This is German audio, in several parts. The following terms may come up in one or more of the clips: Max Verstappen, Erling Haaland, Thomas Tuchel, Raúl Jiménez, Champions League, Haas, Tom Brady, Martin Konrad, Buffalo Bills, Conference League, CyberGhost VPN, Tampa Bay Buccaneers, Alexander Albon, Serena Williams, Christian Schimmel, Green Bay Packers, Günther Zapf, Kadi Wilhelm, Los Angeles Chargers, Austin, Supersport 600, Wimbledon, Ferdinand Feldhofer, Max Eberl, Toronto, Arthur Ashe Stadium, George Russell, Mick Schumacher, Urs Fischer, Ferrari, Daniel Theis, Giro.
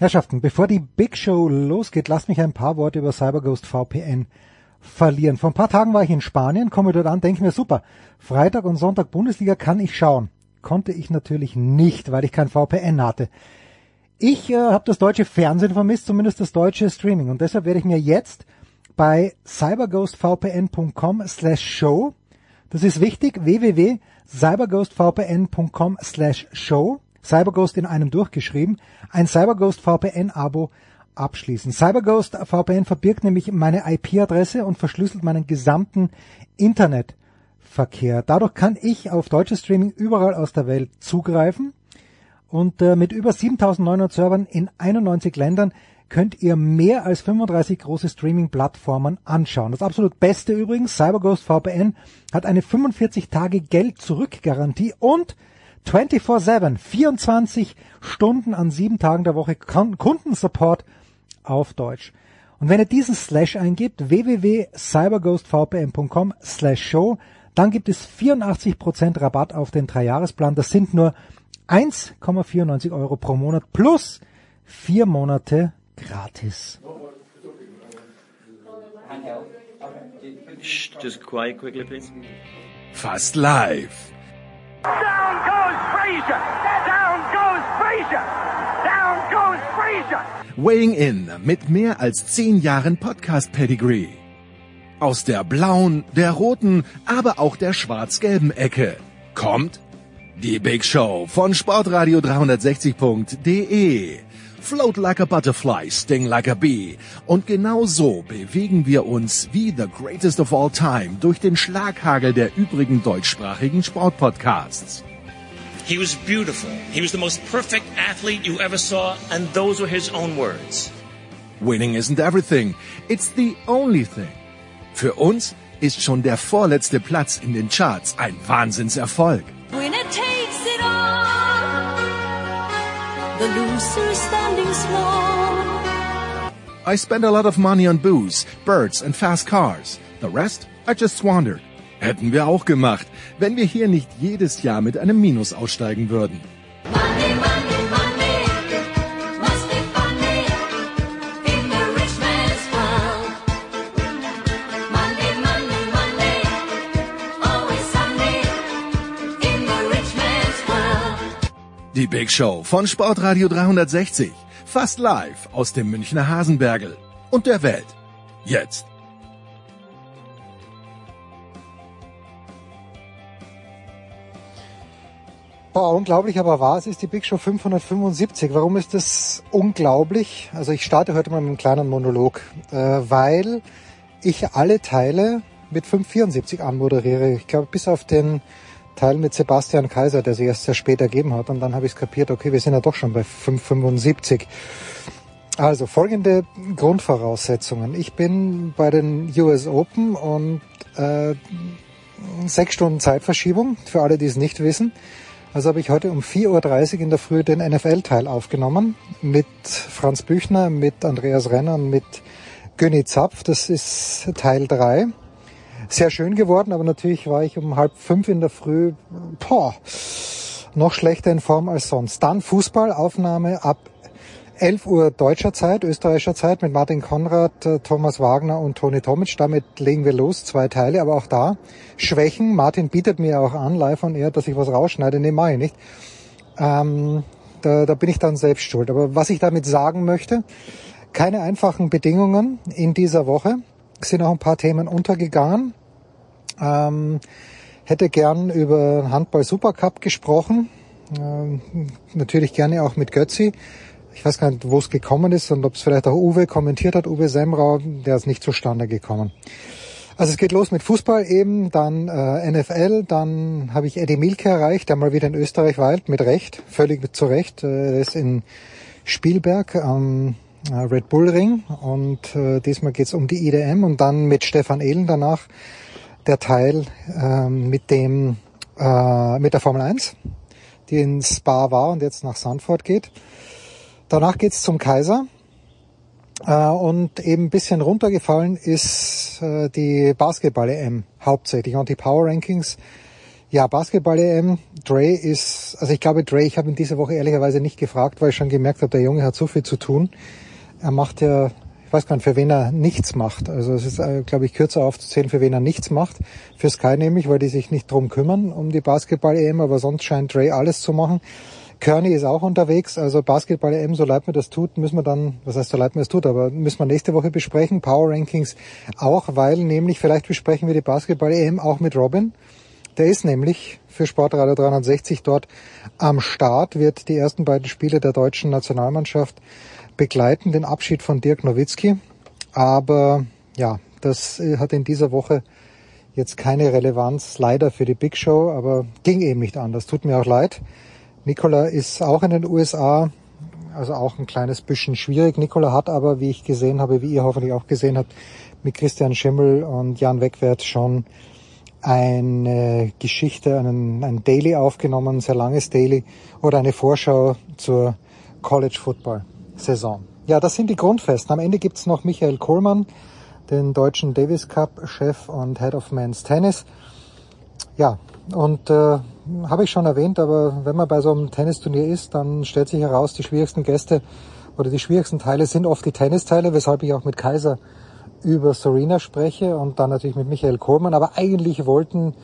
Herrschaften, bevor die Big Show losgeht, lasst mich ein paar Worte über CyberGhost VPN verlieren. Vor ein paar Tagen war ich in Spanien, komme dort an, denke mir, super, Freitag und Sonntag Bundesliga kann ich schauen. Konnte ich natürlich nicht, weil ich kein VPN hatte. Ich habe das deutsche Fernsehen vermisst, zumindest das deutsche Streaming. Und deshalb werde ich mir jetzt bei cyberghostvpn.com/show, das ist wichtig, www.cyberghostvpn.com/show, CyberGhost in einem durchgeschrieben, ein CyberGhost VPN-Abo abschließen. CyberGhost VPN verbirgt nämlich meine IP-Adresse und verschlüsselt meinen gesamten Internetverkehr. Dadurch kann ich auf deutsches Streaming überall aus der Welt zugreifen. Und mit über 7.900 Servern in 91 Ländern könnt ihr mehr als 35 große Streaming-Plattformen anschauen. Das absolut Beste übrigens, CyberGhost VPN hat eine 45-Tage-Geld-Zurück-Garantie und 24/7, 24 Stunden an 7 Tagen der Woche Kundensupport auf Deutsch. Und wenn ihr diesen Slash eingibt, www.cyberghostvpn.com/show, dann gibt es 84% Rabatt auf den 3-Jahresplan. Das sind nur 1,94 Euro pro Monat plus 4 Monate gratis. Just quiet quickly, please. Fast live. Down goes Frazier! Down goes Frazier! Down goes Frazier! Weighing in mit mehr als 10 Jahren Podcast-Pedigree. Aus der blauen, der roten, aber auch der schwarz-gelben Ecke kommt die Big Show von Sportradio 360.de. Float like a butterfly, sting like a bee. Und genau so bewegen wir uns wie the greatest of all time durch den Schlaghagel der übrigen deutschsprachigen Sportpodcasts. He was beautiful. He was the most perfect athlete you ever saw, and those were his own words. Winning isn't everything. It's the only thing. Für uns ist schon der vorletzte Platz in den Charts ein Wahnsinnserfolg. When it takes it all, the loser is standing small. I spend a lot of money on booze, birds and fast cars. The rest, I just squandered. Hätten wir auch gemacht, wenn wir hier nicht jedes Jahr mit einem Minus aussteigen würden. Money, money, money, must be funny in the rich man's world. Money, money, money, always sunny in the rich man's world. Die Big Show von Sportradio 360, fast live aus dem Münchner Hasenbergl und der Welt. Jetzt. Boah, unglaublich, aber wahr, es ist die Big Show 575. Warum ist das unglaublich? Also ich starte heute mal mit einem kleinen Monolog, weil ich alle Teile mit 574 anmoderiere. Ich glaube, bis auf den Teil mit Sebastian Kaiser, der sich erst sehr spät ergeben hat. Und dann habe ich es kapiert, okay, wir sind ja doch schon bei 575. Also folgende Grundvoraussetzungen. Ich bin bei den US Open und 6 Stunden Zeitverschiebung, für alle, die es nicht wissen. Also habe ich heute um 4.30 Uhr in der Früh den NFL-Teil aufgenommen mit Franz Büchner, mit Andreas Renner und mit Günni Zapf. Das ist Teil 3. Sehr schön geworden, aber natürlich war ich um 4:30 in der Früh noch schlechter in Form als sonst. Dann Fußballaufnahme ab 11 Uhr deutscher Zeit, österreichischer Zeit mit Martin Konrad, Thomas Wagner und Toni Tomic. Damit legen wir los, 2 Teile, aber auch da Schwächen. Martin bietet mir auch an, live on air, dass ich was rausschneide. Nee, mache ich nicht. Da bin ich dann selbst schuld. Aber was ich damit sagen möchte, keine einfachen Bedingungen in dieser Woche. Es sind auch ein paar Themen untergegangen. Hätte gern über Handball-Supercup gesprochen. Natürlich gerne auch mit Götzi. Ich weiß gar nicht, wo es gekommen ist und ob es vielleicht auch Uwe kommentiert hat, Uwe Semrau, der ist nicht zustande gekommen. Also es geht los mit Fußball eben, dann NFL, dann habe ich Eddie Mielke erreicht, der mal wieder in Österreich weilt, mit Recht, völlig zu Recht. Er ist in Spielberg am Red Bull Ring und diesmal geht es um die IDM und dann mit Stefan Ehlen danach der Teil mit der Formel 1, die in Spa war und jetzt nach Zandvoort geht. Danach geht's zum Kaiser und eben ein bisschen runtergefallen ist die Basketball-EM hauptsächlich und die Power-Rankings. Ja, Basketball-EM, ich habe ihn diese Woche ehrlicherweise nicht gefragt, weil ich schon gemerkt habe, der Junge hat so viel zu tun. Er macht ja, ich weiß gar nicht, für wen er nichts macht. Also es ist, glaube ich, kürzer aufzuzählen, für wen er nichts macht. Für Sky nämlich, weil die sich nicht drum kümmern, um die Basketball-EM, aber sonst scheint Dre alles zu machen. Kearney ist auch unterwegs, also Basketball-EM, so leid mir das tut, müssen wir dann, was heißt so leid mir das tut, aber müssen wir nächste Woche besprechen, Power-Rankings auch, weil nämlich vielleicht besprechen wir die Basketball-EM auch mit Robin. Der ist nämlich für Sportradio 360 dort am Start, wird die ersten beiden Spiele der deutschen Nationalmannschaft begleiten, den Abschied von Dirk Nowitzki. Aber ja, das hat in dieser Woche jetzt keine Relevanz, leider für die Big Show, aber ging eben nicht anders, tut mir auch leid. Nicola ist auch in den USA, also auch ein kleines bisschen schwierig. Nicola hat aber, wie ich gesehen habe, wie ihr hoffentlich auch gesehen habt, mit Christian Schimmel und Jan Wegwert schon eine Geschichte, ein Daily aufgenommen, ein sehr langes Daily oder eine Vorschau zur College-Football-Saison. Ja, das sind die Grundfesten. Am Ende gibt's noch Michael Kohlmann, den deutschen Davis Cup-Chef und Head of Men's Tennis. Ja, und habe ich schon erwähnt, aber wenn man bei so einem Tennisturnier ist, dann stellt sich heraus, die schwierigsten Gäste oder die schwierigsten Teile sind oft die Tennisteile, weshalb ich auch mit Kaiser über Serena spreche und dann natürlich mit Michael Kohlmann. Aber eigentlich wollten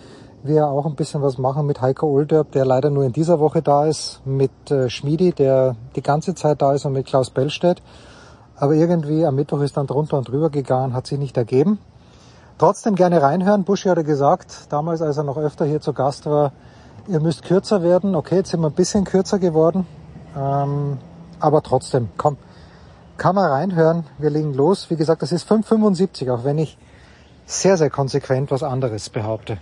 wir auch ein bisschen was machen mit Heiko Olderb, der leider nur in dieser Woche da ist, mit Schmiedi, der die ganze Zeit da ist und mit Klaus Bellstedt. Aber irgendwie am Mittwoch ist dann drunter und drüber gegangen, hat sich nicht ergeben. Trotzdem gerne reinhören. Buschi hat gesagt, damals als er noch öfter hier zu Gast war, ihr müsst kürzer werden. Okay, jetzt sind wir ein bisschen kürzer geworden. Aber trotzdem, komm. Kann man reinhören, wir legen los. Wie gesagt, das ist 5,75, auch wenn ich sehr, sehr konsequent was anderes behaupte.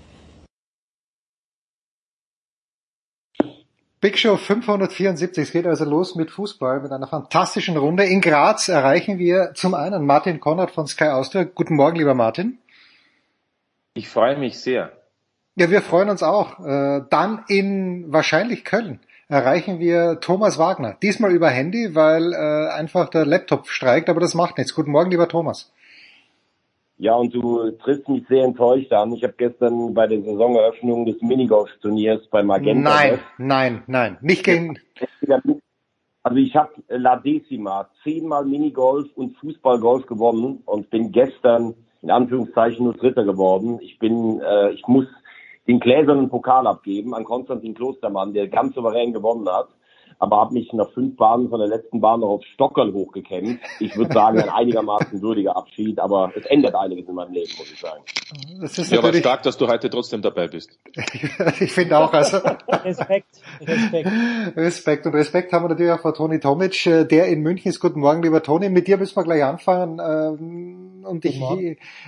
Big Show 574, es geht also los mit Fußball, mit einer fantastischen Runde. In Graz erreichen wir zum einen Martin Konrad von Sky Austria. Guten Morgen, lieber Martin. Ich freue mich sehr. Ja, wir freuen uns auch. Dann in wahrscheinlich Köln erreichen wir Thomas Wagner. Diesmal über Handy, weil einfach der Laptop streikt, aber das macht nichts. Guten Morgen, lieber Thomas. Ja, und du triffst mich sehr enttäuscht an. Ich habe gestern bei der Saisoneröffnung des Minigolf-Turniers bei Magenta... Nein, nicht gegen... Also ich habe La Decima 10-mal Minigolf und Fußballgolf gewonnen und bin gestern in Anführungszeichen nur Dritter geworden. Ich muss den gläsernen Pokal abgeben an Konstantin Klostermann, der ganz souverän gewonnen hat, aber habe mich nach 5 Bahnen von der letzten Bahn noch auf Stockerl hochgekämpft. Ich würde sagen, ein einigermaßen würdiger Abschied, aber es ändert einiges in meinem Leben, muss ich sagen. Das ist ja aber stark, dass du heute trotzdem dabei bist. Ich finde auch, also... Respekt. Respekt und Respekt haben wir natürlich auch vor Toni Tomic, der in München ist. Guten Morgen, lieber Toni. Mit dir müssen wir gleich anfangen. Und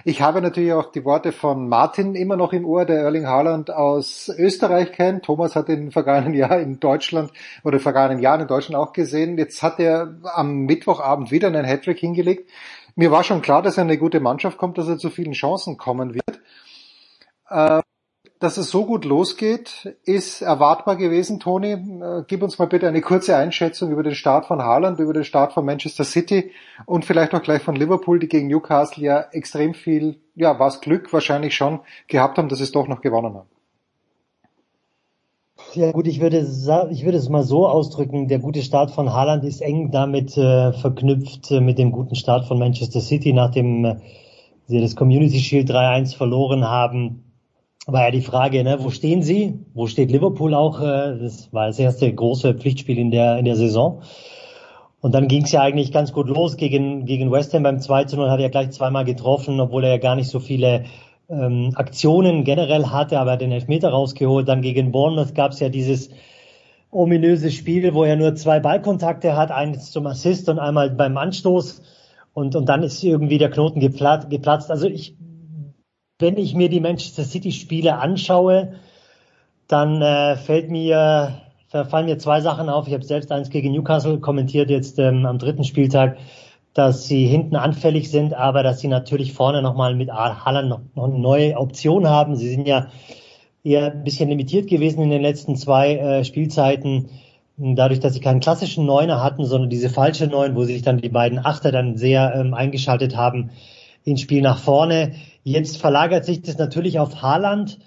ich habe natürlich auch die Worte von Martin immer noch im Ohr, der Erling Haaland aus Österreich kennt. Thomas hat ihn im vergangenen Jahr in Deutschland auch gesehen. Jetzt hat er am Mittwochabend wieder einen Hattrick hingelegt. Mir war schon klar, dass er in eine gute Mannschaft kommt, dass er zu vielen Chancen kommen wird. Dass es so gut losgeht, ist erwartbar gewesen. Toni, gib uns mal bitte eine kurze Einschätzung über den Start von Haaland, über den Start von Manchester City und vielleicht auch gleich von Liverpool, die gegen Newcastle ja extrem viel, ja, was Glück wahrscheinlich schon gehabt haben, dass sie es doch noch gewonnen haben. Ja gut, ich würde es mal so ausdrücken, der gute Start von Haaland ist eng damit verknüpft mit dem guten Start von Manchester City, nachdem sie das Community Shield 3-1 verloren haben. War ja die Frage, ne, wo stehen sie? Wo steht Liverpool auch? Das war das erste große Pflichtspiel in der Saison. Und dann ging es ja eigentlich ganz gut los gegen West Ham beim 2:0, hat er gleich zweimal getroffen, obwohl er ja gar nicht so viele Aktionen generell hatte, aber er hat den Elfmeter rausgeholt. Dann gegen Bournemouth gab es ja dieses ominöse Spiel, wo er nur 2 Ballkontakte hat, eins zum Assist und einmal beim Anstoß. Und dann ist irgendwie der Knoten geplatzt. Also wenn ich mir die Manchester City Spiele anschaue, dann fallen mir 2 Sachen auf. Ich habe selbst eins gegen Newcastle kommentiert jetzt am 3. Spieltag, dass sie hinten anfällig sind, aber dass sie natürlich vorne nochmal mit Haaland noch eine neue Option haben. Sie sind ja eher ein bisschen limitiert gewesen in den letzten 2 Spielzeiten, dadurch, dass sie keinen klassischen Neuner hatten, sondern diese falsche Neun, wo sich dann die beiden Achter dann sehr eingeschaltet haben ins Spiel nach vorne. Jetzt verlagert sich das natürlich auf Haaland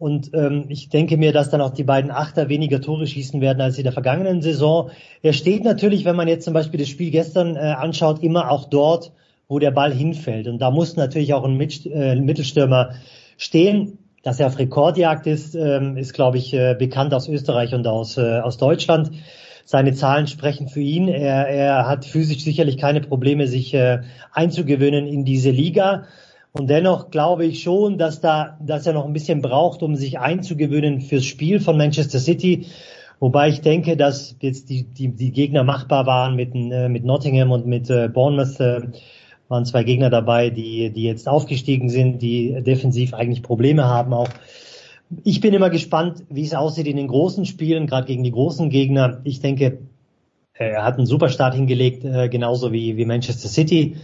Und ich denke mir, dass dann auch die beiden Achter weniger Tore schießen werden als in der vergangenen Saison. Er steht natürlich, wenn man jetzt zum Beispiel das Spiel gestern anschaut, immer auch dort, wo der Ball hinfällt. Und da muss natürlich auch ein Mittelstürmer stehen. Dass er auf Rekordjagd ist, ist, glaube ich, bekannt aus Österreich und aus Deutschland. Seine Zahlen sprechen für ihn. Er hat physisch sicherlich keine Probleme, sich einzugewöhnen in diese Liga. Und dennoch glaube ich schon, dass er noch ein bisschen braucht, um sich einzugewöhnen fürs Spiel von Manchester City. Wobei ich denke, dass jetzt die Gegner machbar waren mit Nottingham und mit Bournemouth. Waren zwei Gegner dabei, die jetzt aufgestiegen sind, die defensiv eigentlich Probleme haben auch. Ich bin immer gespannt, wie es aussieht in den großen Spielen, gerade gegen die großen Gegner. Ich denke, er hat einen super Start hingelegt, genauso wie Manchester City.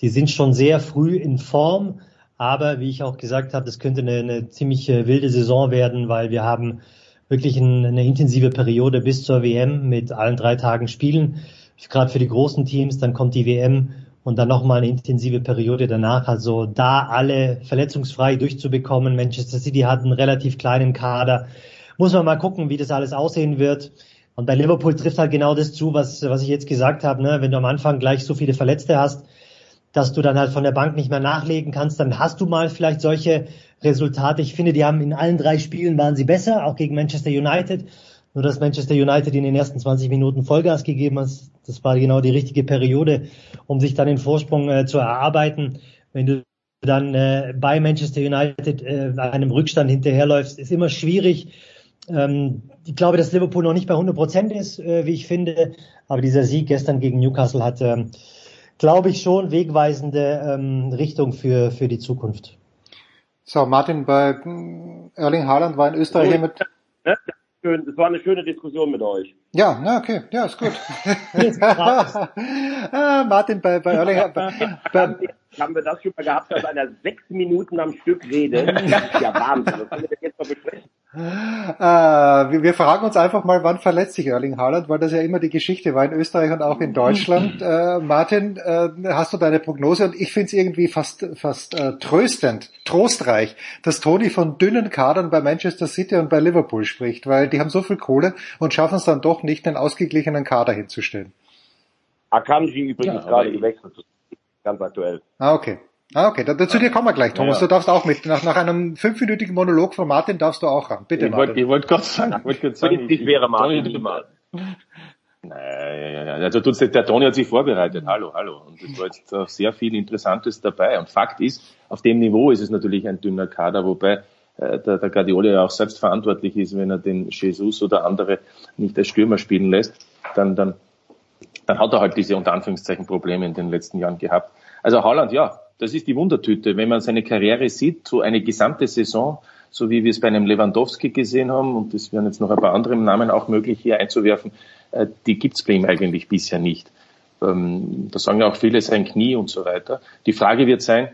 Die sind schon sehr früh in Form, aber wie ich auch gesagt habe, das könnte eine ziemlich wilde Saison werden, weil wir haben wirklich eine intensive Periode bis zur WM mit allen 3 Tagen Spielen. Gerade für die großen Teams, dann kommt die WM. Und dann nochmal eine intensive Periode danach, also da alle verletzungsfrei durchzubekommen. Manchester City hat einen relativ kleinen Kader. Muss man mal gucken, wie das alles aussehen wird. Und bei Liverpool trifft halt genau das zu, was ich jetzt gesagt habe, ne? Wenn du am Anfang gleich so viele Verletzte hast, dass du dann halt von der Bank nicht mehr nachlegen kannst, dann hast du mal vielleicht solche Resultate. Ich finde, die haben in allen 3 Spielen waren sie besser, auch gegen Manchester United. Nur dass Manchester United in den ersten 20 Minuten Vollgas gegeben hat, das war genau die richtige Periode, um sich dann den Vorsprung zu erarbeiten. Wenn du dann bei Manchester United einem Rückstand hinterherläufst, ist immer schwierig. Ich glaube, dass Liverpool noch nicht bei 100% ist, wie ich finde. Aber dieser Sieg gestern gegen Newcastle hat, glaube ich, schon wegweisende Richtung für die Zukunft. So, Martin, bei Erling Haaland war in Österreich hier mit... Ja. Es war eine schöne Diskussion mit euch. Ja, na okay, ja, ist gut. Martin, bei Erling haben wir das schon mal gehabt, dass einer 6 Minuten am Stück redet. Ja, Wahnsinn, das können wir jetzt noch besprechen. Wir fragen uns einfach mal, wann verletzt sich Erling Haaland, weil das ja immer die Geschichte war in Österreich und auch in Deutschland. Martin, hast du deine Prognose? Und ich finde es irgendwie fast trostreich, dass Toni von dünnen Kadern bei Manchester City und bei Liverpool spricht, weil die haben so viel Kohle und schaffen es dann doch nicht, einen ausgeglichenen Kader hinzustellen. Akanji übrigens gerade gewechselt, ganz aktuell. Okay, zu dir kommen wir gleich, Thomas. Ja. Du darfst auch mit. Nach einem 5-minütigen Monolog von Martin darfst du auch ran. Bitte, Martin. Ich wollte kurz sagen. Ich wäre Martin niemals. Naja, also der Toni hat sich vorbereitet. Hallo. Und es war jetzt auch sehr viel Interessantes dabei. Und Fakt ist, auf dem Niveau ist es natürlich ein dünner Kader, wobei der Guardiola ja auch selbst verantwortlich ist, wenn er den Jesus oder andere nicht als Stürmer spielen lässt. Dann hat er halt diese unter Anführungszeichen Probleme in den letzten Jahren gehabt. Also Haaland, ja. Das ist die Wundertüte, wenn man seine Karriere sieht, so eine gesamte Saison, so wie wir es bei einem Lewandowski gesehen haben, und das wären jetzt noch ein paar andere Namen auch möglich hier einzuwerfen, die gibt's bei ihm eigentlich bisher nicht. Da sagen ja auch viele, sein Knie und so weiter. Die Frage wird sein,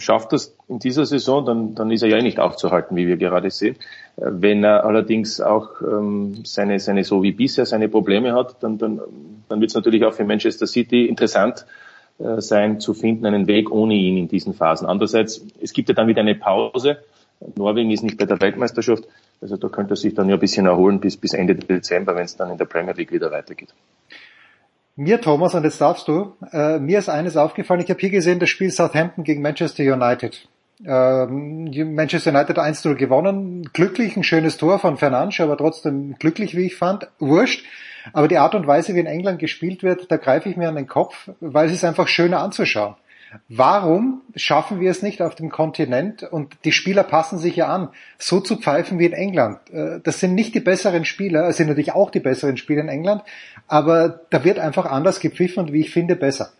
schafft das in dieser Saison, dann ist er ja nicht aufzuhalten, wie wir gerade sehen. Wenn er allerdings auch seine so wie bisher seine Probleme hat, dann wird's natürlich auch für Manchester City interessant sein, zu finden, einen Weg ohne ihn in diesen Phasen. Andererseits, es gibt ja dann wieder eine Pause. Norwegen ist nicht bei der Weltmeisterschaft. Also da könnte er sich dann ja ein bisschen erholen bis Ende Dezember, wenn es dann in der Premier League wieder weitergeht. Mir, Thomas, und jetzt darfst du, mir ist eines aufgefallen. Ich habe hier gesehen, das Spiel Southampton gegen Manchester United. Manchester United 1-0 gewonnen. Glücklich, ein schönes Tor von Fernandes, aber trotzdem glücklich, wie ich fand. Wurscht. Aber die Art und Weise, wie in England gespielt wird, da greife ich mir an den Kopf, weil es ist einfach schöner anzuschauen. Warum schaffen wir es nicht auf dem Kontinent, und die Spieler passen sich ja an, so zu pfeifen wie in England? Das sind nicht die besseren Spieler, es sind natürlich auch die besseren Spieler in England, aber da wird einfach anders gepfiffen und wie ich finde, besser.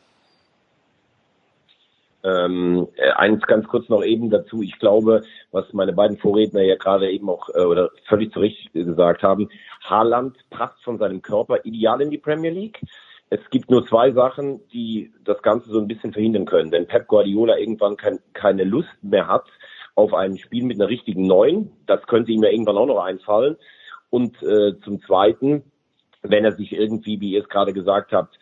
Eins ganz kurz noch eben dazu. Ich glaube, was meine beiden Vorredner ja gerade eben auch oder völlig zu Recht gesagt haben, Haaland passt von seinem Körper ideal in die Premier League. Es gibt nur 2 Sachen, die das Ganze so ein bisschen verhindern können. Wenn Pep Guardiola irgendwann keine Lust mehr hat auf ein Spiel mit einer richtigen 9, das könnte ihm ja irgendwann auch noch einfallen. Und zum Zweiten, wenn er sich irgendwie, wie ihr es gerade gesagt habt,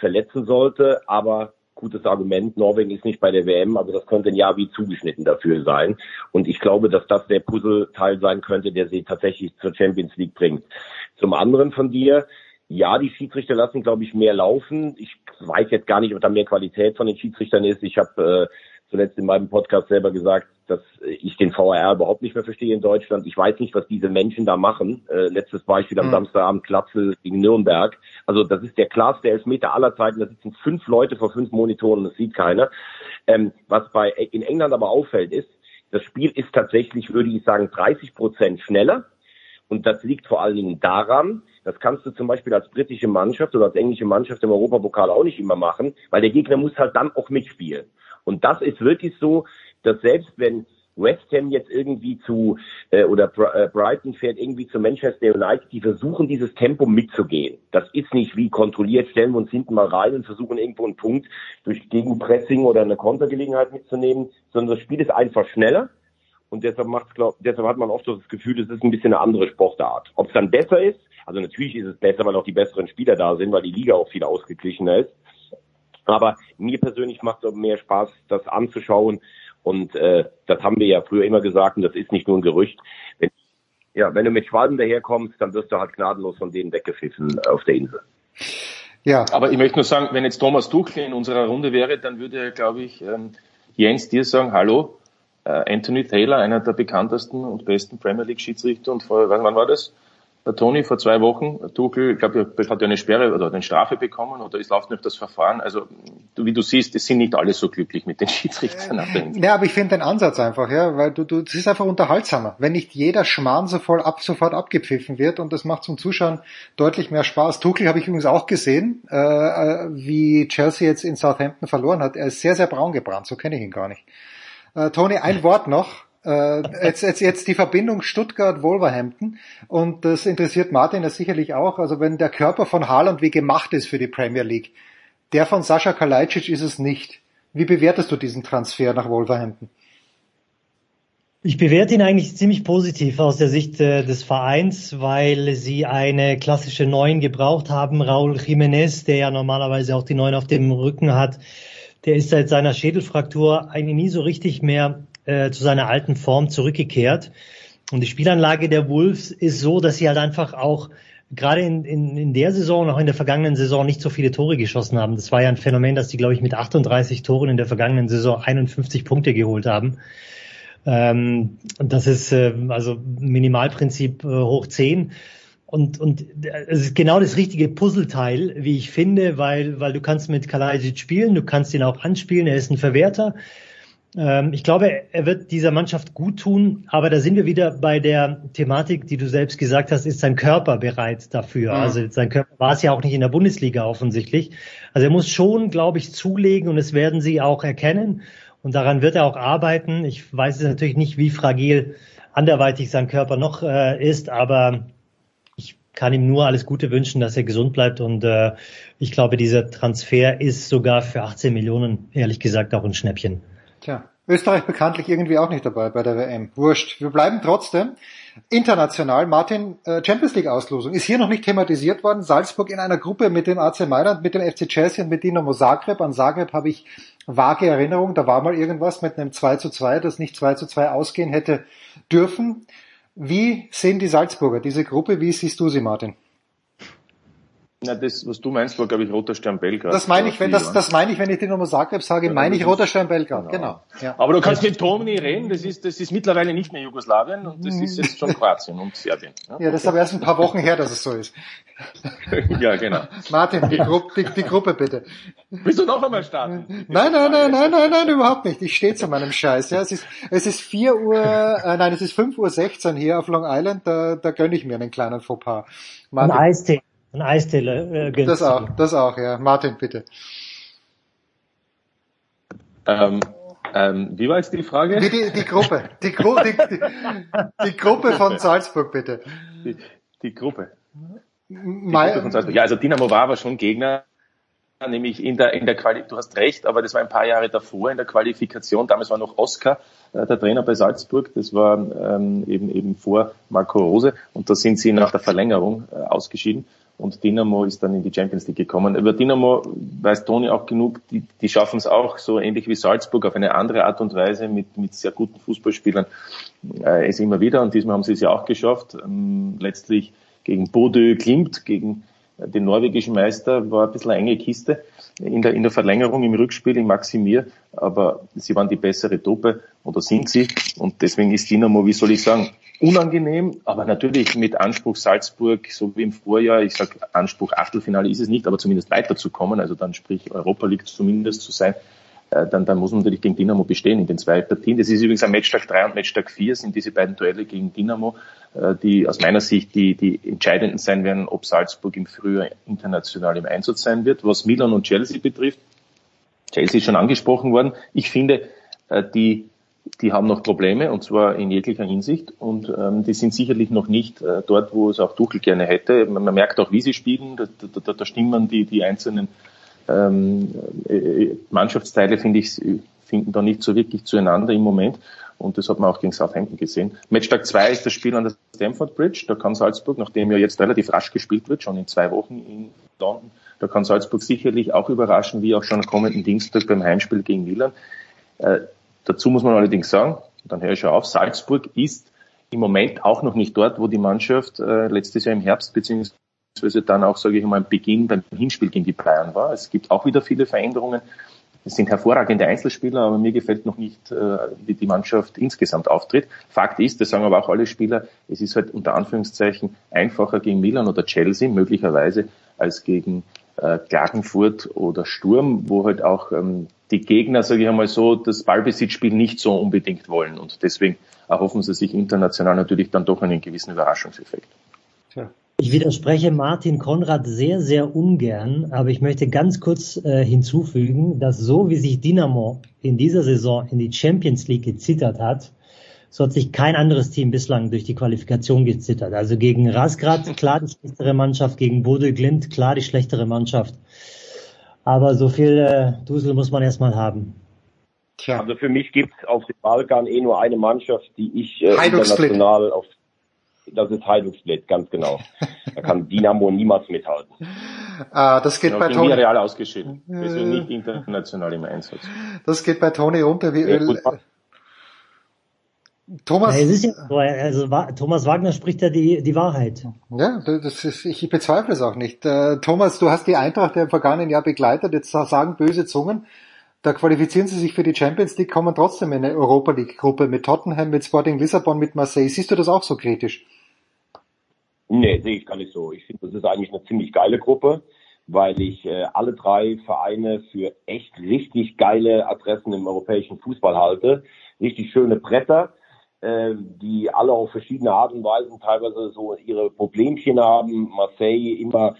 verletzen sollte, aber gutes Argument, Norwegen ist nicht bei der WM, aber das könnte ein Jahr wie zugeschnitten dafür sein. Und ich glaube, dass das der Puzzleteil sein könnte, der sie tatsächlich zur Champions League bringt. Zum anderen von dir, ja, die Schiedsrichter lassen, glaube ich, mehr laufen. Ich weiß jetzt gar nicht, ob da mehr Qualität von den Schiedsrichtern ist. Ich habe zuletzt in meinem Podcast selber gesagt, dass ich den VAR überhaupt nicht mehr verstehe in Deutschland. Ich weiß nicht, was diese Menschen da machen. Letztes Beispiel am Samstagabend, Glatzel gegen Nürnberg. Also das ist der klarste Elfmeter aller Zeiten. Da sitzen 5 Leute vor 5 Monitoren, das sieht keiner. Was in England aber auffällt ist, das Spiel ist tatsächlich, würde ich sagen, 30% schneller. Und das liegt vor allen Dingen daran, das kannst du zum Beispiel als britische Mannschaft oder als englische Mannschaft im Europapokal auch nicht immer machen, weil der Gegner muss halt dann auch mitspielen. Und das ist wirklich so, dass selbst wenn West Ham jetzt irgendwie Brighton fährt irgendwie zu Manchester United, die versuchen, dieses Tempo mitzugehen. Das ist nicht wie kontrolliert, stellen wir uns hinten mal rein und versuchen irgendwo einen Punkt durch Gegenpressing oder eine Kontergelegenheit mitzunehmen, sondern das Spiel ist einfach schneller. Und deshalb hat man oft so das Gefühl, es ist ein bisschen eine andere Sportart. Ob es dann besser ist, also natürlich ist es besser, weil auch die besseren Spieler da sind, weil die Liga auch viel ausgeglichener ist. Aber mir persönlich macht es mehr Spaß, das anzuschauen. Und das haben wir ja früher immer gesagt, und das ist nicht nur ein Gerücht. Wenn du mit Schwalben daherkommst, dann wirst du halt gnadenlos von denen weggepfiffen auf der Insel. Ja, aber ich möchte nur sagen, wenn jetzt Thomas Tuchel in unserer Runde wäre, dann würde er, glaube ich, Jens dir sagen, hallo, Anthony Taylor, einer der bekanntesten und besten Premier League Schiedsrichter, und wann war das? Der Tony vor 2 Wochen, Tuchel, ich glaube, hat ja eine Sperre oder eine Strafe bekommen oder es läuft noch das Verfahren. Also wie du siehst, es sind nicht alle so glücklich mit den Schiedsrichtern. Ja, aber ich finde den Ansatz einfach, ja, weil du es ist einfach unterhaltsamer, wenn nicht jeder Schmarrn sofort abgepfiffen wird, und das macht zum Zuschauen deutlich mehr Spaß. Tuchel habe ich übrigens auch gesehen, wie Chelsea jetzt in Southampton verloren hat. Er ist sehr, sehr braun gebrannt, so kenne ich ihn gar nicht. Toni, ein Wort noch. Jetzt die Verbindung Stuttgart-Wolverhampton, und das interessiert Martin ja sicherlich auch. Also wenn der Körper von Haaland wie gemacht ist für die Premier League, der von Sascha Kalajdzic ist es nicht. Wie bewertest du diesen Transfer nach Wolverhampton? Ich bewerte ihn eigentlich ziemlich positiv aus der Sicht des Vereins, weil sie eine klassische 9 gebraucht haben. Raúl Jiménez, der ja normalerweise auch die 9 auf dem Rücken hat, der ist seit seiner Schädelfraktur eigentlich nie so richtig mehr zu seiner alten Form zurückgekehrt. Und die Spielanlage der Wolves ist so, dass sie halt einfach auch gerade in der Saison und auch in der vergangenen Saison nicht so viele Tore geschossen haben. Das war ja ein Phänomen, dass die, glaube ich, mit 38 Toren in der vergangenen Saison 51 Punkte geholt haben. Das ist also Minimalprinzip hoch 10. Und es ist genau das richtige Puzzleteil, wie ich finde, weil du kannst mit Kalajdzic spielen, du kannst ihn auch anspielen, er ist ein Verwerter. Ich glaube, er wird dieser Mannschaft gut tun, aber da sind wir wieder bei der Thematik, die du selbst gesagt hast, ist sein Körper bereit dafür? Mhm. Also sein Körper war es ja auch nicht in der Bundesliga offensichtlich. Also er muss schon, glaube ich, zulegen, und das werden sie auch erkennen, und daran wird er auch arbeiten. Ich weiß jetzt natürlich nicht, wie fragil anderweitig sein Körper noch ist, aber kann ihm nur alles Gute wünschen, dass er gesund bleibt, und ich glaube, dieser Transfer ist sogar für 18 Millionen, ehrlich gesagt, auch ein Schnäppchen. Tja, Österreich bekanntlich irgendwie auch nicht dabei bei der WM. Wurscht, wir bleiben trotzdem international. Martin, Champions League Auslosung ist hier noch nicht thematisiert worden. Salzburg in einer Gruppe mit dem AC Mailand, mit dem FC Chelsea und mit Dinamo Zagreb. An Zagreb habe ich vage Erinnerung, da war mal irgendwas mit einem 2:2, das nicht 2:2 ausgehen hätte dürfen. Wie sehen die Salzburger diese Gruppe? Wie siehst du sie, Martin? Na, das, was du meinst, war, glaube ich, Roter Stern Belgrad. Das meine ich, wenn ich Dinamo Zagreb sage, ja, meine ich Roter Stern Belgrad. Genau. Ja. Aber du kannst mit Tomny reden. Das ist mittlerweile nicht mehr Jugoslawien, und das ist jetzt schon Kroatien und Serbien. Ja, das ist aber erst ein paar Wochen her, dass es so ist. Ja, genau. Martin, die Gruppe bitte. Willst du noch einmal starten? Nein, überhaupt nicht. Ich stehe zu meinem Scheiß. Ja, es ist 5:16 Uhr hier auf Long Island. Da gönne ich mir einen kleinen Fauxpas. Martin. Ein Eisteller. Das auch, ja. Martin, bitte. Wie war jetzt die Frage? Die Gruppe von Salzburg, bitte. Die Gruppe von Salzburg. Ja, also Dinamo war schon Gegner, nämlich in der Quali. Du hast recht, aber das war ein paar Jahre davor in der Qualifikation. Damals war noch Oskar der Trainer bei Salzburg, das war eben vor Marco Rose, und da sind sie nach der Verlängerung ausgeschieden, und Dinamo ist dann in die Champions League gekommen. Über Dinamo weiß Toni auch genug, die schaffen es auch, so ähnlich wie Salzburg, auf eine andere Art und Weise mit sehr guten Fußballspielern es immer wieder. Und diesmal haben sie es ja auch geschafft. Letztlich gegen Bodø Glimt, gegen den norwegischen Meister, war ein bisschen eine enge Kiste in der Verlängerung, im Rückspiel, im Maximier. Aber sie waren die bessere Truppe, oder sind sie. Und deswegen ist Dinamo, wie soll ich sagen, unangenehm, aber natürlich mit Anspruch Salzburg, so wie im Vorjahr. Ich sag, Anspruch Achtelfinale ist es nicht, aber zumindest weiterzukommen, also dann sprich Europa League zumindest zu sein, dann muss man natürlich gegen Dinamo bestehen in den zwei Partien. Das ist übrigens am Matchtag 3 und Matchtag 4 sind diese beiden Duelle gegen Dinamo, die aus meiner Sicht die entscheidenden sein werden, ob Salzburg im Frühjahr international im Einsatz sein wird. Was Milan und Chelsea betrifft, Chelsea ist schon angesprochen worden. Ich finde, die haben noch Probleme, und zwar in jeglicher Hinsicht, und die sind sicherlich noch nicht dort, wo es auch Tuchel gerne hätte. Man merkt auch, wie sie spielen, da stimmen die einzelnen Mannschaftsteile, finden da nicht so wirklich zueinander im Moment, und das hat man auch gegen Southampton gesehen. Matchtag 2 ist das Spiel an der Stamford Bridge, da kann Salzburg, nachdem ja jetzt relativ rasch gespielt wird, schon in 2 Wochen in London, da kann Salzburg sicherlich auch überraschen, wie auch schon am kommenden Dienstag beim Heimspiel gegen Milan. Dazu muss man allerdings sagen, dann höre ich schon auf, Salzburg ist im Moment auch noch nicht dort, wo die Mannschaft letztes Jahr im Herbst beziehungsweise dann auch, sage ich mal, beim Hinspiel gegen die Bayern war. Es gibt auch wieder viele Veränderungen. Es sind hervorragende Einzelspieler, aber mir gefällt noch nicht, wie die Mannschaft insgesamt auftritt. Fakt ist, das sagen aber auch alle Spieler, es ist halt unter Anführungszeichen einfacher gegen Milan oder Chelsea möglicherweise als gegen Klagenfurt oder Sturm, wo halt auch die Gegner, sage ich einmal so, das Ballbesitzspiel nicht so unbedingt wollen. Und deswegen erhoffen sie sich international natürlich dann doch einen gewissen Überraschungseffekt. Tja. Ich widerspreche Martin Konrad sehr, sehr ungern, aber ich möchte ganz kurz hinzufügen, dass so wie sich Dinamo in dieser Saison in die Champions League gezittert hat, so hat sich kein anderes Team bislang durch die Qualifikation gezittert. Also gegen Razgrad, klar die schlechtere Mannschaft, gegen Bodø Glimt, klar die schlechtere Mannschaft. Aber so viel Dusel muss man erstmal haben. Tja. Also für mich gibt es auf dem Balkan nur eine Mannschaft, die ich international auf... Das ist Hajduk Split, ganz genau. Da kann Dinamo niemals mithalten. Ah, das geht bei Toni... real ausgeschieden. Deswegen nicht international im Einsatz. Das geht bei Toni unter wie Öl. Thomas, ja, es ist ja so, also Thomas Wagner spricht ja die Wahrheit. Ja, das ist, ich bezweifle es auch nicht. Thomas, du hast die Eintracht ja im vergangenen Jahr begleitet. Jetzt sagen böse Zungen, da qualifizieren sie sich für die Champions League, kommen trotzdem in eine Europa League Gruppe mit Tottenham, mit Sporting Lissabon, mit Marseille. Siehst du das auch so kritisch? Nee, sehe ich gar nicht so. Ich finde, das ist eigentlich eine ziemlich geile Gruppe, weil ich alle drei Vereine für echt richtig geile Adressen im europäischen Fußball halte. Richtig schöne Bretter, die alle auf verschiedene Art und Weisen teilweise so ihre Problemchen haben. Marseille immer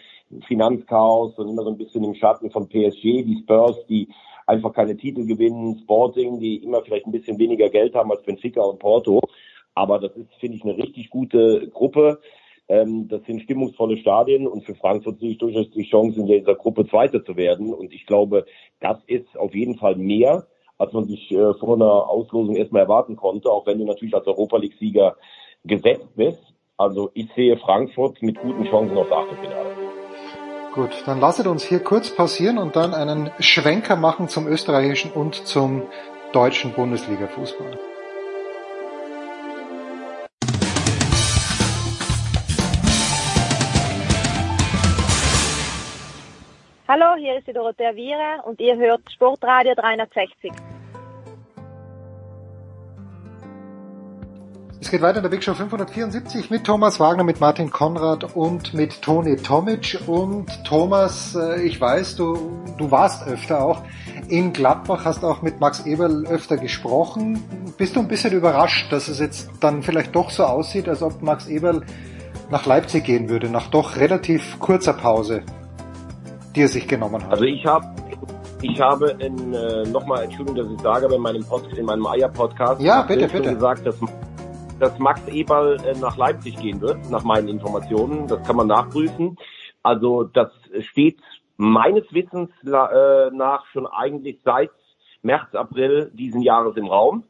Finanzchaos und immer so ein bisschen im Schatten von PSG, die Spurs, die einfach keine Titel gewinnen, Sporting, die immer vielleicht ein bisschen weniger Geld haben als Benfica und Porto. Aber das ist, finde ich, eine richtig gute Gruppe. Das sind stimmungsvolle Stadien, und für Frankfurt sehe ich durchaus die Chance, in dieser Gruppe Zweiter zu werden. Und ich glaube, das ist auf jeden Fall mehr, als man sich vor einer Auslosung erstmal erwarten konnte, auch wenn du natürlich als Europa-League-Sieger gesetzt bist. Also ich sehe Frankfurt mit guten Chancen aufs Achtelfinale. Gut, dann lasset uns hier kurz passieren und dann einen Schwenker machen zum österreichischen und zum deutschen Bundesliga-Fußball. Hallo, hier ist die Dorothea Viera und ihr hört Sportradio 360. Es geht weiter in der Big Show 574 mit Thomas Wagner, mit Martin Konrad und mit Toni Tomic. Und Thomas, ich weiß, du warst öfter auch in Gladbach, hast auch mit Max Eberl öfter gesprochen. Bist du ein bisschen überrascht, dass es jetzt dann vielleicht doch so aussieht, als ob Max Eberl nach Leipzig gehen würde, nach doch relativ kurzer Pause, die er sich genommen hat? Also ich habe nochmal, Entschuldigung, dass ich sage, aber in meinem Eier-Podcast, ja, bitte, gesagt, dass Max Eberl nach Leipzig gehen wird, nach meinen Informationen. Das kann man nachprüfen. Also das steht meines Wissens nach schon eigentlich seit März, April diesen Jahres im Raum.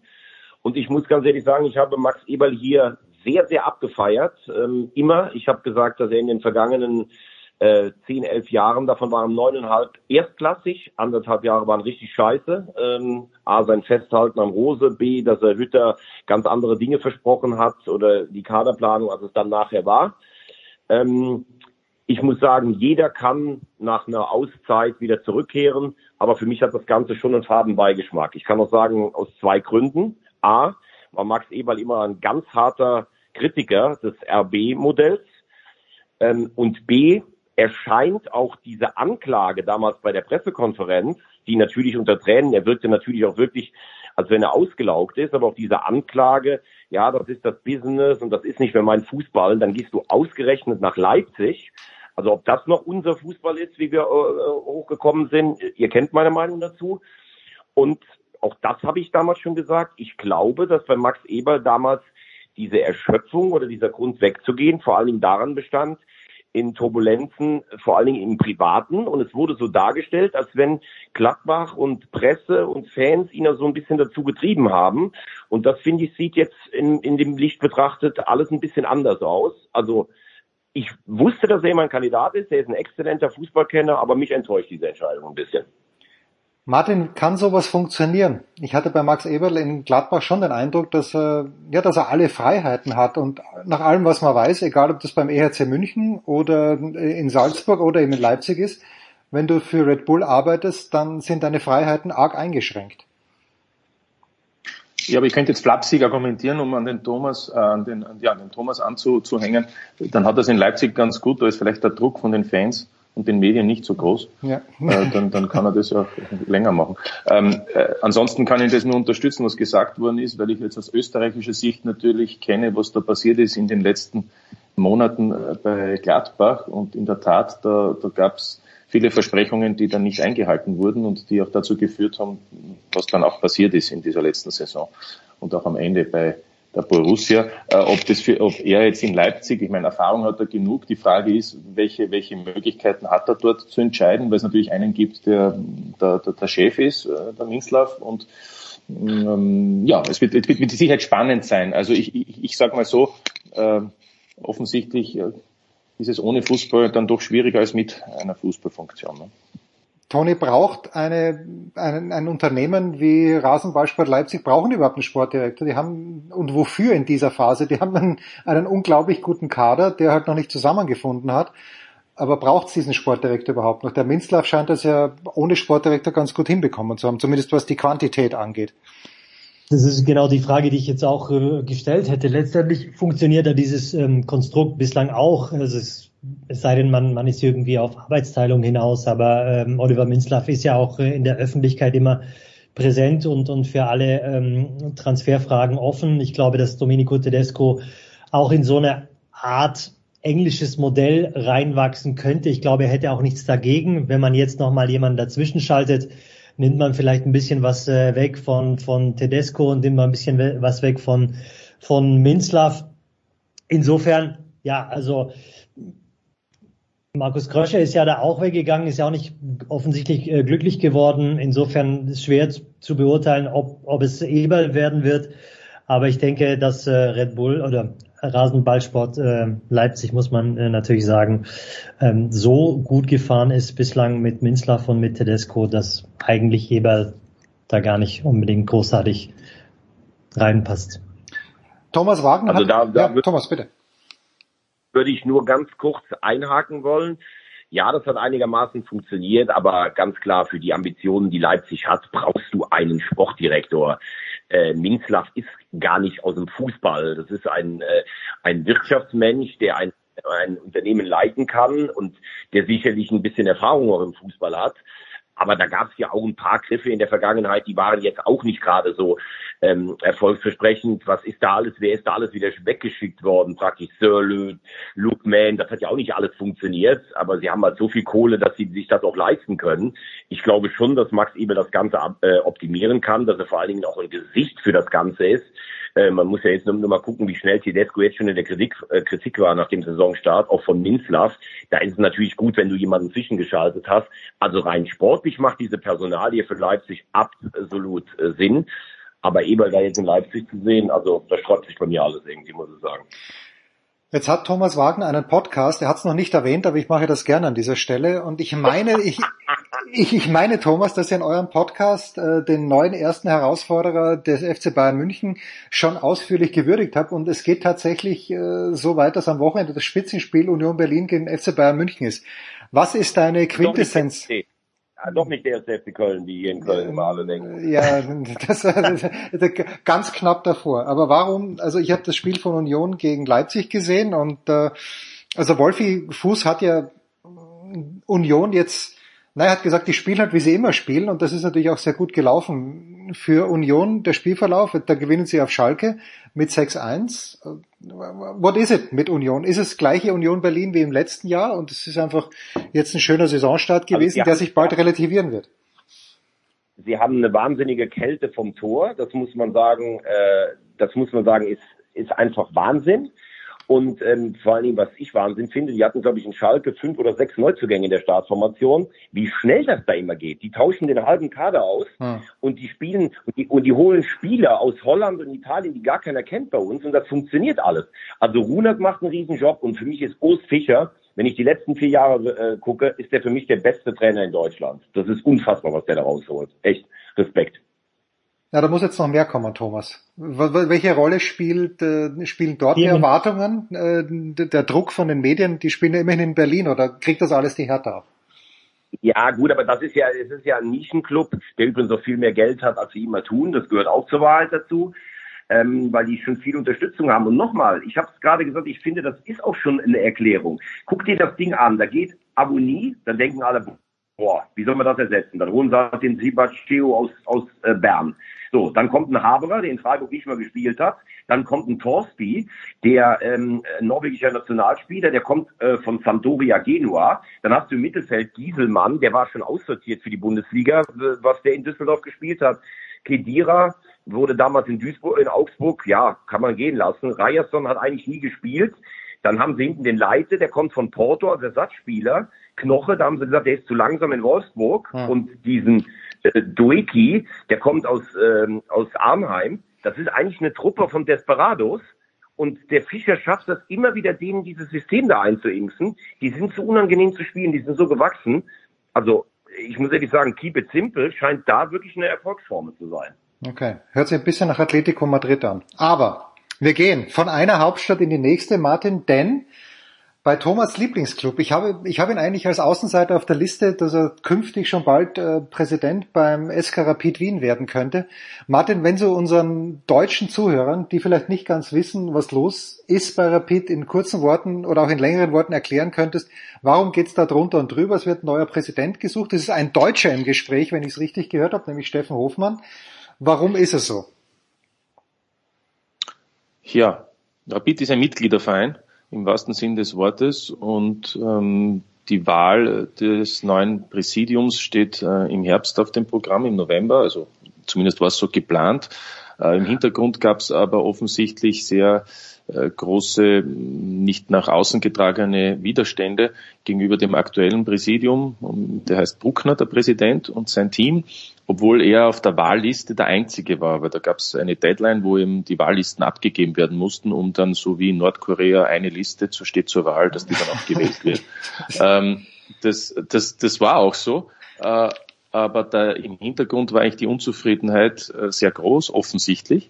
Und ich muss ganz ehrlich sagen, ich habe Max Eberl hier sehr, sehr abgefeiert. Immer. Ich habe gesagt, dass er in den vergangenen 10, 11 Jahren. Davon waren 9,5 erstklassig, 1,5 Jahre waren richtig scheiße. A, sein Festhalten am Rose, B, dass er Hütter ganz andere Dinge versprochen hat oder die Kaderplanung, als es dann nachher war. Ich muss sagen, jeder kann nach einer Auszeit wieder zurückkehren, aber für mich hat das Ganze schon einen Farbenbeigeschmack. Ich kann auch sagen, aus zwei Gründen. A, war Max Eberl immer ein ganz harter Kritiker des RB-Modells. Und B, erscheint auch diese Anklage damals bei der Pressekonferenz, die natürlich unter Tränen, er wirkte natürlich auch wirklich, als wenn er ausgelaugt ist, aber auch diese Anklage, ja, das ist das Business und das ist nicht mehr mein Fußball, dann gehst du ausgerechnet nach Leipzig. Also ob das noch unser Fußball ist, wie wir hochgekommen sind, ihr kennt meine Meinung dazu. Und auch das habe ich damals schon gesagt. Ich glaube, dass bei Max Eberl damals diese Erschöpfung oder dieser Grund wegzugehen vor allen Dingen daran bestand, in Turbulenzen, vor allen Dingen im Privaten. Und es wurde so dargestellt, als wenn Gladbach und Presse und Fans ihn so ein bisschen dazu getrieben haben. Und das, finde ich, sieht jetzt in dem Licht betrachtet alles ein bisschen anders aus. Also ich wusste, dass er mein Kandidat ist. Er ist ein exzellenter Fußballkenner, aber mich enttäuscht diese Entscheidung ein bisschen. Martin, kann sowas funktionieren? Ich hatte bei Max Eberl in Gladbach schon den Eindruck, dass er alle Freiheiten hat und nach allem, was man weiß, egal ob das beim EHC München oder in Salzburg oder eben in Leipzig ist, wenn du für Red Bull arbeitest, dann sind deine Freiheiten arg eingeschränkt. Ja, aber ich könnte jetzt flapsiger argumentieren, um an den Thomas anzuhängen. Dann hat das in Leipzig ganz gut, da ist vielleicht der Druck von den Fans und den Medien nicht so groß, ja. Dann kann er das auch länger machen. Ansonsten kann ich das nur unterstützen, was gesagt worden ist, weil ich jetzt aus österreichischer Sicht natürlich kenne, was da passiert ist in den letzten Monaten bei Gladbach. Und in der Tat, da gab es viele Versprechungen, die dann nicht eingehalten wurden und die auch dazu geführt haben, was dann auch passiert ist in dieser letzten Saison und auch am Ende bei der Borussia, ob er jetzt in Leipzig, ich meine, Erfahrung hat er genug. Die Frage ist, welche Möglichkeiten hat er dort zu entscheiden, weil es natürlich einen gibt, der Chef ist, der Minzlaff, und es wird mit Sicherheit spannend sein. Also ich sag mal so, offensichtlich ist es ohne Fußball dann doch schwieriger als mit einer Fußballfunktion. Ne? Toni, braucht ein Unternehmen wie Rasenballsport Leipzig, brauchen überhaupt einen Sportdirektor? Die haben, und wofür in dieser Phase? Die haben einen unglaublich guten Kader, der halt noch nicht zusammengefunden hat. Aber braucht es diesen Sportdirektor überhaupt noch? Der Minzlaff scheint das ja ohne Sportdirektor ganz gut hinbekommen zu haben, zumindest was die Quantität angeht. Das ist genau die Frage, die ich jetzt auch gestellt hätte. Letztendlich funktioniert ja dieses Konstrukt bislang auch. Also es sei denn, man ist irgendwie auf Arbeitsteilung hinaus, aber Oliver Minzlaff ist ja auch in der Öffentlichkeit immer präsent und für alle Transferfragen offen. Ich glaube, dass Domenico Tedesco auch in so eine Art englisches Modell reinwachsen könnte. Ich glaube, er hätte auch nichts dagegen. Wenn man jetzt nochmal jemanden dazwischen schaltet, nimmt man vielleicht ein bisschen was weg von Tedesco und nimmt man ein bisschen was weg von Minzlaff. Insofern, ja, also Markus Kröscher ist ja da auch weggegangen, ist ja auch nicht offensichtlich glücklich geworden. Insofern ist es schwer zu beurteilen, ob es Eberl werden wird. Aber ich denke, dass Red Bull oder Rasenballsport Leipzig, muss man natürlich sagen, so gut gefahren ist bislang mit Minzlaff und mit Tedesco, dass eigentlich Eberl da gar nicht unbedingt großartig reinpasst. Thomas Wagner, also Thomas, bitte. Würde ich nur ganz kurz einhaken wollen. Ja, das hat einigermaßen funktioniert, aber ganz klar, für die Ambitionen, die Leipzig hat, brauchst du einen Sportdirektor. Minzlaff ist gar nicht aus dem Fußball. Das ist ein Wirtschaftsmensch, der ein Unternehmen leiten kann und der sicherlich ein bisschen Erfahrung auch im Fußball hat. Aber da gab es ja auch ein paar Griffe in der Vergangenheit, die waren jetzt auch nicht gerade so erfolgsversprechend. Was ist da alles, wer ist da alles wieder weggeschickt worden? Praktisch Sörlö, Lookman, das hat ja auch nicht alles funktioniert. Aber sie haben halt so viel Kohle, dass sie sich das auch leisten können. Ich glaube schon, dass Max Eberl das Ganze optimieren kann, dass er vor allen Dingen auch ein Gesicht für das Ganze ist. Man muss ja jetzt nur mal gucken, wie schnell Tedesco jetzt schon in der Kritik war nach dem Saisonstart, auch von Minzlaff. Da ist es natürlich gut, wenn du jemanden zwischengeschaltet hast. Also rein sportlich macht diese Personalie für Leipzig absolut Sinn. Aber Eberl da jetzt in Leipzig zu sehen, also da sträubt sich bei mir alles irgendwie, muss ich sagen. Jetzt hat Thomas Wagner einen Podcast, er hat es noch nicht erwähnt, aber ich mache das gerne an dieser Stelle. Und ich meine, Thomas, dass ihr in eurem Podcast den neuen ersten Herausforderer des FC Bayern München schon ausführlich gewürdigt habt. Und es geht tatsächlich so weit, dass am Wochenende das Spitzenspiel Union Berlin gegen den FC Bayern München ist. Was ist deine Quintessenz? Doch nicht der erste FC Köln, die hier in Köln immer alle denken. Ja, das ganz knapp davor. Aber warum, also ich habe das Spiel von Union gegen Leipzig gesehen und also Wolfi Fuß hat ja Union jetzt, naja, hat gesagt, die spielen halt, wie sie immer spielen, und das ist natürlich auch sehr gut gelaufen für Union, der Spielverlauf. Da gewinnen sie auf Schalke mit 6-1. What is it mit Union? Ist es gleiche Union Berlin wie im letzten Jahr? Und es ist einfach jetzt ein schöner Saisonstart gewesen, der sich bald relativieren wird. Sie haben eine wahnsinnige Kälte vom Tor. Das muss man sagen, ist einfach Wahnsinn. Und vor allen Dingen, was ich Wahnsinn finde, die hatten, glaube ich, in Schalke 5 oder 6 Neuzugänge in der Startformation. Wie schnell das da immer geht. Die tauschen den halben Kader aus und die spielen und die holen Spieler aus Holland und Italien, die gar keiner kennt bei uns, und das funktioniert alles. Also Runert macht einen Riesenjob, und für mich ist Urs Fischer, wenn ich die letzten 4 Jahre gucke, ist der für mich der beste Trainer in Deutschland. Das ist unfassbar, was der da rausholt. Echt Respekt. Ja, da muss jetzt noch mehr kommen, Thomas. Welche Rolle spielen dort die Erwartungen, der Druck von den Medien? Die spielen ja immerhin in Berlin, oder kriegt das alles die Hertha ab? Ja, gut, aber es ist ja ein Nischenclub, der übrigens auch viel mehr Geld hat, als sie immer tun. Das gehört auch zur Wahrheit dazu, weil die schon viel Unterstützung haben. Und nochmal, ich habe es gerade gesagt, ich finde, das ist auch schon eine Erklärung. Guck dir das Ding an, da geht Abonnie, dann denken alle, boah, wie soll man das ersetzen? Dann holen sie halt den Sibaccio aus Bern. So, dann kommt ein Haberer, der in Freiburg nicht mehr gespielt hat. Dann kommt ein Torsby, der norwegischer Nationalspieler, der kommt von Sampdoria Genua. Dann hast du im Mittelfeld Gieselmann, der war schon aussortiert für die Bundesliga, was der in Düsseldorf gespielt hat. Kedira wurde damals in Augsburg, ja, kann man gehen lassen. Ryerson hat eigentlich nie gespielt. Dann haben sie hinten den Leite, der kommt von Porto als Ersatzspieler. Knoche, da haben sie gesagt, der ist zu langsam in Wolfsburg. Ja. Und diesen Doeki, der kommt aus Arnheim. Das ist eigentlich eine Truppe von Desperados. Und der Fischer schafft das immer wieder, denen dieses System da einzuimpfen. Die sind so unangenehm zu spielen, die sind so gewachsen. Also ich muss ehrlich sagen, keep it simple scheint da wirklich eine Erfolgsformel zu sein. Okay, hört sich ein bisschen nach Atletico Madrid an. Aber... wir gehen von einer Hauptstadt in die nächste, Martin, denn bei Thomas Lieblingsclub, ich habe ihn eigentlich als Außenseiter auf der Liste, dass er künftig schon bald Präsident beim SK Rapid Wien werden könnte. Martin, wenn du unseren deutschen Zuhörern, die vielleicht nicht ganz wissen, was los ist bei Rapid, in kurzen Worten oder auch in längeren Worten erklären könntest, warum geht's da drunter und drüber? Es wird ein neuer Präsident gesucht. Es ist ein Deutscher im Gespräch, wenn ich es richtig gehört habe, nämlich Steffen Hofmann. Warum ist es so? Ja, Rapid ist ein Mitgliederverein im wahrsten Sinn des Wortes, und die Wahl des neuen Präsidiums steht im Herbst auf dem Programm, im November, also zumindest war es so geplant. Im Hintergrund gab es aber offensichtlich sehr große, nicht nach außen getragene Widerstände gegenüber dem aktuellen Präsidium. Der heißt Bruckner, der Präsident, und sein Team, obwohl er auf der Wahlliste der Einzige war. Aber da gab es eine Deadline, wo eben die Wahllisten abgegeben werden mussten, um dann, so wie in Nordkorea, eine Liste steht zur Wahl, dass die dann auch gewählt wird. Das war auch so. Aber da im Hintergrund war eigentlich die Unzufriedenheit sehr groß, offensichtlich,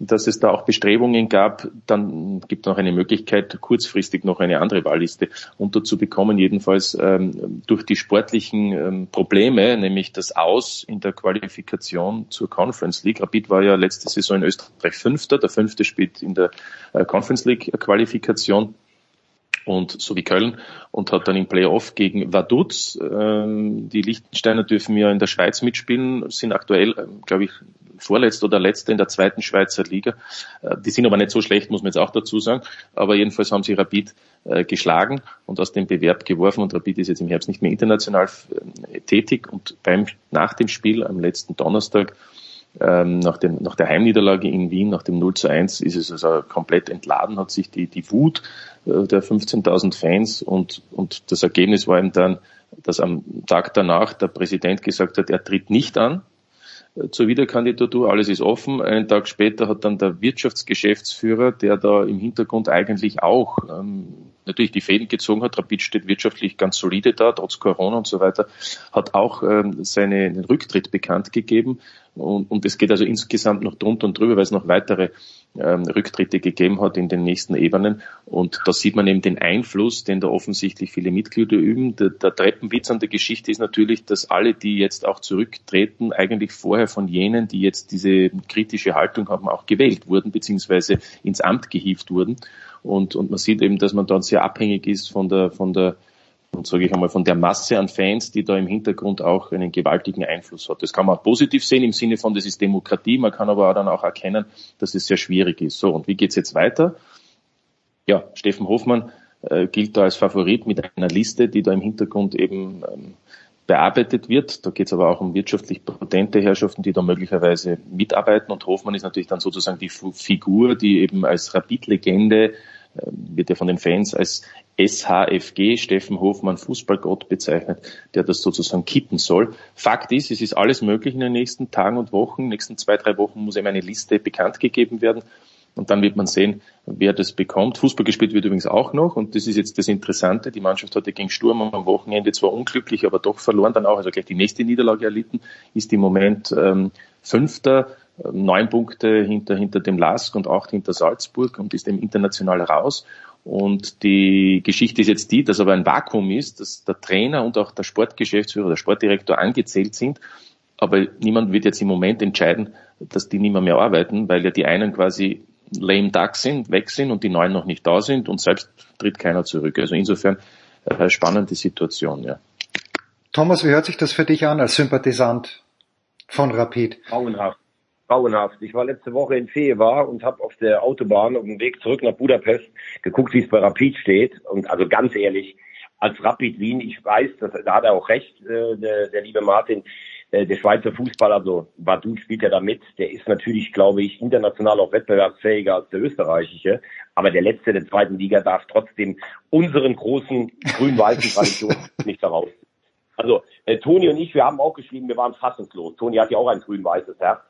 dass es da auch Bestrebungen gab. Dann gibt es noch eine Möglichkeit, kurzfristig noch eine andere Wahlliste unterzubekommen, jedenfalls durch die sportlichen Probleme, nämlich das Aus in der Qualifikation zur Conference League. Rapid war ja letzte Saison in Österreich Fünfter, der Fünfte spielt in der Conference League Qualifikation. Und so wie Köln, und hat dann im Playoff gegen Vaduz. Die Liechtensteiner dürfen ja in der Schweiz mitspielen, sind aktuell, glaube ich, vorletzter oder letzter in der 2. Schweizer Liga. Die sind aber nicht so schlecht, muss man jetzt auch dazu sagen. Aber jedenfalls haben sie Rapid geschlagen und aus dem Bewerb geworfen. Und Rapid ist jetzt im Herbst nicht mehr international tätig. Und nach dem Spiel am letzten Donnerstag, nach der Heimniederlage in Wien, nach dem 0:1, ist es also komplett entladen, hat sich die Wut der 15.000 Fans, und das Ergebnis war eben dann, dass am Tag danach der Präsident gesagt hat, er tritt nicht an. zur Wiederkandidatur, alles ist offen. Einen Tag später hat dann der Wirtschaftsgeschäftsführer, der da im Hintergrund eigentlich auch natürlich die Fäden gezogen hat, Rapid steht wirtschaftlich ganz solide da, trotz Corona und so weiter, hat auch seinen Rücktritt bekannt gegeben. Und es geht also insgesamt noch drunter und drüber, weil es noch weitere Rücktritte gegeben hat in den nächsten Ebenen. Und da sieht man eben den Einfluss, den da offensichtlich viele Mitglieder üben. Der Treppenwitz an der Geschichte ist natürlich, dass alle, die jetzt auch zurücktreten, eigentlich vorher von jenen, die jetzt diese kritische Haltung haben, auch gewählt wurden, beziehungsweise ins Amt gehievt wurden. Und man sieht eben, dass man dort sehr abhängig ist von der Masse an Fans, die da im Hintergrund auch einen gewaltigen Einfluss hat. Das kann man auch positiv sehen im Sinne von, das ist Demokratie, man kann aber auch dann auch erkennen, dass es sehr schwierig ist. So, und wie geht's jetzt weiter? Ja, Steffen Hofmann gilt da als Favorit mit einer Liste, die da im Hintergrund eben bearbeitet wird. Da geht's aber auch um wirtschaftlich potente Herrschaften, die da möglicherweise mitarbeiten, und Hofmann ist natürlich dann sozusagen die Figur, die eben als Rapid-Legende, wird ja von den Fans als SHFG, Steffen Hofmann, Fußballgott bezeichnet, der das sozusagen kitten soll. Fakt ist, es ist alles möglich in den nächsten Tagen und Wochen. In den nächsten 2-3 Wochen muss eben eine Liste bekannt gegeben werden. Und dann wird man sehen, wer das bekommt. Fußball gespielt wird übrigens auch noch. Und das ist jetzt das Interessante. Die Mannschaft hatte gegen Sturm am Wochenende zwar unglücklich, aber doch verloren dann auch. Also gleich die nächste Niederlage erlitten, ist im Moment Fünfter. 9 Punkte hinter dem LASK und 8 hinter Salzburg und ist eben international raus. Und die Geschichte ist jetzt die, dass aber ein Vakuum ist, dass der Trainer und auch der Sportgeschäftsführer, der Sportdirektor angezählt sind. Aber niemand wird jetzt im Moment entscheiden, dass die niemand mehr arbeiten, weil ja die einen quasi lame duck sind, weg sind und die neuen noch nicht da sind und selbst tritt keiner zurück. Also insofern eine spannende Situation, ja. Thomas, wie hört sich das für dich an als Sympathisant von Rapid? Grauenhaft. Ich war letzte Woche in Fejevar und habe auf der Autobahn auf dem Weg zurück nach Budapest geguckt, wie es bei Rapid steht. Und also ganz ehrlich, als Rapid Wien, ich weiß, da hat er auch recht, der liebe Martin, der Schweizer Fußballer, also Badu spielt ja da mit, der ist natürlich, glaube ich, international auch wettbewerbsfähiger als der österreichische. Aber der Letzte der zweiten Liga darf trotzdem unseren großen grün-weißen Traditionen nicht daraus. Also Toni und ich, wir haben auch geschrieben, wir waren fassungslos. Toni hat ja auch ein grün-weißes Herz.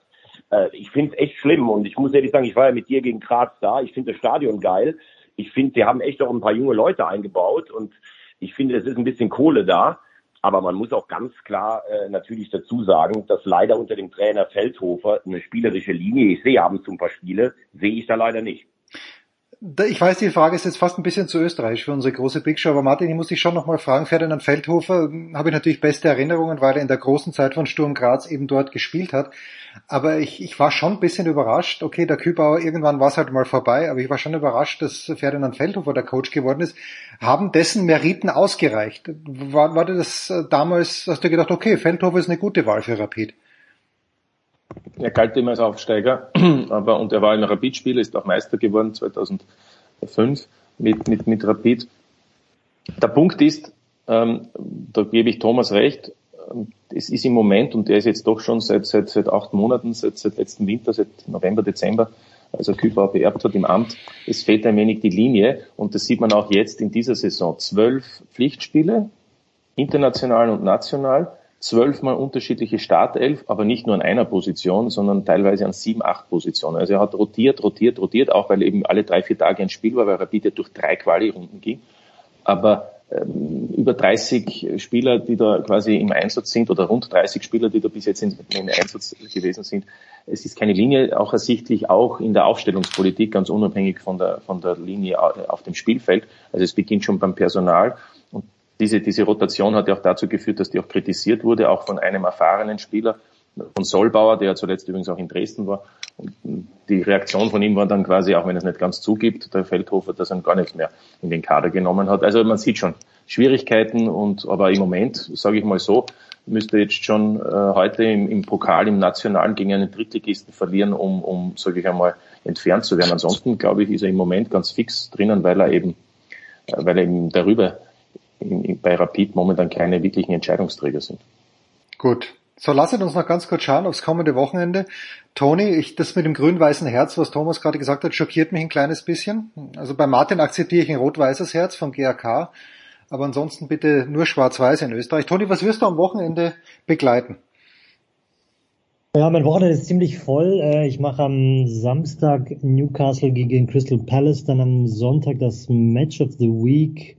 Ich finde es echt schlimm und ich muss ehrlich sagen, ich war ja mit dir gegen Graz da. Ich finde das Stadion geil. Ich finde, die haben echt auch ein paar junge Leute eingebaut und ich finde, es ist ein bisschen Kohle da. Aber man muss auch ganz klar natürlich dazu sagen, dass leider unter dem Trainer Feldhofer eine spielerische Linie, ich sehe abends ein paar Spiele, sehe ich da leider nicht. Ich weiß, die Frage ist jetzt fast ein bisschen zu österreichisch für unsere große Big Show, aber Martin, ich muss dich schon nochmal fragen, Ferdinand Feldhofer, habe ich natürlich beste Erinnerungen, weil er in der großen Zeit von Sturm Graz eben dort gespielt hat, aber ich war schon ein bisschen überrascht, okay, der Kübauer, irgendwann war es halt mal vorbei, aber ich war schon überrascht, dass Ferdinand Feldhofer der Coach geworden ist. Haben dessen Meriten ausgereicht? War das damals, hast du gedacht, okay, Feldhofer ist eine gute Wahl für Rapid? Er galt immer als Aufsteiger, und er war ein Rapid-Spieler, ist auch Meister geworden 2005 mit Rapid. Der Punkt ist, da gebe ich Thomas recht, es ist im Moment, und er ist jetzt doch schon seit 8 Monaten, seit letzten Winter, seit November, Dezember, als er Kübauer beerbt hat im Amt, es fehlt ein wenig die Linie, und das sieht man auch jetzt in dieser Saison. 12 Pflichtspiele, international und national, 12-mal unterschiedliche Startelf, aber nicht nur an einer Position, sondern teilweise an 7, 8 Positionen. Also er hat rotiert, auch weil eben alle 3-4 Tage ein Spiel war, weil Rapid ja durch 3 Quali-Runden ging. Aber über 30 Spieler, die da quasi im Einsatz sind, oder rund 30 Spieler, die da bis jetzt im Einsatz gewesen sind, es ist keine Linie, auch ersichtlich, auch in der Aufstellungspolitik, ganz unabhängig von der Linie auf dem Spielfeld. Also es beginnt schon beim Personal. Diese Rotation hat ja auch dazu geführt, dass die auch kritisiert wurde, auch von einem erfahrenen Spieler, von Solbauer, der ja zuletzt übrigens auch in Dresden war. Und die Reaktion von ihm war dann quasi, auch wenn er es nicht ganz zugibt, der Feldhofer, dass er ihn gar nicht mehr in den Kader genommen hat. Also man sieht schon Schwierigkeiten, aber im Moment, sage ich mal so, müsste jetzt schon heute im Pokal, im Nationalen gegen einen Drittligisten verlieren, um sage ich einmal, entfernt zu werden. Ansonsten, glaube ich, ist er im Moment ganz fix drinnen, weil er eben darüber bei Rapid momentan keine wirklichen Entscheidungsträger sind. Gut. So, lasst uns noch ganz kurz schauen aufs kommende Wochenende. Toni, das mit dem grün-weißen Herz, was Thomas gerade gesagt hat, schockiert mich ein kleines bisschen. Also bei Martin akzeptiere ich ein rot-weißes Herz vom GAK, aber ansonsten bitte nur schwarz-weiß in Österreich. Toni, was wirst du am Wochenende begleiten? Ja, mein Wochenende ist ziemlich voll. Ich mache am Samstag Newcastle gegen Crystal Palace, dann am Sonntag das Match of the Week,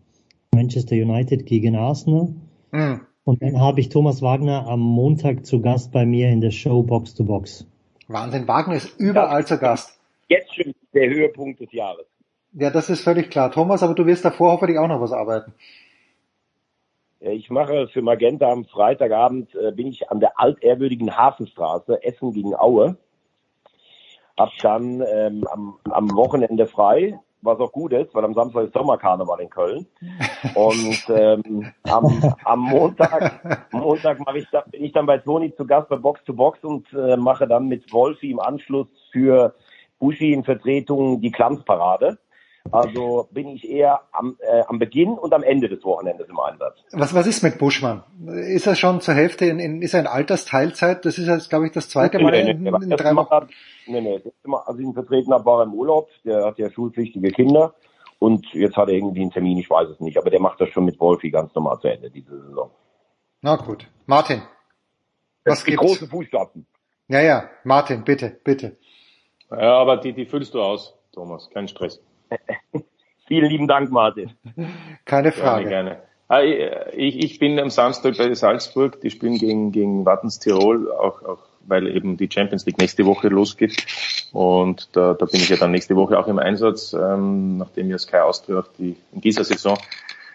Manchester United gegen Arsenal. Mhm. Und dann habe ich Thomas Wagner am Montag zu Gast bei mir in der Show Box to Box. Wahnsinn, Wagner ist überall zu Gast. Jetzt schon der Höhepunkt des Jahres. Ja, das ist völlig klar. Thomas, aber du wirst davor hoffentlich auch noch was arbeiten. Ich mache für Magenta am Freitagabend, bin ich an der altehrwürdigen Hafenstraße, Essen gegen Aue. Hab dann am Wochenende frei, was auch gut ist, weil am Samstag ist Sommerkarneval in Köln. Und am Montag bin ich dann bei Toni zu Gast bei Box to Box und mache dann mit Wolfi im Anschluss für Buschi in Vertretung die Klampsparade. Also bin ich eher am Beginn und am Ende des Wochenendes im Einsatz. Was ist mit Buschmann? Ist er schon zur Hälfte ist er in Altersteilzeit? Das ist jetzt, glaube ich, das zweite Mal in 3 Wochen. Als ich ihn vertreten habe, war er im Urlaub. Der hat ja schulpflichtige Kinder. Und jetzt hat er irgendwie einen Termin, ich weiß es nicht. Aber der macht das schon mit Wolfi ganz normal zu Ende diese Saison. Na gut. Martin, was gibt's? Die großen Fußstapfen. Ja, Martin, bitte. Ja, aber die füllst du aus, Thomas. Kein Stress. Vielen lieben Dank, Martin. Keine Frage. Gerne. Ich bin am Samstag bei Salzburg. Die spielen gegen Wattens Tirol, auch weil eben die Champions League nächste Woche losgeht. Und da bin ich ja dann nächste Woche auch im Einsatz, nachdem ja Sky Austria auch in dieser Saison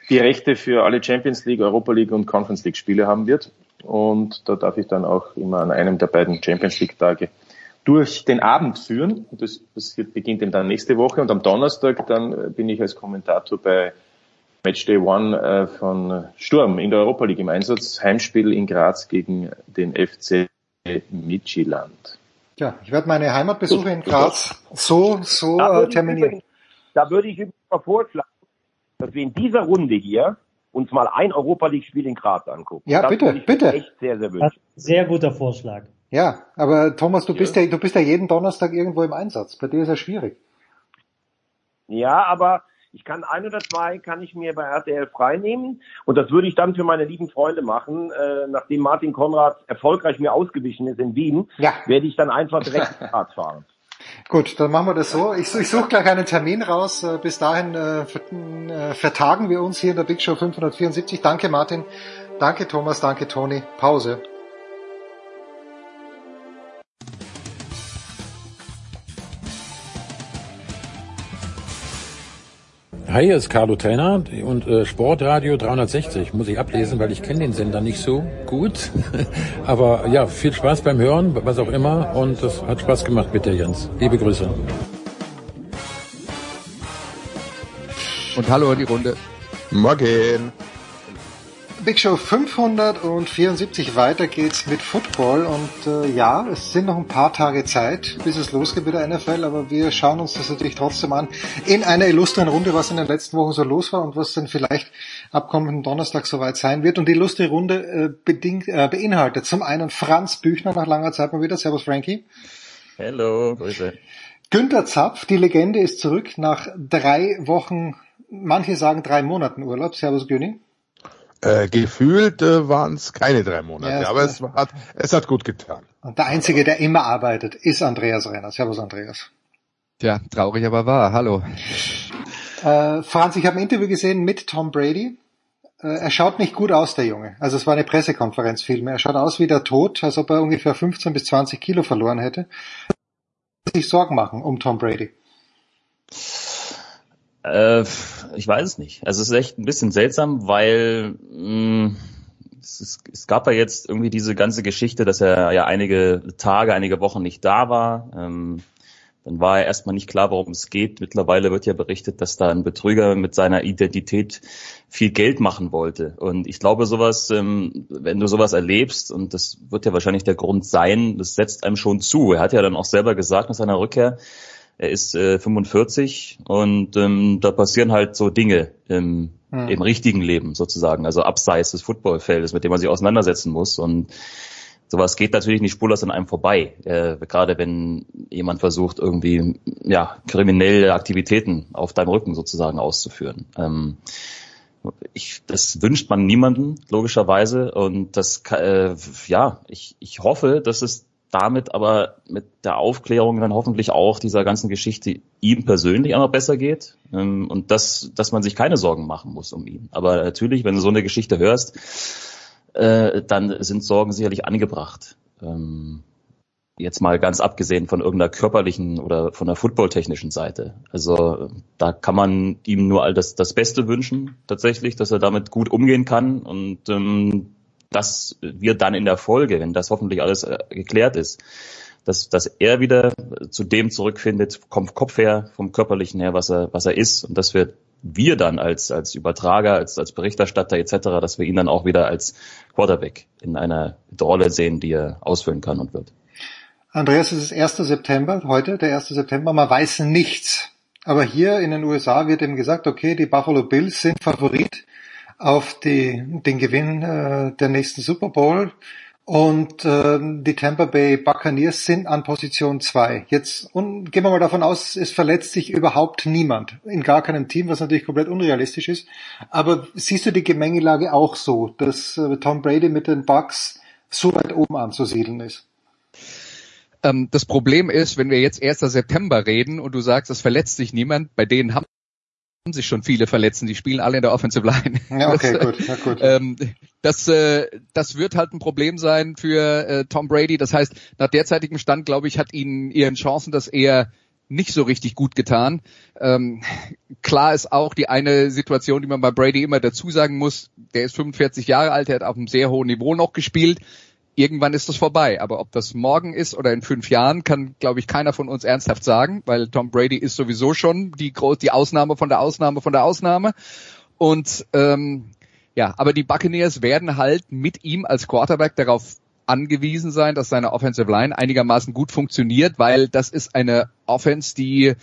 die Rechte für alle Champions League, Europa League und Conference League Spiele haben wird. Und da darf ich dann auch immer an einem der beiden Champions League Tage durch den Abend führen. Das beginnt eben dann nächste Woche. Und am Donnerstag dann bin ich als Kommentator bei Matchday One von Sturm in der Europa League im Einsatz. Heimspiel in Graz gegen den FC Midtjylland. Ja, ich werde meine Heimatbesuche in Graz so terminieren. Da würde ich übrigens mal vorschlagen, dass wir in dieser Runde hier uns mal ein Europa League Spiel in Graz angucken. Ja, das bitte. Echt sehr, sehr wünschen. Sehr guter Vorschlag. Ja, aber Thomas, du bist ja jeden Donnerstag irgendwo im Einsatz. Bei dir ist ja schwierig. Ja, aber ich kann 1 oder 2 mir bei RTL freinehmen. Und das würde ich dann für meine lieben Freunde machen. Nachdem Martin Konrad erfolgreich mir ausgewichen ist in Wien, werde ich dann einfach direkt Rad fahren. Gut, dann machen wir das so. Ich suche gleich einen Termin raus. Bis dahin vertagen wir uns hier in der Big Show 574. Danke Martin, danke Thomas, danke Toni. Pause. Hi, hier ist Carlo Trainer und Sportradio 360. Muss ich ablesen, weil ich kenne den Sender nicht so gut. Aber ja, viel Spaß beim Hören, was auch immer. Und das hat Spaß gemacht mit dir, Jens. Liebe Grüße. Und hallo in die Runde. Morgen. Big Show 574, weiter geht's mit Football und es sind noch ein paar Tage Zeit, bis es losgeht mit der NFL, aber wir schauen uns das natürlich trotzdem an in einer illustren Runde, was in den letzten Wochen so los war und was dann vielleicht ab kommenden Donnerstag soweit sein wird. Und die illustre Runde beinhaltet zum einen Franz Büchner nach langer Zeit mal wieder. Servus Frankie. Hello, Grüße. Günther Zapf, die Legende ist zurück nach 3 Wochen, manche sagen 3 Monaten Urlaub. Servus Günni. Gefühlt waren es keine 3 Monate, ja, aber es hat gut getan. Und der Einzige, der immer arbeitet, ist Andreas Renner. Servus Andreas. Tja, traurig, aber wahr. Hallo. Franz, ich habe ein Interview gesehen mit Tom Brady. Er schaut nicht gut aus, der Junge. Also es war eine Pressekonferenz vielmehr. Er schaut aus wie der Tod, als ob er ungefähr 15 bis 20 Kilo verloren hätte. Sich Sorgen machen um Tom Brady. Ich weiß es nicht. Also es ist echt ein bisschen seltsam, weil es gab ja jetzt irgendwie diese ganze Geschichte, dass er ja einige Tage, einige Wochen nicht da war. Dann war ja erstmal nicht klar, worum es geht. Mittlerweile wird ja berichtet, dass da ein Betrüger mit seiner Identität viel Geld machen wollte. Und ich glaube, sowas, wenn du sowas erlebst, und das wird ja wahrscheinlich der Grund sein, das setzt einem schon zu. Er hat ja dann auch selber gesagt nach seiner Rückkehr, er ist 45 und da passieren halt so Dinge im richtigen Leben sozusagen, also abseits des Footballfeldes, mit dem man sich auseinandersetzen muss. Und sowas geht natürlich nicht spurlos an einem vorbei, gerade wenn jemand versucht, irgendwie kriminelle Aktivitäten auf deinem Rücken sozusagen auszuführen. Das wünscht man niemanden, logischerweise. Und das ich hoffe, dass es damit aber mit der Aufklärung dann hoffentlich auch dieser ganzen Geschichte ihm persönlich einmal besser geht und dass man sich keine Sorgen machen muss um ihn. Aber natürlich, wenn du so eine Geschichte hörst, dann sind Sorgen sicherlich angebracht. Jetzt mal ganz abgesehen von irgendeiner körperlichen oder von der footballtechnischen Seite. Also da kann man ihm nur all das Beste wünschen, tatsächlich, dass er damit gut umgehen kann und dass wir dann in der Folge, wenn das hoffentlich alles geklärt ist, dass er wieder zu dem zurückfindet, vom Kopf her, vom Körperlichen her, was er ist, und dass wir dann als Übertrager, als Berichterstatter etc., dass wir ihn dann auch wieder als Quarterback in einer Rolle sehen, die er ausfüllen kann und wird. Andreas, es ist 1. September, heute der 1. September, man weiß nichts. Aber hier in den USA wird eben gesagt, okay, die Buffalo Bills sind Favorit auf den Gewinn der nächsten Super Bowl und die Tampa Bay Buccaneers sind an Position 2. Jetzt gehen wir mal davon aus, es verletzt sich überhaupt niemand, in gar keinem Team, was natürlich komplett unrealistisch ist. Aber siehst du die Gemengelage auch so, dass Tom Brady mit den Bucks so weit oben anzusiedeln ist? Das Problem ist, wenn wir jetzt 1. September reden und du sagst, es verletzt sich niemand, bei denen haben sich schon viele verletzen, die spielen alle in der Offensive Line. Ja, okay, gut. Das wird halt ein Problem sein für Tom Brady. Das heißt, nach derzeitigem Stand, glaube ich, hat ihren Chancen das eher nicht so richtig gut getan. Klar ist auch die eine Situation, die man bei Brady immer dazu sagen muss, der ist 45 Jahre alt, er hat auf einem sehr hohen Niveau noch gespielt. Irgendwann ist das vorbei, aber ob das morgen ist oder in 5 Jahren, kann, glaube ich, keiner von uns ernsthaft sagen, weil Tom Brady ist sowieso schon die Ausnahme von der Ausnahme von der Ausnahme. Und aber die Buccaneers werden halt mit ihm als Quarterback darauf angewiesen sein, dass seine Offensive Line einigermaßen gut funktioniert, weil das ist eine Offense, die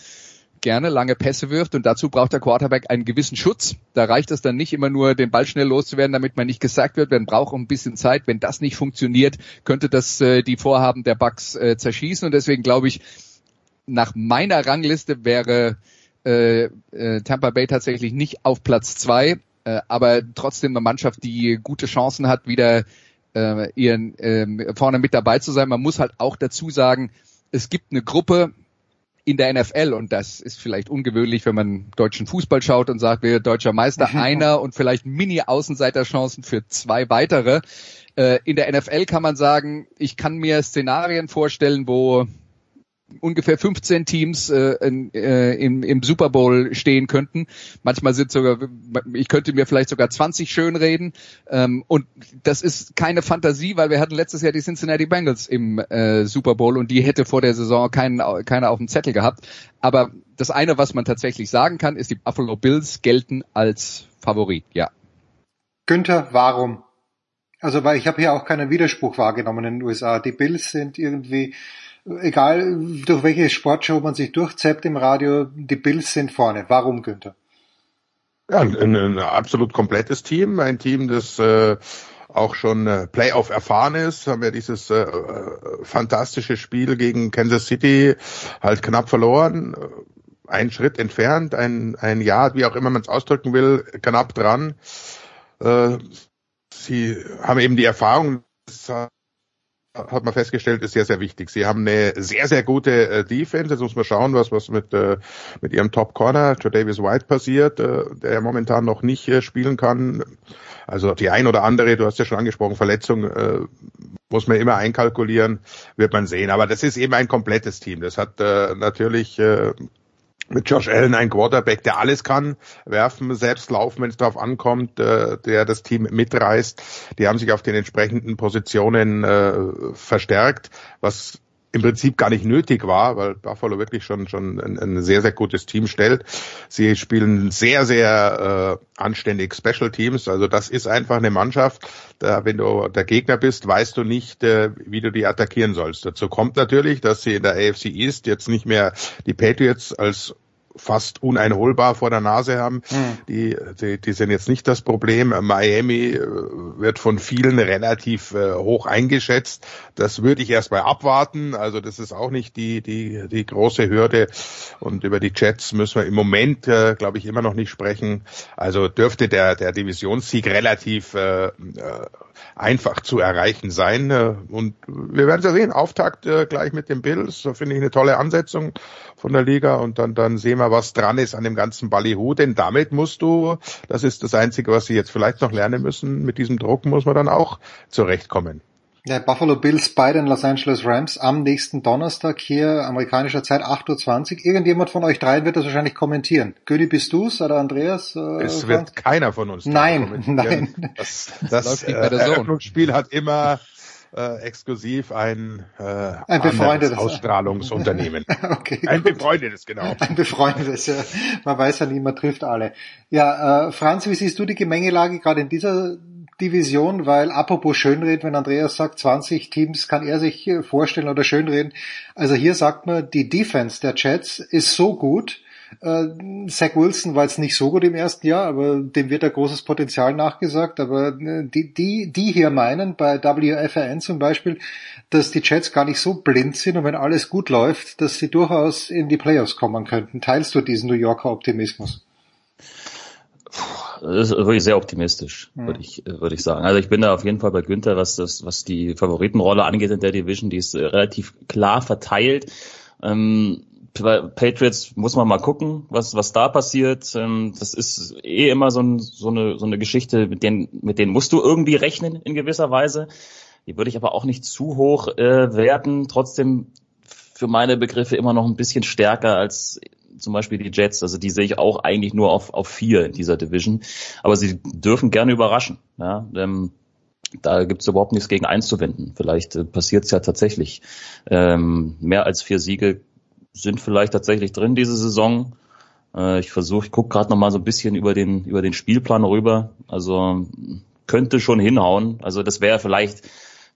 gerne lange Pässe wirft, und dazu braucht der Quarterback einen gewissen Schutz. Da reicht es dann nicht immer nur, den Ball schnell loszuwerden, damit man nicht gesackt wird. Man braucht ein bisschen Zeit. Wenn das nicht funktioniert, könnte das die Vorhaben der Bucks zerschießen. Und deswegen glaube ich, nach meiner Rangliste wäre Tampa Bay tatsächlich nicht auf Platz 2, aber trotzdem eine Mannschaft, die gute Chancen hat, wieder vorne mit dabei zu sein. Man muss halt auch dazu sagen, es gibt eine Gruppe in der NFL, und das ist vielleicht ungewöhnlich, wenn man deutschen Fußball schaut und sagt, wir deutscher Meister, einer und vielleicht Mini-Außenseiterchancen für 2 weitere. In der NFL kann man sagen, ich kann mir Szenarien vorstellen, wo ungefähr 15 Teams im Super Bowl stehen könnten. Manchmal sind sogar, ich könnte mir vielleicht sogar 20 schönreden. Und das ist keine Fantasie, weil wir hatten letztes Jahr die Cincinnati Bengals im Super Bowl und die hätte vor der Saison keiner auf dem Zettel gehabt. Aber das eine, was man tatsächlich sagen kann, ist, die Buffalo Bills gelten als Favorit, ja. Günther, warum? Also, weil ich habe hier auch keinen Widerspruch wahrgenommen in den USA. Die Bills sind irgendwie, egal durch welche Sportshow man sich durchzappt im Radio, die Bills sind vorne. Warum, Günther? Ja, ein absolut komplettes Team. Ein Team, das auch schon Playoff erfahren ist. Haben wir dieses fantastische Spiel gegen Kansas City halt knapp verloren. Ein Schritt entfernt, ein Jahr, wie auch immer man es ausdrücken will, knapp dran. Sie haben eben die Erfahrung, das hat man festgestellt, ist sehr, sehr wichtig. Sie haben eine sehr, sehr gute Defense. Jetzt muss man schauen, was mit ihrem Top-Corner, Davis White, passiert, der momentan noch nicht spielen kann. Also die ein oder andere, du hast ja schon angesprochen, Verletzung muss man immer einkalkulieren, wird man sehen. Aber das ist eben ein komplettes Team. Das hat natürlich mit Josh Allen einen Quarterback, der alles kann, werfen, selbst laufen, wenn es darauf ankommt, der das Team mitreißt. Die haben sich auf den entsprechenden Positionen verstärkt, was im Prinzip gar nicht nötig war, weil Buffalo wirklich schon ein sehr, sehr gutes Team stellt. Sie spielen sehr, sehr anständig Special Teams. Also das ist einfach eine Mannschaft, da, wenn du der Gegner bist, weißt du nicht, wie du die attackieren sollst. Dazu kommt natürlich, dass sie in der AFC East jetzt nicht mehr die Patriots als fast uneinholbar vor der Nase haben. Mhm. Die sind jetzt nicht das Problem. Miami wird von vielen relativ hoch eingeschätzt. Das würde ich erstmal abwarten. Also das ist auch nicht die große Hürde. Und über die Jets müssen wir im Moment, glaube ich, immer noch nicht sprechen. Also dürfte der Divisionssieg relativ einfach zu erreichen sein. Und wir werden es ja sehen. Auftakt gleich mit den Bills. Da finde ich eine tolle Ansetzung von der Liga. Und dann sehen wir, was dran ist an dem ganzen Ballyhoo. Denn damit musst du, das ist das Einzige, was sie jetzt vielleicht noch lernen müssen, mit diesem Druck muss man dann auch zurechtkommen. Ja, Buffalo Bills bei den Los Angeles Rams am nächsten Donnerstag hier amerikanischer Zeit 8:20 Uhr. Irgendjemand von euch dreien wird das wahrscheinlich kommentieren. Gödi, bist du's oder Andreas? Es wird keiner von uns. Nein. Das Eröffnungsspiel hat immer exklusiv ein befreundetes Ausstrahlungsunternehmen. Okay, ein gut. Befreundetes, genau. Ein befreundetes, ja. Man weiß ja nie, man trifft alle. Ja, Franz, wie siehst du die Gemengelage gerade in dieser Division, weil apropos Schönreden, wenn Andreas sagt, 20 Teams kann er sich vorstellen oder schönreden. Also hier sagt man, die Defense der Jets ist so gut. Zach Wilson war jetzt nicht so gut im ersten Jahr, aber dem wird da großes Potenzial nachgesagt. Aber die hier meinen, bei WFAN zum Beispiel, dass die Jets gar nicht so blind sind und wenn alles gut läuft, dass sie durchaus in die Playoffs kommen könnten. Teilst du diesen New Yorker Optimismus? Das ist wirklich sehr optimistisch, würde ich sagen. Also ich bin da auf jeden Fall bei Günther, was die Favoritenrolle angeht in der Division, die ist relativ klar verteilt. Patriots muss man mal gucken, was da passiert. Das ist eh immer so eine Geschichte, mit denen musst du irgendwie rechnen in gewisser Weise. Die würde ich aber auch nicht zu hoch werten. Trotzdem für meine Begriffe immer noch ein bisschen stärker als zum Beispiel die Jets, also die sehe ich auch eigentlich nur auf 4 in dieser Division, aber sie dürfen gerne überraschen. Ja? Da gibt's überhaupt nichts gegen einzuwenden. Vielleicht passiert's ja tatsächlich. Mehr als 4 Siege sind vielleicht tatsächlich drin diese Saison. Ich gucke gerade noch mal so ein bisschen über den Spielplan rüber. Also könnte schon hinhauen. Also das wäre vielleicht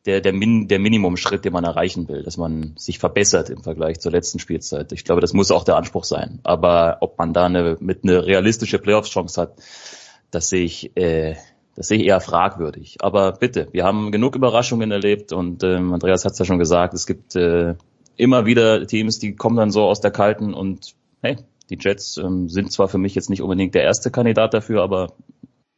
der Minimum-Schritt, den man erreichen will, dass man sich verbessert im Vergleich zur letzten Spielzeit. Ich glaube, das muss auch der Anspruch sein. Aber ob man da eine realistische Playoffs-Chance hat, das sehe ich eher fragwürdig. Aber bitte, wir haben genug Überraschungen erlebt und Andreas hat es ja schon gesagt, es gibt immer wieder Teams, die kommen dann so aus der Kalten und hey, die Jets sind zwar für mich jetzt nicht unbedingt der erste Kandidat dafür, aber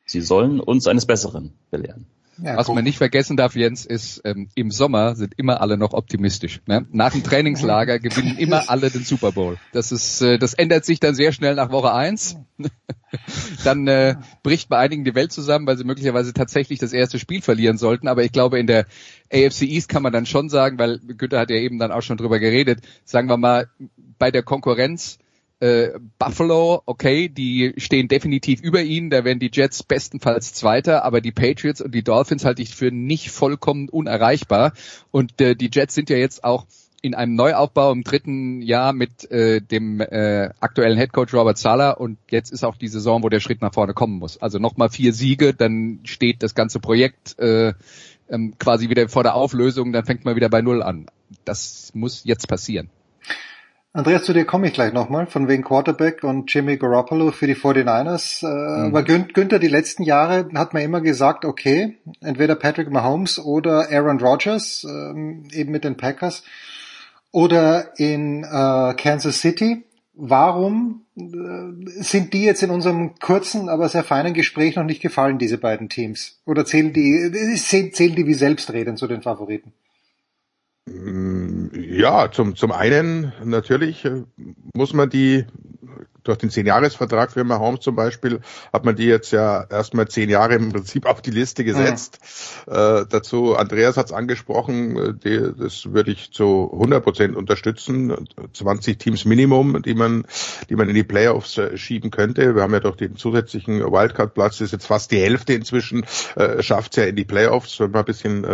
sie sollen uns eines Besseren belehren. Ja, was man nicht vergessen darf, Jens, ist, im Sommer sind immer alle noch optimistisch. Ne? Nach dem Trainingslager gewinnen immer alle den Super Bowl. Das ändert sich dann sehr schnell nach Woche 1. Dann bricht bei einigen die Welt zusammen, weil sie möglicherweise tatsächlich das erste Spiel verlieren sollten. Aber ich glaube, in der AFC East kann man dann schon sagen, weil Günther hat ja eben dann auch schon drüber geredet, sagen wir mal, bei der Konkurrenz Buffalo, okay, die stehen definitiv über ihnen, da wären die Jets bestenfalls Zweiter, aber die Patriots und die Dolphins halte ich für nicht vollkommen unerreichbar und die Jets sind ja jetzt auch in einem Neuaufbau im 3. Jahr mit dem aktuellen Headcoach Robert Saleh und jetzt ist auch die Saison, wo der Schritt nach vorne kommen muss. Also nochmal 4 Siege, dann steht das ganze Projekt quasi wieder vor der Auflösung, dann fängt man wieder bei 0 an. Das muss jetzt passieren. Andreas, zu dir komme ich gleich nochmal, von wegen Quarterback und Jimmy Garoppolo für die 49ers. Aber Günther, die letzten Jahre hat man immer gesagt, okay, entweder Patrick Mahomes oder Aaron Rodgers, eben mit den Packers, oder in Kansas City. Warum sind die jetzt in unserem kurzen, aber sehr feinen Gespräch noch nicht gefallen, diese beiden Teams? Oder zählen die wie selbstredend zu den Favoriten? Ja, zum einen natürlich muss man die durch den 10-Jahres-Vertrag für Mahomes zum Beispiel hat man die jetzt ja erstmal 10 Jahre im Prinzip auf die Liste gesetzt. Dazu, Andreas hat es angesprochen, das würde ich zu 100% unterstützen. 20 Teams Minimum, die man in die Playoffs schieben könnte. Wir haben ja durch den zusätzlichen Wildcard-Platz, das ist jetzt fast die Hälfte inzwischen, schafft's ja in die Playoffs, wenn man ein bisschen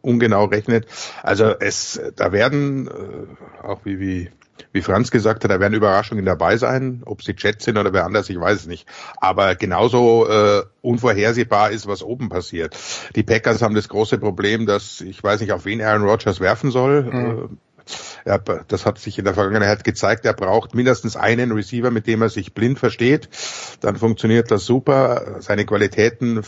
ungenau rechnet. Also da werden, auch wie Franz gesagt hat, da werden Überraschungen dabei sein, ob sie Jets sind oder wer anders, ich weiß es nicht. Aber genauso unvorhersehbar ist, was oben passiert. Die Packers haben das große Problem, dass ich weiß nicht, auf wen Aaron Rodgers werfen soll. Das hat sich in der Vergangenheit gezeigt, er braucht mindestens einen Receiver, mit dem er sich blind versteht. Dann funktioniert das super. Seine Qualitäten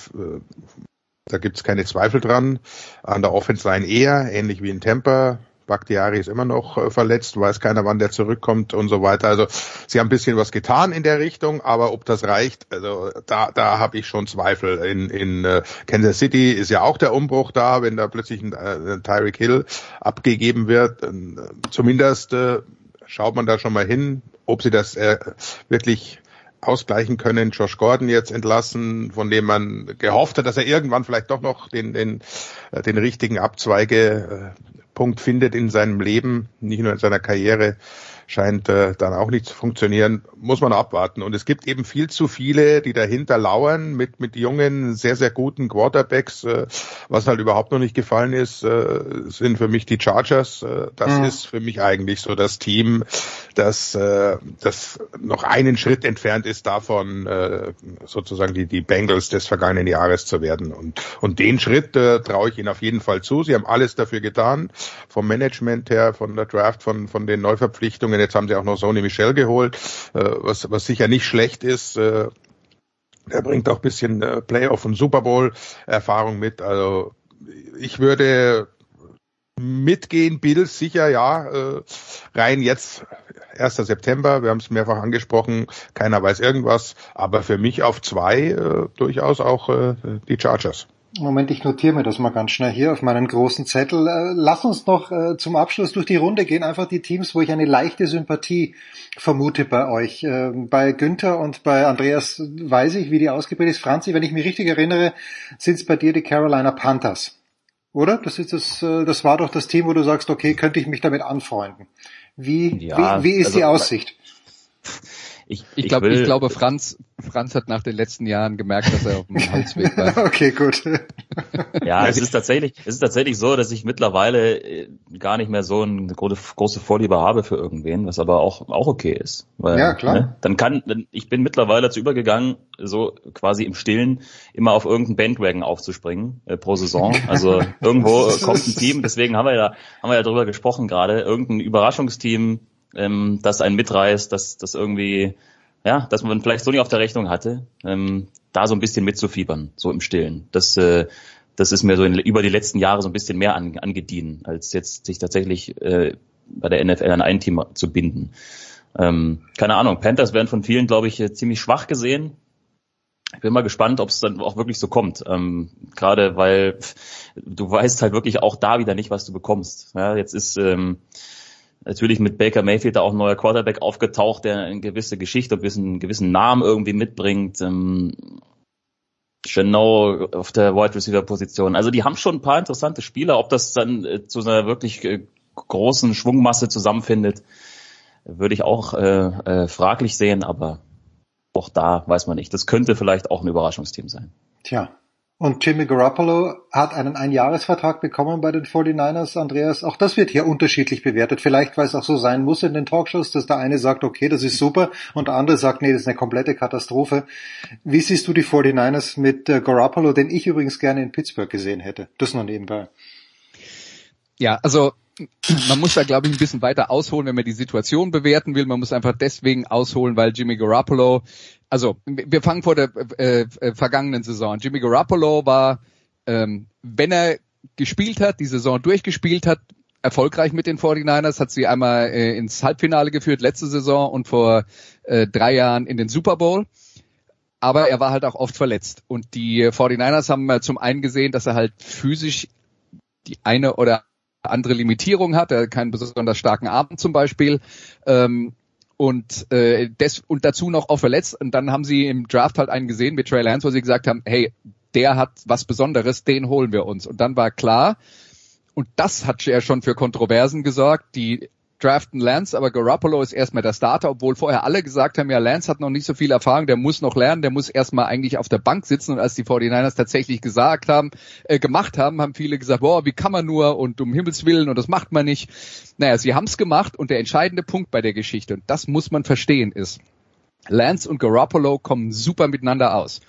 da gibt's keine Zweifel dran. An der Offense Line eher, ähnlich wie in Tampa. Bakhtiari ist immer noch verletzt, weiß keiner, wann der zurückkommt und so weiter. Also sie haben ein bisschen was getan in der Richtung, aber ob das reicht, also da habe ich schon Zweifel. In Kansas City ist ja auch der Umbruch da, wenn da plötzlich ein Tyreek Hill abgegeben wird. Zumindest schaut man da schon mal hin, ob sie das wirklich ausgleichen können. Josh Gordon jetzt entlassen, von dem man gehofft hat, dass er irgendwann vielleicht doch noch den richtigen Abzweigepunkt findet in seinem Leben, nicht nur in seiner Karriere, scheint dann auch nicht zu funktionieren. Muss man abwarten. Und es gibt eben viel zu viele, die dahinter lauern, mit jungen, sehr, sehr guten Quarterbacks. Was halt überhaupt noch nicht gefallen ist, sind für mich die Chargers. Das ist für mich eigentlich so das Team, das noch einen Schritt entfernt ist davon, sozusagen die Bengals des vergangenen Jahres zu werden. Und den Schritt traue ich ihnen auf jeden Fall zu. Sie haben alles dafür getan, vom Management her, von der Draft, von den Neuverpflichtungen. Jetzt haben sie auch noch Sony Michel geholt, was sicher nicht schlecht ist. Der bringt auch ein bisschen Playoff- und Super Bowl-Erfahrung mit. Also ich würde mitgehen, Bills sicher, ja, rein jetzt 1. September, wir haben es mehrfach angesprochen, keiner weiß irgendwas, aber für mich auf 2 durchaus auch die Chargers. Moment, ich notiere mir das mal ganz schnell hier auf meinen großen Zettel. Lass uns noch zum Abschluss durch die Runde gehen, einfach die Teams, wo ich eine leichte Sympathie vermute bei euch. Bei Günther und bei Andreas weiß ich, wie die ausgebildet ist. Franzi, wenn ich mich richtig erinnere, sind es bei dir die Carolina Panthers, oder? Das war doch das Team, wo du sagst, okay, könnte ich mich damit anfreunden. Wie ist die Aussicht? Ich glaube, Franz hat nach den letzten Jahren gemerkt, dass er auf dem Holzweg war. Okay, gut. Ja, es ist tatsächlich so, dass ich mittlerweile gar nicht mehr so eine große Vorliebe habe für irgendwen, was aber auch okay ist. Weil, ja, klar. Ne, ich bin mittlerweile dazu übergegangen, so quasi im Stillen immer auf irgendeinen Bandwagon aufzuspringen pro Saison. Also irgendwo kommt ein Team, deswegen haben wir ja drüber gesprochen gerade, irgendein Überraschungsteam, dass einen mitreißt, dass irgendwie, ja, dass man vielleicht so nicht auf der Rechnung hatte, da so ein bisschen mitzufiebern, so im Stillen. Das ist mir so über die letzten Jahre so ein bisschen mehr angediehen, als jetzt sich tatsächlich bei der NFL an ein Team zu binden. Keine Ahnung, Panthers werden von vielen, glaube ich, ziemlich schwach gesehen. Ich bin mal gespannt, ob es dann auch wirklich so kommt. Gerade weil du weißt halt wirklich auch da wieder nicht, was du bekommst. Ja, jetzt ist natürlich mit Baker Mayfield da auch ein neuer Quarterback aufgetaucht, der eine gewisse Geschichte, einen gewissen Namen irgendwie mitbringt. Chenneau auf der Wide Receiver Position. Also die haben schon ein paar interessante Spieler. Ob das dann zu einer wirklich großen Schwungmasse zusammenfindet, würde ich auch fraglich sehen. Aber auch da weiß man nicht. Das könnte vielleicht auch ein Überraschungsteam sein. Tja. Und Jimmy Garoppolo hat einen Einjahresvertrag bekommen bei den 49ers, Andreas. Auch das wird hier unterschiedlich bewertet. Vielleicht, weil es auch so sein muss in den Talkshows, dass der eine sagt, okay, das ist super, und der andere sagt, nee, das ist eine komplette Katastrophe. Wie siehst du die 49ers mit Garoppolo, den ich übrigens gerne in Pittsburgh gesehen hätte? Das noch nebenbei. Ja, also man muss da, glaube ich, ein bisschen weiter ausholen, wenn man die Situation bewerten will. Man muss einfach deswegen ausholen, weil Jimmy Garoppolo, also wir fangen vor der vergangenen Saison. Jimmy Garoppolo war, wenn er gespielt hat, die Saison durchgespielt hat, erfolgreich mit den 49ers, hat sie einmal ins Halbfinale geführt, letzte Saison, und vor 3 Jahren in den Super Bowl. Aber er war halt auch oft verletzt. Und die 49ers haben zum einen gesehen, dass er halt physisch die eine oder andere Limitierung hat, er hat keinen besonders starken Arm zum Beispiel, und dazu noch auch verletzt, und dann haben sie im Draft halt einen gesehen mit Trey Lance, wo sie gesagt haben, hey, der hat was Besonderes, den holen wir uns, und dann war klar, und das hat ja schon für Kontroversen gesorgt, die draften Lance, aber Garoppolo ist erstmal der Starter, obwohl vorher alle gesagt haben, ja, Lance hat noch nicht so viel Erfahrung, der muss noch lernen, der muss erstmal eigentlich auf der Bank sitzen. Und als die 49ers tatsächlich gemacht haben viele gesagt, boah, wie kann man nur, und um Himmels Willen, und das macht man nicht. Naja, sie haben's gemacht, und der entscheidende Punkt bei der Geschichte, und das muss man verstehen, ist, Lance und Garoppolo kommen super miteinander aus.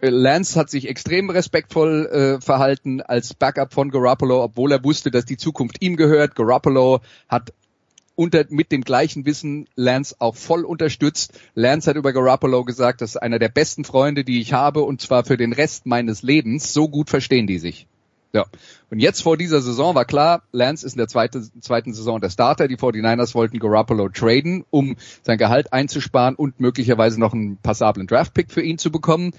Lance hat sich extrem respektvoll verhalten als Backup von Garoppolo, obwohl er wusste, dass die Zukunft ihm gehört. Garoppolo hat mit dem gleichen Wissen Lance auch voll unterstützt. Lance hat über Garoppolo gesagt, das ist einer der besten Freunde, die ich habe, und zwar für den Rest meines Lebens. So gut verstehen die sich. Ja. Und jetzt vor dieser Saison war klar, Lance ist in der zweiten Saison der Starter. Die 49ers wollten Garoppolo traden, um sein Gehalt einzusparen und möglicherweise noch einen passablen Draftpick für ihn zu bekommen.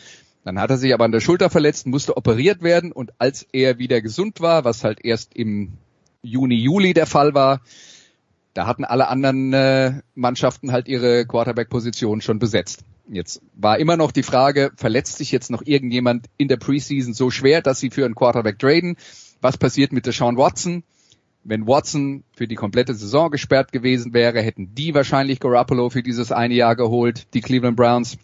Dann hat er sich aber an der Schulter verletzt, musste operiert werden. Und als er wieder gesund war, was halt erst im Juni, Juli der Fall war, da hatten alle anderen Mannschaften halt ihre Quarterback-Position schon besetzt. Jetzt war immer noch die Frage, verletzt sich jetzt noch irgendjemand in der Preseason so schwer, dass sie für einen Quarterback traden? Was passiert mit Deshaun Watson? Wenn Watson für die komplette Saison gesperrt gewesen wäre, hätten die wahrscheinlich Garoppolo für dieses eine Jahr geholt, die Cleveland Browns.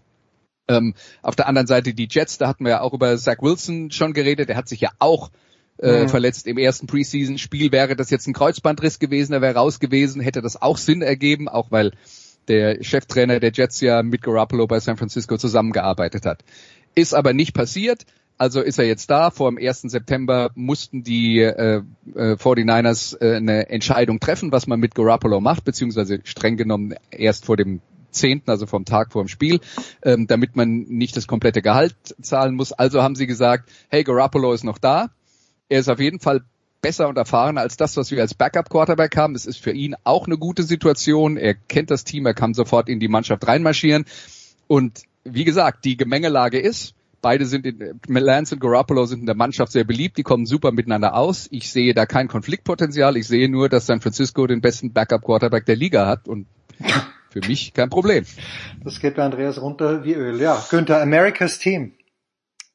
Auf der anderen Seite die Jets, da hatten wir ja auch über Zach Wilson schon geredet, der hat sich ja auch verletzt im ersten Preseason-Spiel. Wäre das jetzt ein Kreuzbandriss gewesen, er wäre raus gewesen, hätte das auch Sinn ergeben, auch weil der Cheftrainer der Jets ja mit Garoppolo bei San Francisco zusammengearbeitet hat. Ist aber nicht passiert, also ist er jetzt da. Vor dem 1. September mussten die 49ers eine Entscheidung treffen, was man mit Garoppolo macht, beziehungsweise streng genommen erst vor dem 10., also vom Tag vor dem Spiel, damit man nicht das komplette Gehalt zahlen muss. Also haben sie gesagt, hey, Garoppolo ist noch da. Er ist auf jeden Fall besser und erfahrener als das, was wir als Backup-Quarterback haben. Es ist für ihn auch eine gute Situation. Er kennt das Team, er kann sofort in die Mannschaft reinmarschieren. Und wie gesagt, die Gemengelage ist, beide sind, Lance und Garoppolo sind in der Mannschaft sehr beliebt, die kommen super miteinander aus. Ich sehe da kein Konfliktpotenzial. Ich sehe nur, dass San Francisco den besten Backup-Quarterback der Liga hat und für mich kein Problem. Das geht bei Andreas runter wie Öl. Ja, Günther, America's Team.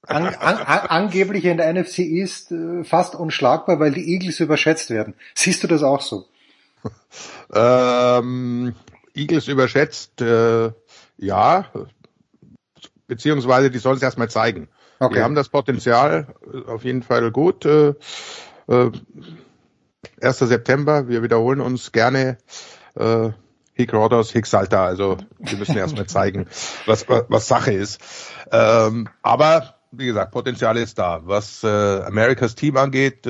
Angeblich in der NFC East fast unschlagbar, weil die Eagles überschätzt werden. Siehst du das auch so? Eagles überschätzt, ja, beziehungsweise die sollen es erstmal zeigen. Okay. Die haben das Potenzial, auf jeden Fall gut. 1. September, wir wiederholen uns gerne. Hick Rodos, Hick Salta, also die müssen erstmal zeigen, was Sache ist. Aber wie gesagt, Potenzial ist da. Was Americas Team angeht,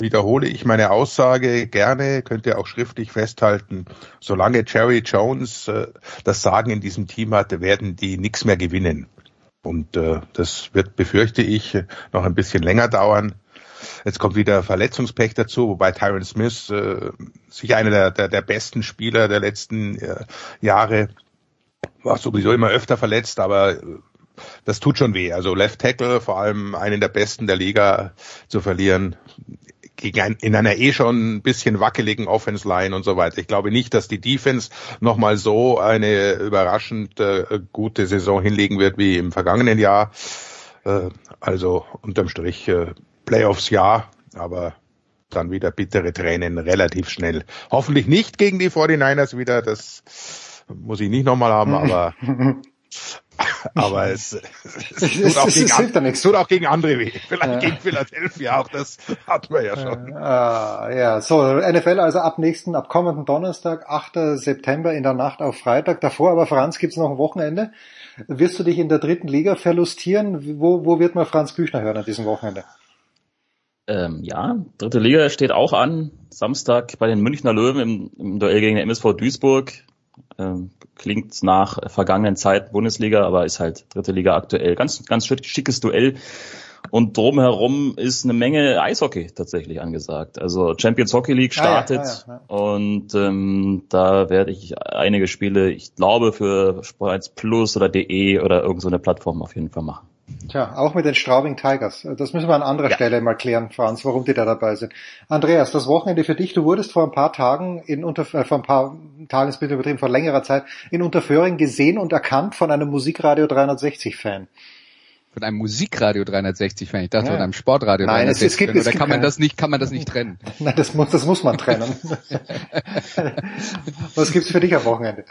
wiederhole ich meine Aussage gerne, könnt ihr auch schriftlich festhalten. Solange Jerry Jones das Sagen in diesem Team hat, werden die nichts mehr gewinnen. Und das wird, befürchte ich, noch ein bisschen länger dauern. Jetzt kommt wieder Verletzungspech dazu, wobei Tyron Smith sicher einer der besten Spieler der letzten Jahre war, sowieso immer öfter verletzt, aber das tut schon weh. Also Left Tackle, vor allem einen der besten der Liga zu verlieren, in einer schon ein bisschen wackeligen Offense-Line und so weiter. Ich glaube nicht, dass die Defense nochmal so eine überraschend gute Saison hinlegen wird wie im vergangenen Jahr. Also unterm Strich Playoffs ja, aber dann wieder bittere Tränen relativ schnell. Hoffentlich nicht gegen die 49ers wieder, das muss ich nicht nochmal haben, aber es tut auch gegen andere weh. Vielleicht gegen Philadelphia auch, das hatten wir ja schon. Ja, so NFL also ab kommenden Donnerstag, 8. September in der Nacht auf Freitag. Davor aber, Franz, gibt's noch ein Wochenende. Wirst du dich in der dritten Liga verlustieren? Wo wird man Franz Büchner hören an diesem Wochenende? Ja, dritte Liga steht auch an. Samstag bei den Münchner Löwen im Duell gegen den MSV Duisburg. Klingt nach vergangenen Zeiten Bundesliga, aber ist halt dritte Liga aktuell. Ganz, ganz schickes Duell. Und drumherum ist eine Menge Eishockey tatsächlich angesagt. Also Champions Hockey League startet und da werde ich einige Spiele, ich glaube, für Sports Plus oder DE oder irgend so eine Plattform auf jeden Fall machen. Tja, auch mit den Straubing Tigers. Das müssen wir an anderer Stelle mal klären, Franz, warum die da dabei sind. Andreas, das Wochenende für dich. Du wurdest vor längerer Zeit in Unterföhring gesehen und erkannt von einem Musikradio 360-Fan. Von einem Musikradio 360, wenn ich dachte, von einem Sportradio 360. Nein, kann man das nicht trennen? Nein, das muss man trennen. Was gibt's für dich am Wochenende?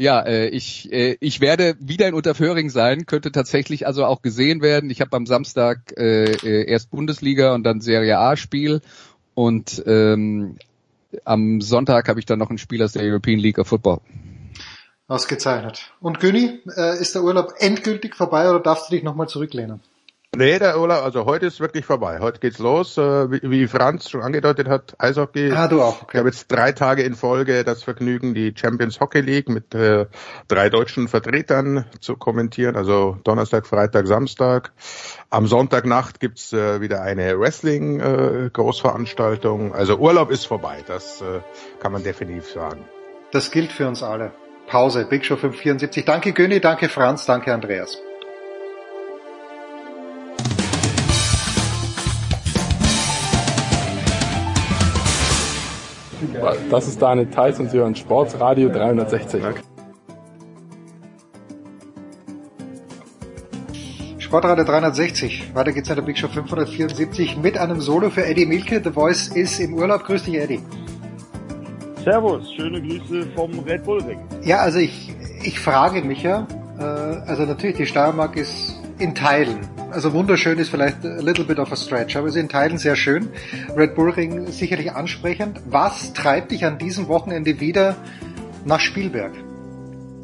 Ja, ich werde wieder in Unterföhring sein, könnte tatsächlich also auch gesehen werden. Ich habe am Samstag erst Bundesliga und dann Serie A Spiel und am Sonntag habe ich dann noch ein Spiel aus der European League of Football. Ausgezeichnet. Und Günni, ist der Urlaub endgültig vorbei oder darfst du dich nochmal zurücklehnen? Nee, der Urlaub, also heute ist wirklich vorbei. Heute geht's los, wie Franz schon angedeutet hat, Eishockey. Ah, du auch. Okay. Ich habe jetzt 3 Tage in Folge das Vergnügen, die Champions Hockey League mit 3 deutschen Vertretern zu kommentieren. Also Donnerstag, Freitag, Samstag. Am Sonntagnacht gibt's wieder eine Wrestling-Großveranstaltung. Also Urlaub ist vorbei, das kann man definitiv sagen. Das gilt für uns alle. Pause, Big Show 574. Danke Göni, danke Franz, danke Andreas. Das ist Daniel Theis und Sie hören Sportradio 360. Sportradio 360. Weiter geht's in der Big Show 574 mit einem Solo für Eddie Mielke. The Voice ist im Urlaub. Grüß dich, Eddie. Servus, schöne Grüße vom Red Bull Ring. Ja, also ich frage mich ja, also natürlich die Steiermark ist in Teilen, also wunderschön ist vielleicht a little bit of a stretch, aber ist in Teilen sehr schön. Red Bull Ring sicherlich ansprechend. Was treibt dich an diesem Wochenende wieder nach Spielberg?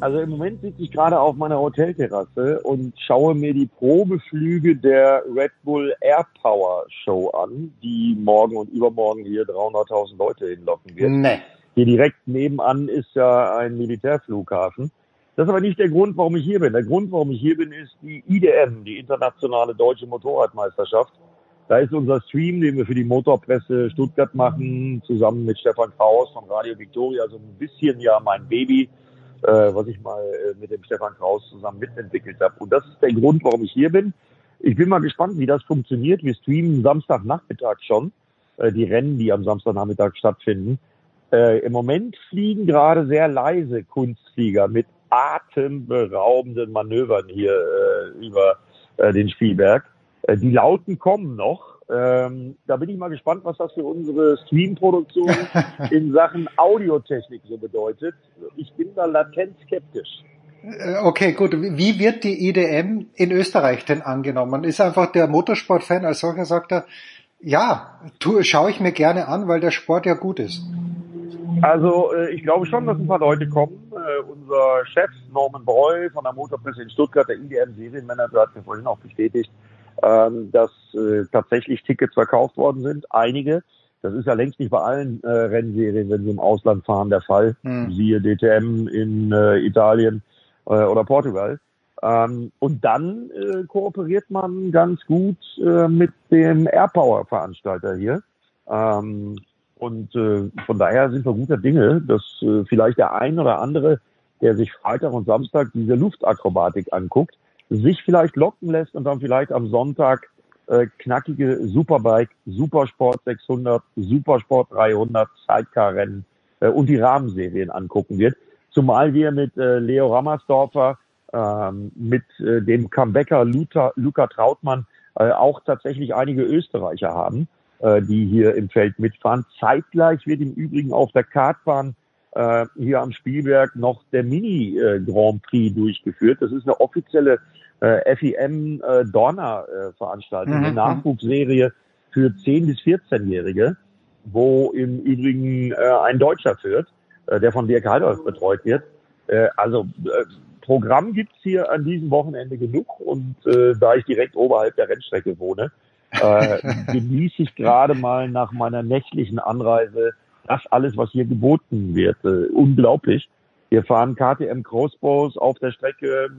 Also im Moment sitze ich gerade auf meiner Hotelterrasse und schaue mir die Probeflüge der Red Bull Air Power Show an, die morgen und übermorgen hier 300.000 Leute hinlocken wird. Nee. Hier direkt nebenan ist ja ein Militärflughafen. Das ist aber nicht der Grund, warum ich hier bin. Der Grund, warum ich hier bin, ist die IDM, die internationale deutsche Motorradmeisterschaft. Da ist unser Stream, den wir für die Motorpresse Stuttgart machen, zusammen mit Stefan Kraus von Radio Victoria, so ein bisschen ja mein Baby, was ich mal mit dem Stefan Kraus zusammen mitentwickelt habe. Und das ist der Grund, warum ich hier bin. Ich bin mal gespannt, wie das funktioniert. Wir streamen Samstagnachmittag schon, die Rennen, die am Samstagnachmittag stattfinden. Im Moment fliegen gerade sehr leise Kunstflieger mit atemberaubenden Manövern hier über den Spielberg. Die Lauten kommen noch. Da bin ich mal gespannt, was das für unsere Streamproduktion in Sachen Audiotechnik so bedeutet. Ich bin da latent skeptisch. Okay, gut. Wie wird die IDM in Österreich denn angenommen? Ist einfach der Motorsportfan als solcher, sagt er, ja, schaue ich mir gerne an, weil der Sport ja gut ist. Also ich glaube schon, dass ein paar Leute kommen. Unser Chef Norman Breu von der Motorpresse in Stuttgart, der IDM-Serienmanager, hat mir vorhin auch bestätigt, dass tatsächlich Tickets verkauft worden sind, einige. Das ist ja längst nicht bei allen Rennserien, wenn sie im Ausland fahren, der Fall. Mhm. Siehe DTM in Italien oder Portugal. Und dann kooperiert man ganz gut mit dem Airpower-Veranstalter hier. Und von daher sind wir guter Dinge, dass vielleicht der ein oder andere, der sich Freitag und Samstag diese Luftakrobatik anguckt, sich vielleicht locken lässt und dann vielleicht am Sonntag knackige Superbike, Supersport 600, Supersport 300, Sidecar-Rennen und die Rahmenserien angucken wird. Zumal wir mit Leo Rammersdorfer, mit dem Comebacker Luca Trautmann auch tatsächlich einige Österreicher haben, die hier im Feld mitfahren. Zeitgleich wird im Übrigen auf der Kartbahn hier am Spielberg noch der Mini-Grand Prix durchgeführt. Das ist eine offizielle FIM Dorna-Veranstaltung, eine Nachwuchsserie für 10- bis 14-Jährige, wo im Übrigen ein Deutscher führt, der von Dirk Heidolf betreut wird. Programm gibt's hier an diesem Wochenende genug und da ich direkt oberhalb der Rennstrecke wohne, genieße ich gerade mal nach meiner nächtlichen Anreise das alles, was hier geboten wird. Unglaublich. Wir fahren KTM Crossbows auf der Strecke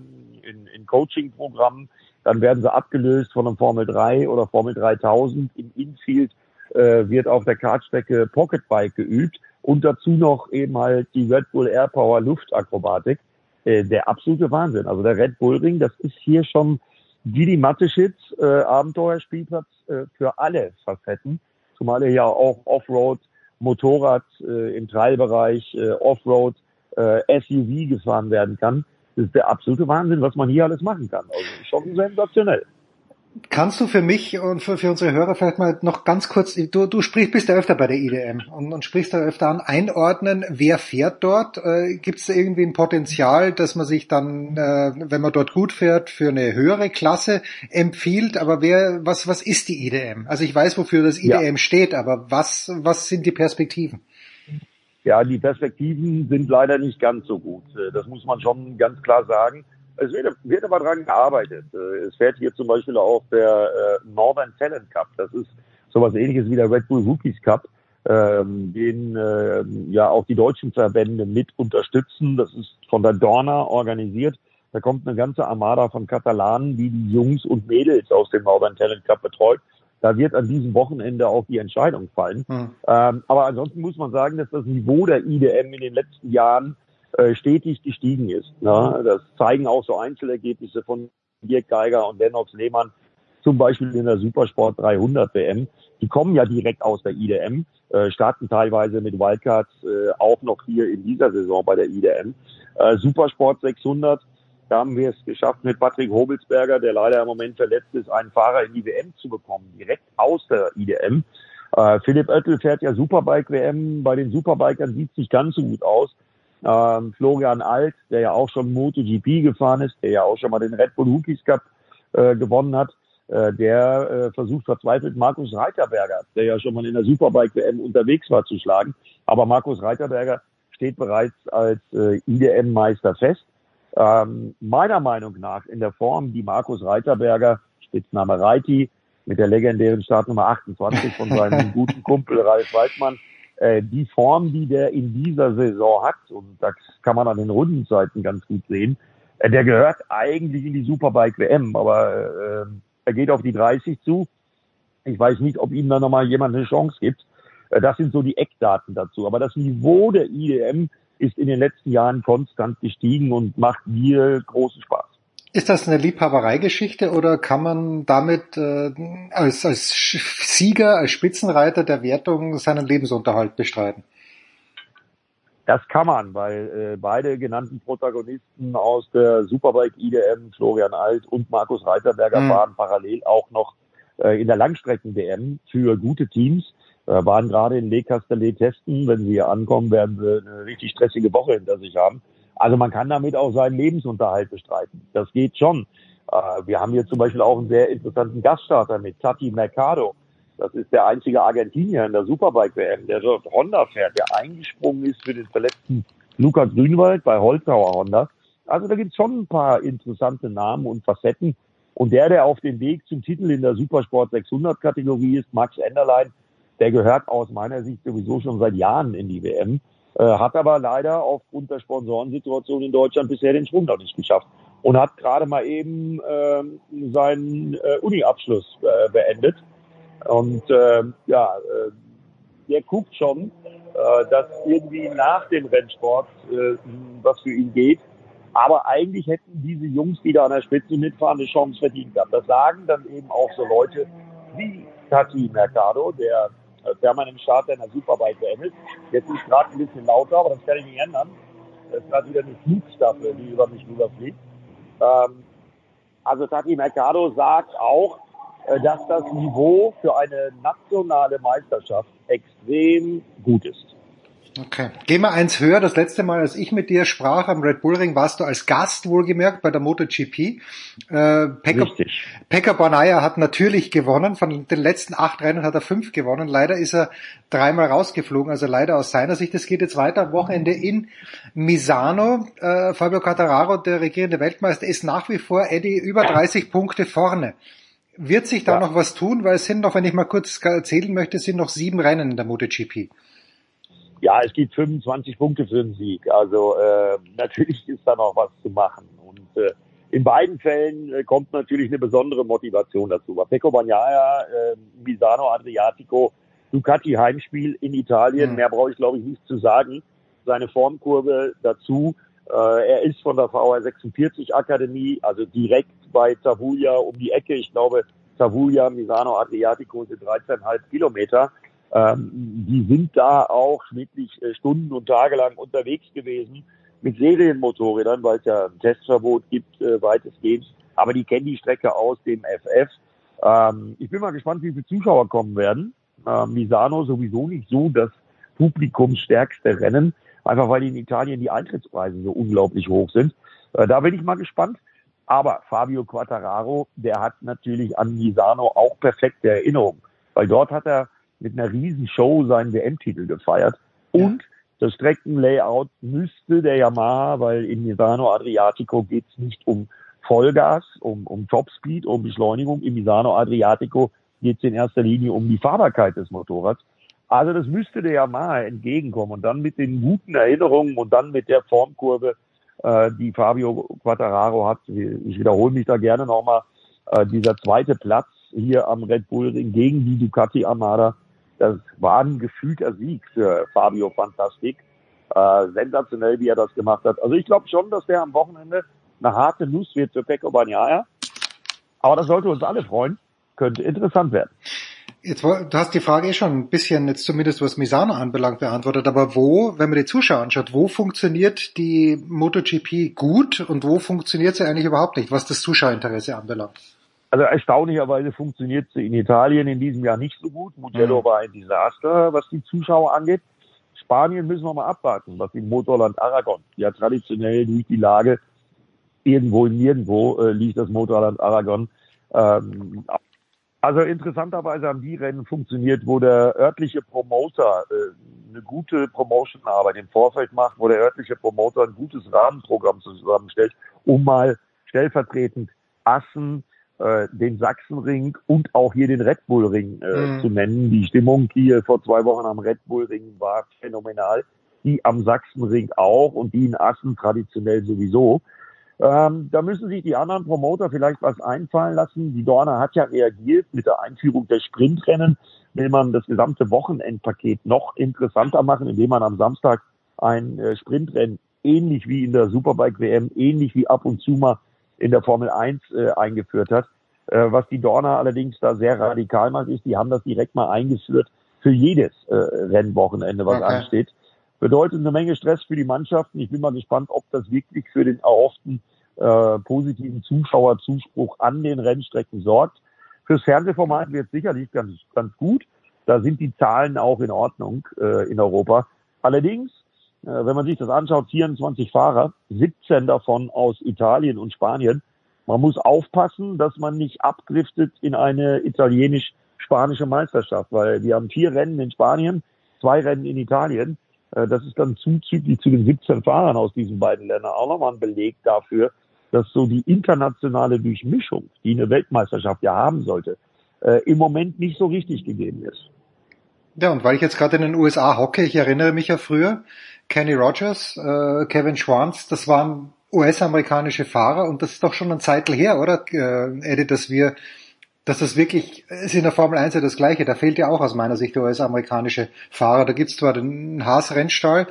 in Coaching-Programmen. Dann werden sie abgelöst von einem Formel 3 oder Formel 3000. Im Infield wird auf der Kartstrecke Pocketbike geübt. Und dazu noch eben halt die Red Bull Air Power Luftakrobatik. Der absolute Wahnsinn. Also der Red Bull Ring, das ist hier schon Didi Mateschitz, Abenteuerspielplatz für alle Facetten, zumal er ja auch Offroad, Motorrad im Trailbereich, Offroad, SUV gefahren werden kann. Das ist der absolute Wahnsinn, was man hier alles machen kann. Also schon sensationell. Kannst du für mich und für unsere Hörer vielleicht mal noch ganz kurz, du bist ja öfter bei der IDM und sprichst da öfter an, einordnen, wer fährt dort? Gibt es da irgendwie ein Potenzial, dass man sich dann, wenn man dort gut fährt, für eine höhere Klasse empfiehlt? Aber was ist die IDM? Also ich weiß, wofür das IDM steht, aber was sind die Perspektiven? Ja, die Perspektiven sind leider nicht ganz so gut. Das muss man schon ganz klar sagen. Es wird aber dran gearbeitet. Es fährt hier zum Beispiel auch der Northern Talent Cup. Das ist sowas Ähnliches wie der Red Bull Rookies Cup, den ja auch die deutschen Verbände mit unterstützen. Das ist von der Dorna organisiert. Da kommt eine ganze Armada von Katalanen, die die Jungs und Mädels aus dem Northern Talent Cup betreut. Da wird an diesem Wochenende auch die Entscheidung fallen. Aber ansonsten muss man sagen, dass das Niveau der IDM in den letzten Jahren stetig gestiegen ist. Ne? Das zeigen auch so Einzelergebnisse von Dirk Geiger und Lennox Lehmann, zum Beispiel in der Supersport 300 WM. Die kommen ja direkt aus der IDM, starten teilweise mit Wildcards auch noch hier in dieser Saison bei der IDM. Supersport 600, da haben wir es geschafft, mit Patrick Hobelsberger, der leider im Moment verletzt ist, einen Fahrer in die WM zu bekommen, direkt aus der IDM. Philipp Oettel fährt ja Superbike-WM, bei den Superbikern sieht es nicht ganz so gut aus. Florian Alt, der ja auch schon MotoGP gefahren ist, der ja auch schon mal den Red Bull Rookies Cup gewonnen hat, der versucht verzweifelt Markus Reiterberger, der ja schon mal in der Superbike-WM unterwegs war, zu schlagen. Aber Markus Reiterberger steht bereits als IDM-Meister fest. Meiner Meinung nach in der Form, die Markus Reiterberger, Spitzname Reiti, mit der legendären Startnummer 28 von seinem guten Kumpel Ralf Weidmann, die Form, die der in dieser Saison hat, und das kann man an den Rundenzeiten ganz gut sehen, der gehört eigentlich in die Superbike-WM, aber er geht auf die 30 zu. Ich weiß nicht, ob ihm da nochmal jemand eine Chance gibt. Das sind so die Eckdaten dazu. Aber das Niveau der IDM ist in den letzten Jahren konstant gestiegen und macht mir großen Spaß. Ist das eine Liebhabereigeschichte oder kann man damit als Sieger, als Spitzenreiter der Wertung seinen Lebensunterhalt bestreiten? Das kann man, weil beide genannten Protagonisten aus der Superbike-IDM, Florian Alt und Markus Reiterberger, waren parallel auch noch in der Langstrecken-WM für gute Teams, waren gerade in Le Castellet testen. Wenn sie hier ankommen, werden sie eine richtig stressige Woche hinter sich haben. Also man kann damit auch seinen Lebensunterhalt bestreiten. Das geht schon. Wir haben hier zum Beispiel auch einen sehr interessanten Gaststarter mit Tati Mercado. Das ist der einzige Argentinier in der Superbike-WM, der dort Honda fährt, der eingesprungen ist für den verletzten Luca Grünwald bei Holzhauer Honda. Also da gibt es schon ein paar interessante Namen und Facetten. Und der auf dem Weg zum Titel in der Supersport 600-Kategorie ist, Max Enderlein, der gehört aus meiner Sicht sowieso schon seit Jahren in die WM. Hat aber leider aufgrund der Sponsorensituation in Deutschland bisher den Sprung noch nicht geschafft und hat gerade mal eben seinen Uni-Abschluss beendet. Und der guckt schon, dass irgendwie nach dem Rennsport was für ihn geht. Aber eigentlich hätten diese Jungs, die da an der Spitze mitfahren, eine Chance verdient gehabt. Das sagen dann eben auch so Leute wie Tati Mercado, der permanent Start einer Superbike beendet. Jetzt ist gerade ein bisschen lauter, aber das kann ich nicht ändern. Es ist gerade wieder eine Flugstaffel, die über mich rüberfliegt. Also Tati Mercado sagt auch, dass das Niveau für eine nationale Meisterschaft extrem gut ist. Okay. Gehen wir eins höher. Das letzte Mal, als ich mit dir sprach am Red Bull Ring, warst du als Gast wohlgemerkt bei der MotoGP. Pekka Bornaya hat natürlich gewonnen. Von den letzten 8 Rennen hat er 5 gewonnen. Leider ist er 3-mal rausgeflogen. Also leider aus seiner Sicht. Es geht jetzt weiter am Wochenende in Misano. Fabio Quartararo, der regierende Weltmeister, ist nach wie vor, Eddie, über 30 Punkte vorne. Wird sich da noch was tun? Weil es sind noch, wenn ich mal kurz erzählen möchte, sind noch 7 Rennen in der MotoGP. Ja, es gibt 25 Punkte für den Sieg. Also natürlich ist da noch was zu machen. Und in beiden Fällen kommt natürlich eine besondere Motivation dazu. Bei Pecco Bagnaia, Misano Adriatico, Ducati Heimspiel in Italien, mehr brauche ich glaube ich nicht zu sagen. Seine Formkurve dazu. Er ist von der VR 46 Akademie, also direkt bei Tavuglia um die Ecke. Ich glaube, Tavuglia, Misano Adriatico sind 13,5 Kilometer. Die sind da auch schnittlich stunden- und tagelang unterwegs gewesen mit Serienmotorrädern, weil es ja ein Testverbot gibt, weitestgehend. Aber die kennen die Strecke aus dem FF. Ich bin mal gespannt, wie viele Zuschauer kommen werden. Misano sowieso nicht so das publikumsstärkste Rennen, einfach weil in Italien die Eintrittspreise so unglaublich hoch sind. Da bin ich mal gespannt. Aber Fabio Quartararo, der hat natürlich an Misano auch perfekte Erinnerungen, weil dort hat er mit einer riesen Show seinen WM-Titel gefeiert. Und Das Streckenlayout müsste der Yamaha, weil in Misano Adriatico geht es nicht um Vollgas, um Topspeed, um Beschleunigung. In Misano Adriatico geht es in erster Linie um die Fahrbarkeit des Motorrads. Also das müsste der Yamaha entgegenkommen. Und dann mit den guten Erinnerungen und dann mit der Formkurve, die Fabio Quartararo hat, ich wiederhole mich da gerne nochmal, dieser zweite Platz hier am Red Bull Ring gegen die Ducati Armada, das war ein gefühlter Sieg für Fabio Fantastik. Sensationell, wie er das gemacht hat. Also ich glaube schon, dass der am Wochenende eine harte Nuss wird für Pecco Bagnaia. Aber das sollte uns alle freuen. Könnte interessant werden. Jetzt, du hast die Frage schon ein bisschen, jetzt zumindest was Misano anbelangt, beantwortet. Aber wo, wenn man die Zuschauer anschaut, wo funktioniert die MotoGP gut und wo funktioniert sie eigentlich überhaupt nicht, was das Zuschauerinteresse anbelangt? Also erstaunlicherweise funktioniert sie in Italien in diesem Jahr nicht so gut. Mugello war ein Desaster, was die Zuschauer angeht. Spanien müssen wir mal abwarten, was im Motorland Aragon, ja traditionell durch die Lage irgendwo in nirgendwo liegt das Motorland Aragon. Also interessanterweise haben die Rennen funktioniert, wo der örtliche Promoter eine gute Promotionarbeit im Vorfeld macht, wo der örtliche Promoter ein gutes Rahmenprogramm zusammenstellt, um mal stellvertretend Assen, den Sachsenring und auch hier den Red Bull Ring zu nennen. Die Stimmung, die vor 2 Wochen am Red Bull Ring war, phänomenal. Die am Sachsenring auch und die in Assen traditionell sowieso. Da müssen sich die anderen Promoter vielleicht was einfallen lassen. Die Dorna hat ja reagiert mit der Einführung der Sprintrennen. Will man das gesamte Wochenendpaket noch interessanter machen, indem man am Samstag ein Sprintrennen ähnlich wie in der Superbike-WM, ähnlich wie ab und zu mal in der Formel 1 eingeführt hat. Was die Dorna allerdings da sehr radikal macht, ist, die haben das direkt mal eingeführt für jedes Rennwochenende, was ansteht. Bedeutet eine Menge Stress für die Mannschaften. Ich bin mal gespannt, ob das wirklich für den erhofften positiven Zuschauerzuspruch an den Rennstrecken sorgt. Fürs Fernsehformat wird es sicherlich ganz gut. Da sind die Zahlen auch in Ordnung in Europa. Allerdings, wenn man sich das anschaut, 24 Fahrer, 17 davon aus Italien und Spanien. Man muss aufpassen, dass man nicht abdriftet in eine italienisch-spanische Meisterschaft, weil wir haben 4 Rennen in Spanien, 2 Rennen in Italien. Das ist dann zuzüglich zu den 17 Fahrern aus diesen beiden Ländern auch nochmal ein Beleg dafür, dass so die internationale Durchmischung, die eine Weltmeisterschaft ja haben sollte, im Moment nicht so richtig gegeben ist. Ja, und weil ich jetzt gerade in den USA hocke, ich erinnere mich ja früher, Kenny Rogers, Kevin Schwantz, das waren US-amerikanische Fahrer und das ist doch schon ein Zeitl her, oder, Eddie, dass das wirklich ist in der Formel 1 ja das Gleiche. Da fehlt ja auch aus meiner Sicht der US-amerikanische Fahrer. Da gibt's zwar den Haas-Rennstall,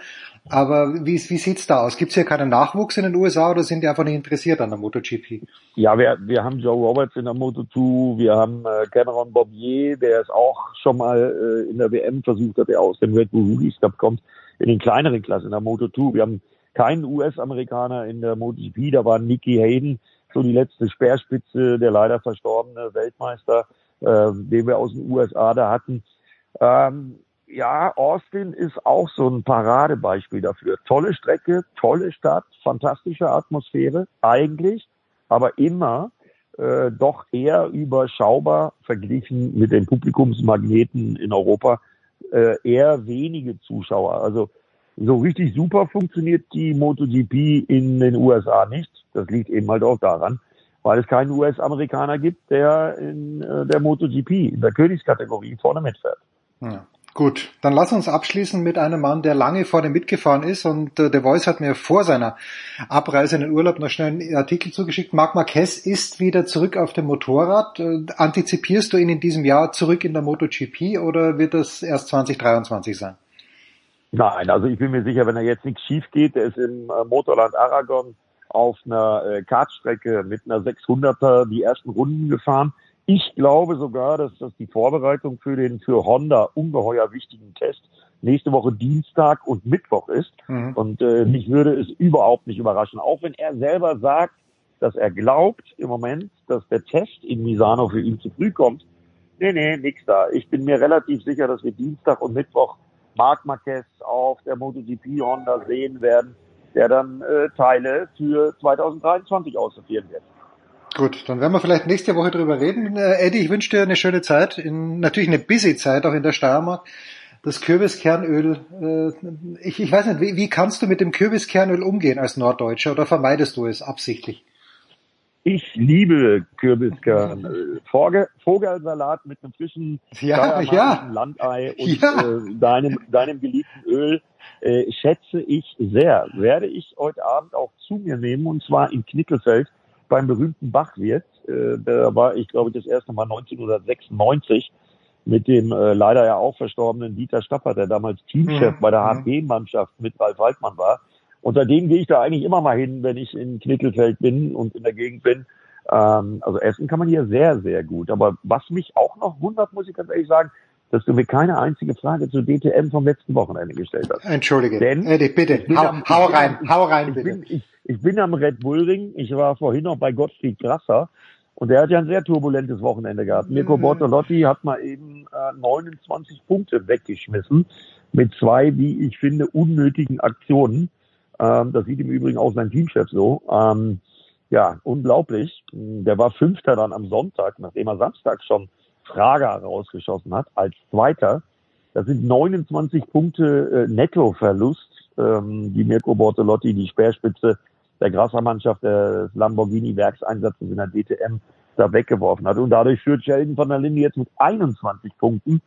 aber wie sieht's da aus? Gibt's hier keinen Nachwuchs in den USA oder sind die einfach nicht interessiert an der MotoGP? Ja, wir haben Joe Roberts in der Moto2, wir haben Cameron Bobier, der es auch schon mal in der WM versucht hat, der aus dem Red Bull Rookies Cup kommt, in den kleineren Klassen in der Moto2. Wir haben keinen US-Amerikaner in der MotoGP, da war Nicky Hayden, so die letzte Speerspitze, der leider verstorbene Weltmeister, den wir aus den USA da hatten. Ja, Austin ist auch so ein Paradebeispiel dafür. Tolle Strecke, tolle Stadt, fantastische Atmosphäre eigentlich, aber immer doch eher überschaubar verglichen mit den Publikumsmagneten in Europa, eher wenige Zuschauer. Also so richtig super funktioniert die MotoGP in den USA nicht. Das liegt eben halt auch daran, weil es keinen US-Amerikaner gibt, der in der MotoGP, in der Königskategorie, vorne mitfährt. Ja. Gut, dann lass uns abschließen mit einem Mann, der lange vorne mitgefahren ist und The Voice hat mir vor seiner Abreise in den Urlaub noch schnell einen Artikel zugeschickt. Marc Marquez ist wieder zurück auf dem Motorrad. Antizipierst du ihn in diesem Jahr zurück in der MotoGP oder wird das erst 2023 sein? Nein, also ich bin mir sicher, wenn da jetzt nichts schief geht, der ist im Motorland Aragon auf einer Kartstrecke mit einer 600er die ersten Runden gefahren. Ich glaube sogar, dass das die Vorbereitung für den für Honda ungeheuer wichtigen Test nächste Woche Dienstag und Mittwoch ist. Mhm. Und mich würde es überhaupt nicht überraschen, auch wenn er selber sagt, dass er glaubt im Moment, dass der Test in Misano für ihn zu früh kommt. Nee, nix da. Ich bin mir relativ sicher, dass wir Dienstag und Mittwoch Marc Marquez auf der MotoGP Honda sehen werden, der dann Teile für 2023 aussortieren wird. Gut, dann werden wir vielleicht nächste Woche drüber reden. Eddie, ich wünsche dir eine schöne Zeit, natürlich eine busy Zeit auch in der Steiermark. das Kürbiskernöl, ich weiß nicht, wie kannst du mit dem Kürbiskernöl umgehen als Norddeutscher oder vermeidest du es absichtlich? Ich liebe Kürbiskernöl. Vogelsalat mit einem frischen Landei und deinem geliebten Öl schätze ich sehr. Werde ich heute Abend auch zu mir nehmen, und zwar in Knittelfeld beim berühmten Bachwirt. Da war ich, glaube ich, das erste Mal 1996 mit dem leider ja auch verstorbenen Dieter Stappert, der damals Teamchef bei der HB-Mannschaft mit Ralf Waldmann war. Und seitdem gehe ich da eigentlich immer mal hin, wenn ich in Knittelfeld bin und in der Gegend bin. Also essen kann man hier sehr, sehr gut. Aber was mich auch noch wundert, muss ich ganz ehrlich sagen, dass du mir keine einzige Frage zu DTM vom letzten Wochenende gestellt hast. Entschuldige, denn Eddie, bitte, hau rein, bitte. Ich bin am Red Bull Ring. Ich war vorhin noch bei Gottfried Grasser. Und der hat ja ein sehr turbulentes Wochenende gehabt. Mirko Bortolotti hat mal eben 29 Punkte weggeschmissen mit 2, wie ich finde, unnötigen Aktionen. Das sieht im Übrigen auch sein Teamchef so. Ja, unglaublich. Der war Fünfter dann am Sonntag, nachdem er Samstag schon Fraga rausgeschossen hat, als Zweiter. Das sind 29 Punkte Nettoverlust, die Mirko Bortolotti, die Speerspitze der Grasser-Mannschaft, des Lamborghini-Werkseinsatzes in der DTM, da weggeworfen hat. Und dadurch führt Sheldon van der Linde jetzt mit 21 Punkten.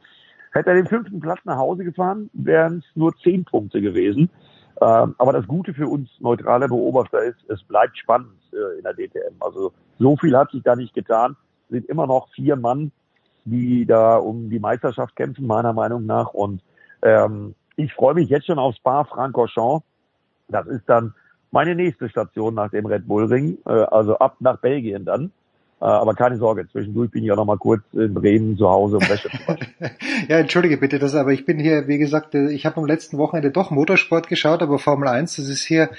Hätte er den 5. Platz nach Hause gefahren, wären es nur 10 Punkte gewesen. Aber das Gute für uns neutrale Beobachter ist, es bleibt spannend in der DTM. Also so viel hat sich da nicht getan. Es sind immer noch 4 Mann, die da um die Meisterschaft kämpfen, meiner Meinung nach. Und ich freue mich jetzt schon auf Spa-Francorchamps. Das ist dann meine nächste Station nach dem Red Bull Ring. Also ab nach Belgien dann. Aber keine Sorge, zwischendurch bin ich auch noch mal kurz in Bremen zu Hause, um Wäsche zu waschen. Ja, entschuldige bitte, das, aber ich bin hier, wie gesagt, ich habe am letzten Wochenende doch Motorsport geschaut, aber Formel 1, das ist hier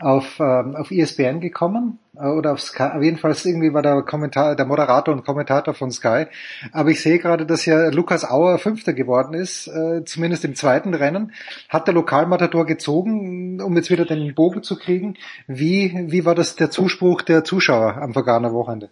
auf ESPN gekommen oder auf Sky, auf jeden Fall irgendwie war der Moderator und Kommentator von Sky. Aber ich sehe gerade, dass ja Lukas Auer Fünfter geworden ist, zumindest im zweiten Rennen. Hat der Lokalmatador gezogen, um jetzt wieder den Bogen zu kriegen? Wie war das der Zuspruch der Zuschauer am vergangenen Wochenende?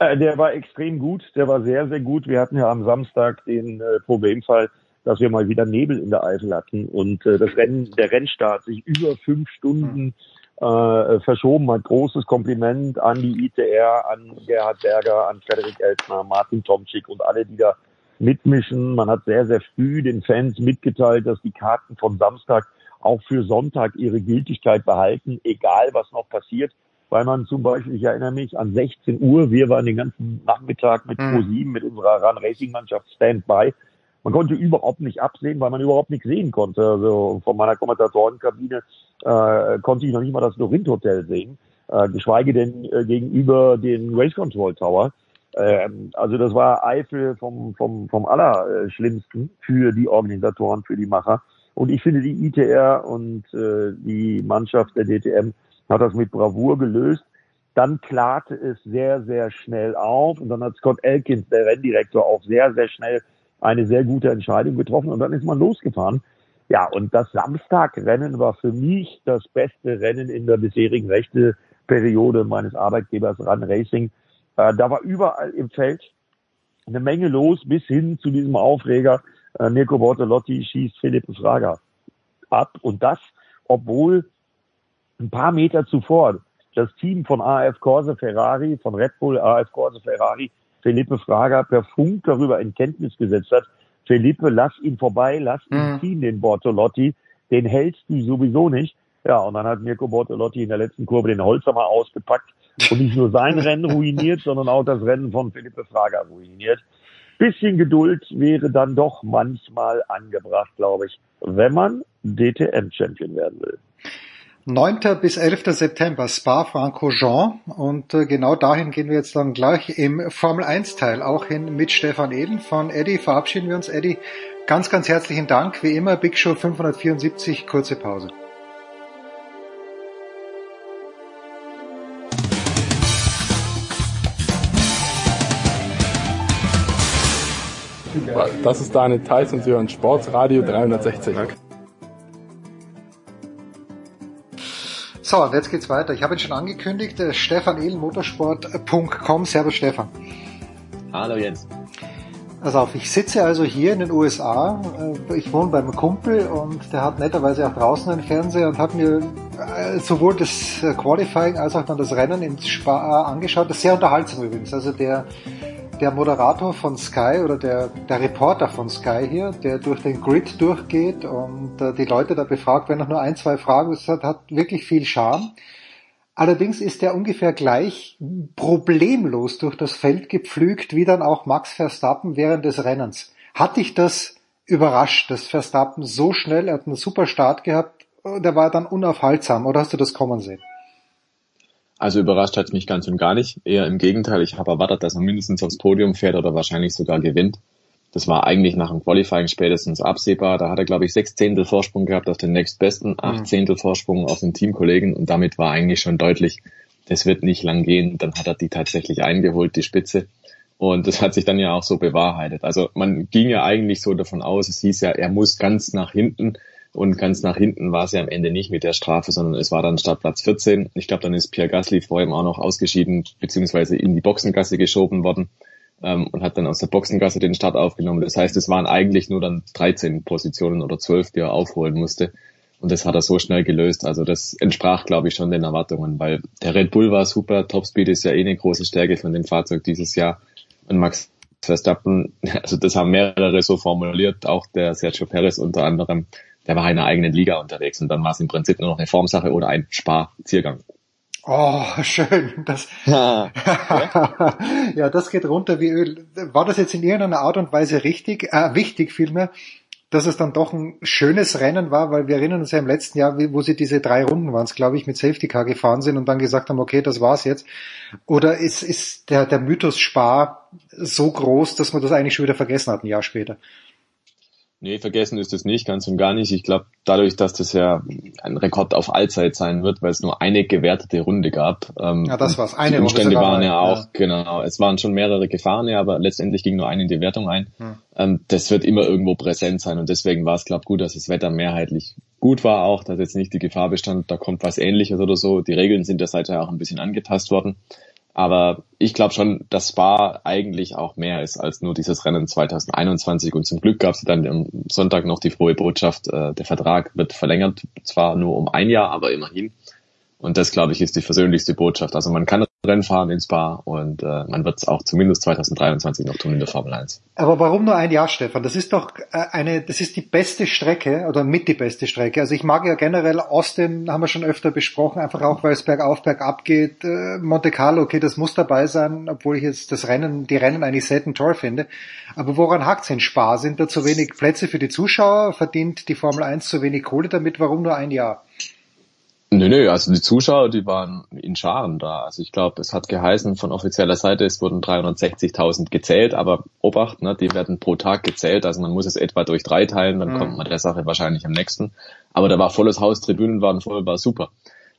Der war extrem gut, der war sehr, sehr gut. Wir hatten ja am Samstag den Problemfall, dass wir mal wieder Nebel in der Eifel hatten und der Rennstart sich über 5 Stunden verschoben hat. Großes Kompliment an die ITR, an Gerhard Berger, an Frederik Elsner, Martin Tomczyk und alle, die da mitmischen. Man hat sehr, sehr früh den Fans mitgeteilt, dass die Karten von Samstag auch für Sonntag ihre Gültigkeit behalten, egal was noch passiert. Weil man zum Beispiel, ich erinnere mich, an 16 Uhr, wir waren den ganzen Nachmittag mit Pro7, mit unserer Run-Racing-Mannschaft Standby. Man konnte überhaupt nicht absehen, weil man überhaupt nichts sehen konnte. Also von meiner Kommentatorenkabine konnte ich noch nicht mal das Dorint-Hotel sehen, geschweige denn gegenüber den Race-Control-Tower. Also das war Eifel vom Allerschlimmsten für die Organisatoren, für die Macher. Und ich finde, die ITR und die Mannschaft der DTM hat das mit Bravour gelöst. Dann klarte es sehr, sehr schnell auf. Und dann hat Scott Elkins, der Renndirektor, auch sehr, sehr schnell eine sehr gute Entscheidung getroffen. Und dann ist man losgefahren. Ja, und das Samstagrennen war für mich das beste Rennen in der bisherigen Rechteperiode meines Arbeitgebers Run Racing. Da war überall im Feld eine Menge los, bis hin zu diesem Aufreger. Mirko Bortolotti schießt Philipp Fraga ab. Und das, obwohl ein paar Meter zuvor das Team von AF Corse Ferrari, von Red Bull AF Corse Ferrari, Felipe Fraga per Funk darüber in Kenntnis gesetzt hat. Felipe, lass ihn vorbei, lass ihn ziehen, den Bortolotti, den hältst du sowieso nicht. Ja, und dann hat Mirko Bortolotti in der letzten Kurve den Holzhammer ausgepackt und nicht nur sein Rennen ruiniert, sondern auch das Rennen von Felipe Fraga ruiniert. Bisschen Geduld wäre dann doch manchmal angebracht, glaube ich, wenn man DTM-Champion werden will. 9. bis 11. September, Spa-Francorchamps, und genau dahin gehen wir jetzt dann gleich im Formel-1-Teil auch hin mit Stefan Edel. Von Eddie verabschieden wir uns. Eddie, ganz, ganz herzlichen Dank. Wie immer, Big Show 574, kurze Pause. Das ist Daniel Theiss und Sie hören Sportradio 360. Danke. So, und jetzt geht's weiter. Ich habe ihn schon angekündigt, Stefan Edel, motorsport.com. Servus Stefan. Hallo Jens. Pass auf, ich sitze also hier in den USA, ich wohne bei einem Kumpel und der hat netterweise auch draußen einen Fernseher und hat mir sowohl das Qualifying als auch dann das Rennen in Spa angeschaut. Das ist sehr unterhaltsam übrigens. Also der Moderator von Sky oder der Reporter von Sky hier, der durch den Grid durchgeht und die Leute da befragt, wenn noch nur ein, zwei Fragen ist, hat wirklich viel Charme. Allerdings ist er ungefähr gleich problemlos durch das Feld gepflügt, wie dann auch Max Verstappen während des Rennens. Hat dich das überrascht, dass Verstappen so schnell, er hat einen super Start gehabt, der war dann unaufhaltsam, oder hast du das kommen sehen? Also überrascht hat es mich ganz und gar nicht, eher im Gegenteil, ich habe erwartet, dass er mindestens aufs Podium fährt oder wahrscheinlich sogar gewinnt. Das war eigentlich nach dem Qualifying spätestens absehbar. Da hat er, glaube ich, 6 Zehntel Vorsprung gehabt auf den nächstbesten, 8 Zehntel Vorsprung auf den Teamkollegen und damit war eigentlich schon deutlich, das wird nicht lang gehen. Dann hat er die tatsächlich eingeholt, die Spitze. Und das hat sich dann ja auch so bewahrheitet. Also man ging ja eigentlich so davon aus, es hieß ja, er muss ganz nach hinten und ganz nach hinten war es ja am Ende nicht mit der Strafe, sondern es war dann statt Platz 14. Ich glaube, dann ist Pierre Gasly vor ihm auch noch ausgeschieden, beziehungsweise in die Boxengasse geschoben worden. Und hat dann aus der Boxengasse den Start aufgenommen. Das heißt, es waren eigentlich nur dann 13 Positionen oder 12, die er aufholen musste. Und das hat er so schnell gelöst. Also das entsprach, glaube ich, schon den Erwartungen, weil der Red Bull war super. Topspeed ist ja eh eine große Stärke von dem Fahrzeug dieses Jahr. Und Max Verstappen, also das haben mehrere so formuliert, auch der Sergio Perez unter anderem, der war in einer eigenen Liga unterwegs. Und dann war es im Prinzip nur noch eine Formsache oder ein Sparzielgang. Oh, schön. Das, ja. Ja, das geht runter wie Öl. War das jetzt in irgendeiner Art und Weise richtig, wichtig vielmehr, dass es dann doch ein schönes Rennen war, weil wir erinnern uns ja im letzten Jahr, wo sie diese 3 Runden waren, glaube ich, mit Safety Car gefahren sind und dann gesagt haben, okay, das war's jetzt. Oder ist der Mythos Spa so groß, dass man das eigentlich schon wieder vergessen hat, ein Jahr später? Nee, vergessen ist es nicht, ganz und gar nicht. Ich glaube, dadurch, dass das ja ein Rekord auf Allzeit sein wird, weil es nur eine gewertete Runde gab. Ja, das war's. Eine Runde. Die Umstände waren ja auch, ja. Genau. Es waren schon mehrere Gefahren, ja, aber letztendlich ging nur eine in die Wertung ein. Hm. Das wird immer irgendwo präsent sein und deswegen war es, glaube ich, gut, dass das Wetter mehrheitlich gut war auch, dass jetzt nicht die Gefahr bestand, da kommt was Ähnliches oder so. Die Regeln sind ja seither auch ein bisschen angepasst worden. Aber ich glaube schon, dass Spa eigentlich auch mehr ist als nur dieses Rennen 2021. Und zum Glück gab es dann am Sonntag noch die frohe Botschaft, der Vertrag wird verlängert, zwar nur um 1 Jahr, aber immerhin. Und das, glaube ich, ist die versöhnlichste Botschaft. Also man kann das Rennen fahren in Spa und man wird es auch zumindest 2023 noch tun in der Formel 1. Aber warum nur 1 Jahr, Stefan? Das ist doch das ist die beste Strecke oder mit die beste Strecke. Also ich mag ja generell Austin, haben wir schon öfter besprochen, einfach auch, weil es bergauf, bergab geht. Monte Carlo, okay, das muss dabei sein, obwohl ich jetzt die Rennen eigentlich selten toll finde. Aber woran hakt's in Spa? Sind da zu wenig Plätze für die Zuschauer? Verdient die Formel 1 zu wenig Kohle damit? Warum nur 1 Jahr? Nö, also die Zuschauer, die waren in Scharen da. Also ich glaube, es hat geheißen von offizieller Seite, es wurden 360.000 gezählt, aber Obacht, ne, die werden pro Tag gezählt, also man muss es etwa durch 3 teilen, dann kommt man der Sache wahrscheinlich am nächsten. Aber da war volles Haus, Tribünen waren voll, war super.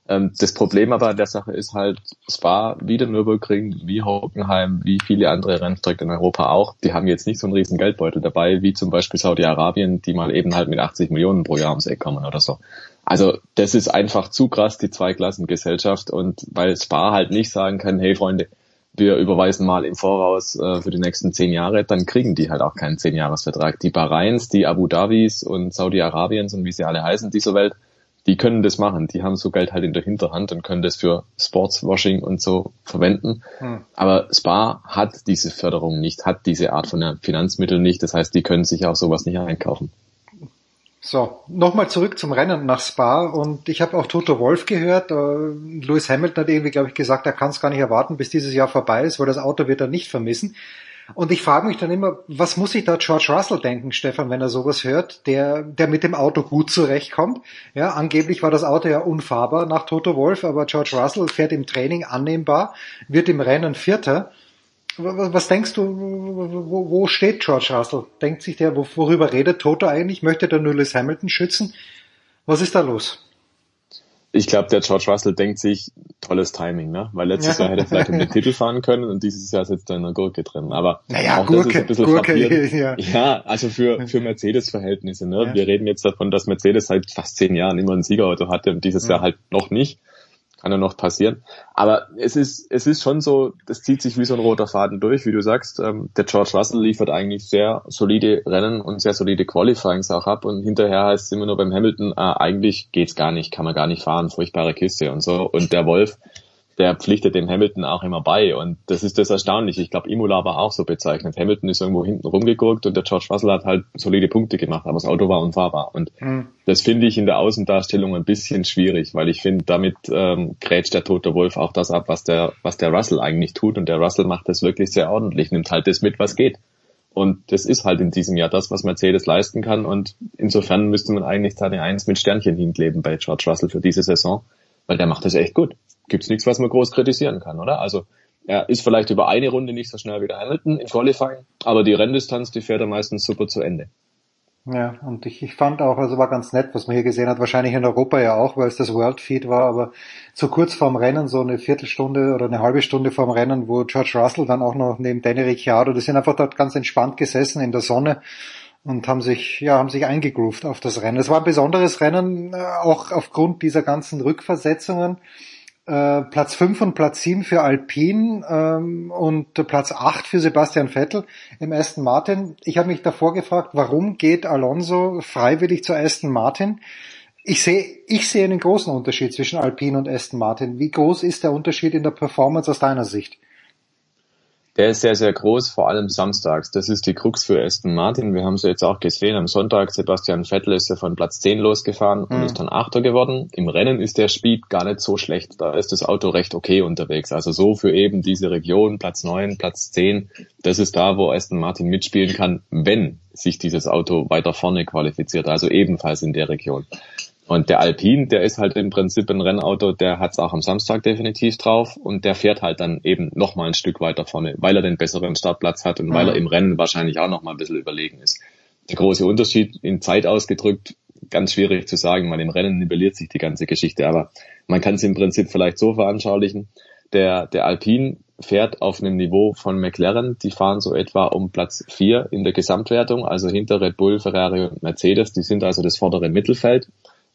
Das Problem aber an der Sache ist halt, Spa, wie der Nürburgring, wie Hockenheim, wie viele andere Rennstrecken in Europa auch, die haben jetzt nicht so einen riesen Geldbeutel dabei, wie zum Beispiel Saudi-Arabien, die mal eben halt mit 80 Millionen pro Jahr ums Eck kommen oder so. Also das ist einfach zu krass, die Zweiklassengesellschaft. Und weil Spa halt nicht sagen kann, hey Freunde, wir überweisen mal im Voraus für die nächsten 10 Jahre, dann kriegen die halt auch keinen 10-Jahres-Vertrag. Die Bahrains, die Abu Dhabis und Saudi-Arabiens und wie sie alle heißen, dieser Welt, die können das machen, die haben so Geld halt in der Hinterhand und können das für Sportswashing und so verwenden. Aber Spa hat diese Förderung nicht, hat diese Art von Finanzmitteln nicht, das heißt, die können sich auch sowas nicht einkaufen. So, nochmal zurück zum Rennen nach Spa und ich habe auch Toto Wolff gehört, Lewis Hamilton hat irgendwie, glaube ich, gesagt, er kann es gar nicht erwarten, bis dieses Jahr vorbei ist, weil das Auto wird er nicht vermissen. Und ich frage mich dann immer, was muss sich da George Russell denken, Stefan, wenn er sowas hört, der mit dem Auto gut zurechtkommt. Ja, angeblich war das Auto ja unfahrbar nach Toto Wolff, aber George Russell fährt im Training annehmbar, wird im Rennen 4. Was denkst du, wo steht George Russell? Denkt sich der, worüber redet Toto eigentlich? Möchte der nur Lewis Hamilton schützen? Was ist da los? Ich glaube, der George Russell denkt sich, tolles Timing, ne? Weil letztes Jahr hätte er vielleicht um den Titel fahren können und dieses Jahr sitzt er in der Gurke drin. Aber naja, auch Gurke, das ist ein bisschen frappierend. Ja, also für Mercedes-Verhältnisse, ne? Ja. Wir reden jetzt davon, dass Mercedes seit fast 10 Jahren immer ein Siegerauto hatte und dieses Jahr halt noch nicht. Kann ja noch passieren. Aber es ist schon so, das zieht sich wie so ein roter Faden durch, wie du sagst. Der George Russell liefert eigentlich sehr solide Rennen und sehr solide Qualifyings auch ab. Und hinterher heißt es immer nur beim Hamilton, eigentlich geht's gar nicht, kann man gar nicht fahren, furchtbare Kiste und so. Und der Wolf, der pflichtet dem Hamilton auch immer bei. Und das ist das Erstaunliche. Ich glaube, Imola war auch so bezeichnet. Hamilton ist irgendwo hinten rumgeguckt und der George Russell hat halt solide Punkte gemacht, aber das Auto war unfahrbar. Und das finde ich in der Außendarstellung ein bisschen schwierig, weil ich finde, damit grätscht der tote Wolf auch das ab, was der Russell eigentlich tut. Und der Russell macht das wirklich sehr ordentlich, nimmt halt das mit, was geht. Und das ist halt in diesem Jahr das, was Mercedes leisten kann. Und insofern müsste man eigentlich seine 1 mit Sternchen hinkleben bei George Russell für diese Saison, weil der macht das echt gut. Gibt's nichts, was man groß kritisieren kann, oder? Also er ist vielleicht über eine Runde nicht so schnell wie der Hamilton im Qualifying, aber die Renndistanz, die fährt er meistens super zu Ende. Ja, und ich fand auch, also war ganz nett, was man hier gesehen hat, wahrscheinlich in Europa ja auch, weil es das World Feed war, aber so kurz vorm Rennen, so eine Viertelstunde oder eine halbe Stunde vorm Rennen, wo George Russell dann auch noch neben Danny Ricciardo, die sind einfach dort ganz entspannt gesessen in der Sonne und haben sich eingegroovt auf das Rennen. Es war ein besonderes Rennen, auch aufgrund dieser ganzen Rückversetzungen. Platz 5 und Platz 7 für Alpine und Platz 8 für Sebastian Vettel im Aston Martin. Ich habe mich davor gefragt, warum geht Alonso freiwillig zu Aston Martin? Ich sehe einen großen Unterschied zwischen Alpine und Aston Martin. Wie groß ist der Unterschied in der Performance aus deiner Sicht? Der ist sehr, sehr groß, vor allem samstags. Das ist die Krux für Aston Martin. Wir haben es jetzt auch gesehen. Am Sonntag, Sebastian Vettel ist ja von Platz 10 losgefahren und ist dann Achter geworden. Im Rennen ist der Speed gar nicht so schlecht. Da ist das Auto recht okay unterwegs. Also so für eben diese Region, Platz 9, Platz 10. Das ist da, wo Aston Martin mitspielen kann, wenn sich dieses Auto weiter vorne qualifiziert. Also ebenfalls in der Region. Und der Alpine, der ist halt im Prinzip ein Rennauto, der hat's auch am Samstag definitiv drauf und der fährt halt dann eben nochmal ein Stück weiter vorne, weil er den besseren Startplatz hat und weil er im Rennen wahrscheinlich auch nochmal ein bisschen überlegen ist. Der große Unterschied, in Zeit ausgedrückt, ganz schwierig zu sagen, weil im Rennen nivelliert sich die ganze Geschichte, aber man kann es im Prinzip vielleicht so veranschaulichen, der Alpine fährt auf einem Niveau von McLaren, die fahren so etwa um Platz 4 in der Gesamtwertung, also hinter Red Bull, Ferrari und Mercedes, die sind also das vordere Mittelfeld.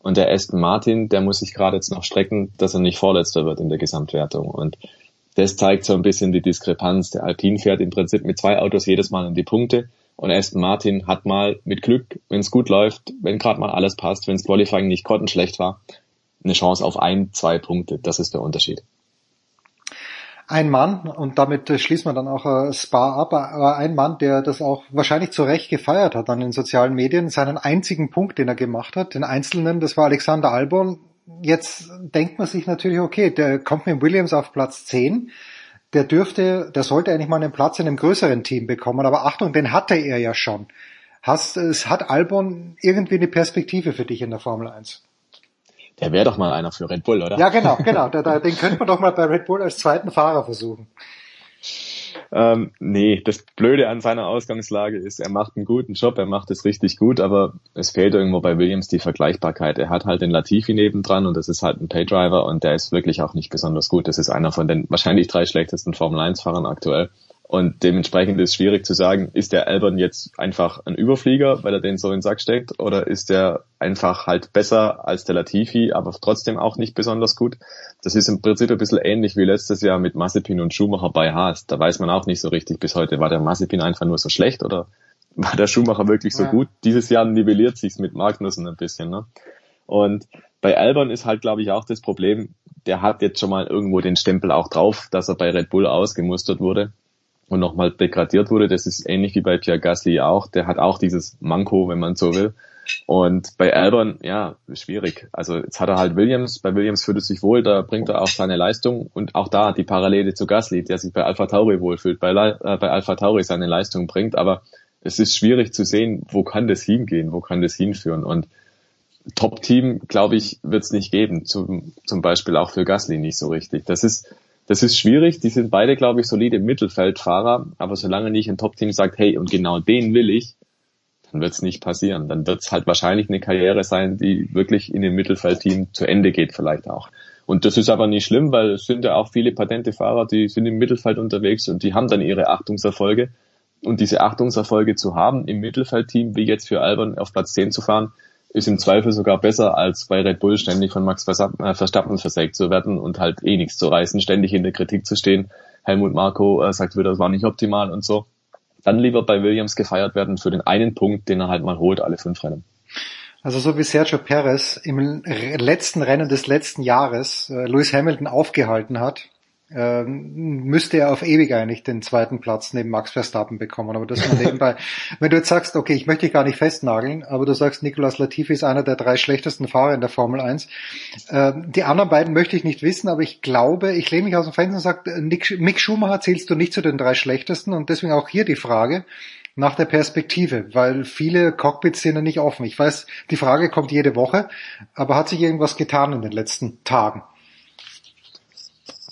Und der Aston Martin, der muss sich gerade jetzt noch strecken, dass er nicht Vorletzter wird in der Gesamtwertung. Und das zeigt so ein bisschen die Diskrepanz. Der Alpine fährt im Prinzip mit 2 Autos jedes Mal in die Punkte. Und Aston Martin hat mal mit Glück, wenn es gut läuft, wenn gerade mal alles passt, wenn das Qualifying nicht grottenschlecht war, eine Chance auf 1, 2 Punkte. Das ist der Unterschied. Ein Mann, und damit schließen wir dann auch Spa ab, aber ein Mann, der das auch wahrscheinlich zu Recht gefeiert hat an den sozialen Medien, seinen einzigen Punkt, den er gemacht hat, den einzelnen, das war Alexander Albon. Jetzt denkt man sich natürlich, okay, der kommt mit Williams auf Platz 10, der sollte eigentlich mal einen Platz in einem größeren Team bekommen, aber Achtung, den hatte er ja schon. Hat Albon irgendwie eine Perspektive für dich in der Formel 1? Der wäre doch mal einer für Red Bull, oder? Ja, genau. Den könnte man doch mal bei Red Bull als zweiten Fahrer versuchen. Nee, das Blöde an seiner Ausgangslage ist, er macht einen guten Job, er macht es richtig gut, aber es fehlt irgendwo bei Williams die Vergleichbarkeit. Er hat halt den Latifi nebendran und das ist halt ein Paydriver und der ist wirklich auch nicht besonders gut. Das ist einer von den wahrscheinlich 3 schlechtesten Formel-1-Fahrern aktuell. Und dementsprechend ist schwierig zu sagen, ist der Albon jetzt einfach ein Überflieger, weil er den so in den Sack steckt, oder ist der einfach halt besser als der Latifi, aber trotzdem auch nicht besonders gut. Das ist im Prinzip ein bisschen ähnlich wie letztes Jahr mit Mazepin und Schumacher bei Haas. Da weiß man auch nicht so richtig bis heute, war der Mazepin einfach nur so schlecht oder war der Schumacher wirklich so gut? Dieses Jahr nivelliert sich's mit Magnussen ein bisschen, ne? Und bei Albon ist halt, glaube ich, auch das Problem, der hat jetzt schon mal irgendwo den Stempel auch drauf, dass er bei Red Bull ausgemustert wurde und nochmal degradiert wurde. Das ist ähnlich wie bei Pierre Gasly auch. Der hat auch dieses Manko, wenn man so will. Und bei Albon, ja, schwierig. Also jetzt hat er halt Williams. Bei Williams fühlt es sich wohl, da bringt er auch seine Leistung. Und auch da die Parallele zu Gasly, der sich bei AlphaTauri wohlfühlt, bei AlphaTauri seine Leistung bringt. Aber es ist schwierig zu sehen, wo kann das hingehen, wo kann das hinführen. Und Top-Team, glaube ich, wird es nicht geben. Zum Beispiel auch für Gasly nicht so richtig. Das ist schwierig, die sind beide, glaube ich, solide Mittelfeldfahrer, aber solange nicht ein Top-Team sagt, hey, und genau den will ich, dann wird's nicht passieren. Dann wird's halt wahrscheinlich eine Karriere sein, die wirklich in dem Mittelfeldteam zu Ende geht vielleicht auch. Und das ist aber nicht schlimm, weil es sind ja auch viele Patentefahrer, die sind im Mittelfeld unterwegs und die haben dann ihre Achtungserfolge. Und diese Achtungserfolge zu haben im Mittelfeldteam, wie jetzt für Albon auf Platz 10 zu fahren, ist im Zweifel sogar besser, als bei Red Bull ständig von Max Verstappen versägt zu werden und halt eh nichts zu reißen, ständig in der Kritik zu stehen. Helmut Marko sagt wieder, es war nicht optimal und so. Dann lieber bei Williams gefeiert werden für den einen Punkt, den er halt mal holt, alle 5 Rennen. Also so wie Sergio Perez im letzten Rennen des letzten Jahres Lewis Hamilton aufgehalten hat, müsste er auf ewig eigentlich den zweiten Platz neben Max Verstappen bekommen. Aber das nur nebenbei. Wenn du jetzt sagst, okay, ich möchte dich gar nicht festnageln, aber du sagst, Nicolas Latifi ist einer der 3 schlechtesten Fahrer in der Formel 1. Die anderen beiden möchte ich nicht wissen, aber ich glaube, ich lehne mich aus dem Fenster und sage, Mick Schumacher zählst du nicht zu den 3 schlechtesten. Und deswegen auch hier die Frage nach der Perspektive, weil viele Cockpits sind ja nicht offen. Ich weiß, die Frage kommt jede Woche, aber hat sich irgendwas getan in den letzten Tagen?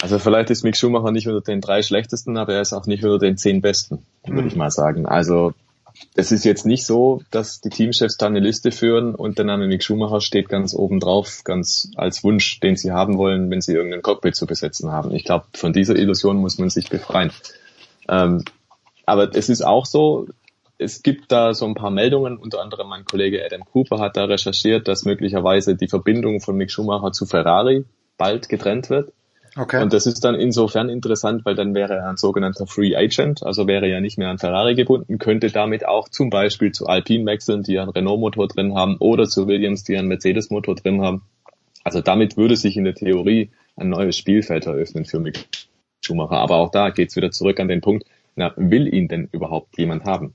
Also vielleicht ist Mick Schumacher nicht unter den 3 schlechtesten, aber er ist auch nicht unter den 10 besten, würde ich mal sagen. Also es ist jetzt nicht so, dass die Teamchefs da eine Liste führen und der Name Mick Schumacher steht ganz oben drauf, ganz als Wunsch, den sie haben wollen, wenn sie irgendein Cockpit zu besetzen haben. Ich glaube, von dieser Illusion muss man sich befreien. Aber es ist auch so, es gibt da so ein paar Meldungen, unter anderem mein Kollege Adam Cooper hat da recherchiert, dass möglicherweise die Verbindung von Mick Schumacher zu Ferrari bald getrennt wird. Okay. Und das ist dann insofern interessant, weil dann wäre er ein sogenannter Free Agent, also wäre ja nicht mehr an Ferrari gebunden, könnte damit auch zum Beispiel zu Alpine wechseln, die einen Renault-Motor drin haben, oder zu Williams, die einen Mercedes-Motor drin haben. Also damit würde sich in der Theorie ein neues Spielfeld eröffnen für Mick Schumacher. Aber auch da geht's wieder zurück an den Punkt, na, will ihn denn überhaupt jemand haben?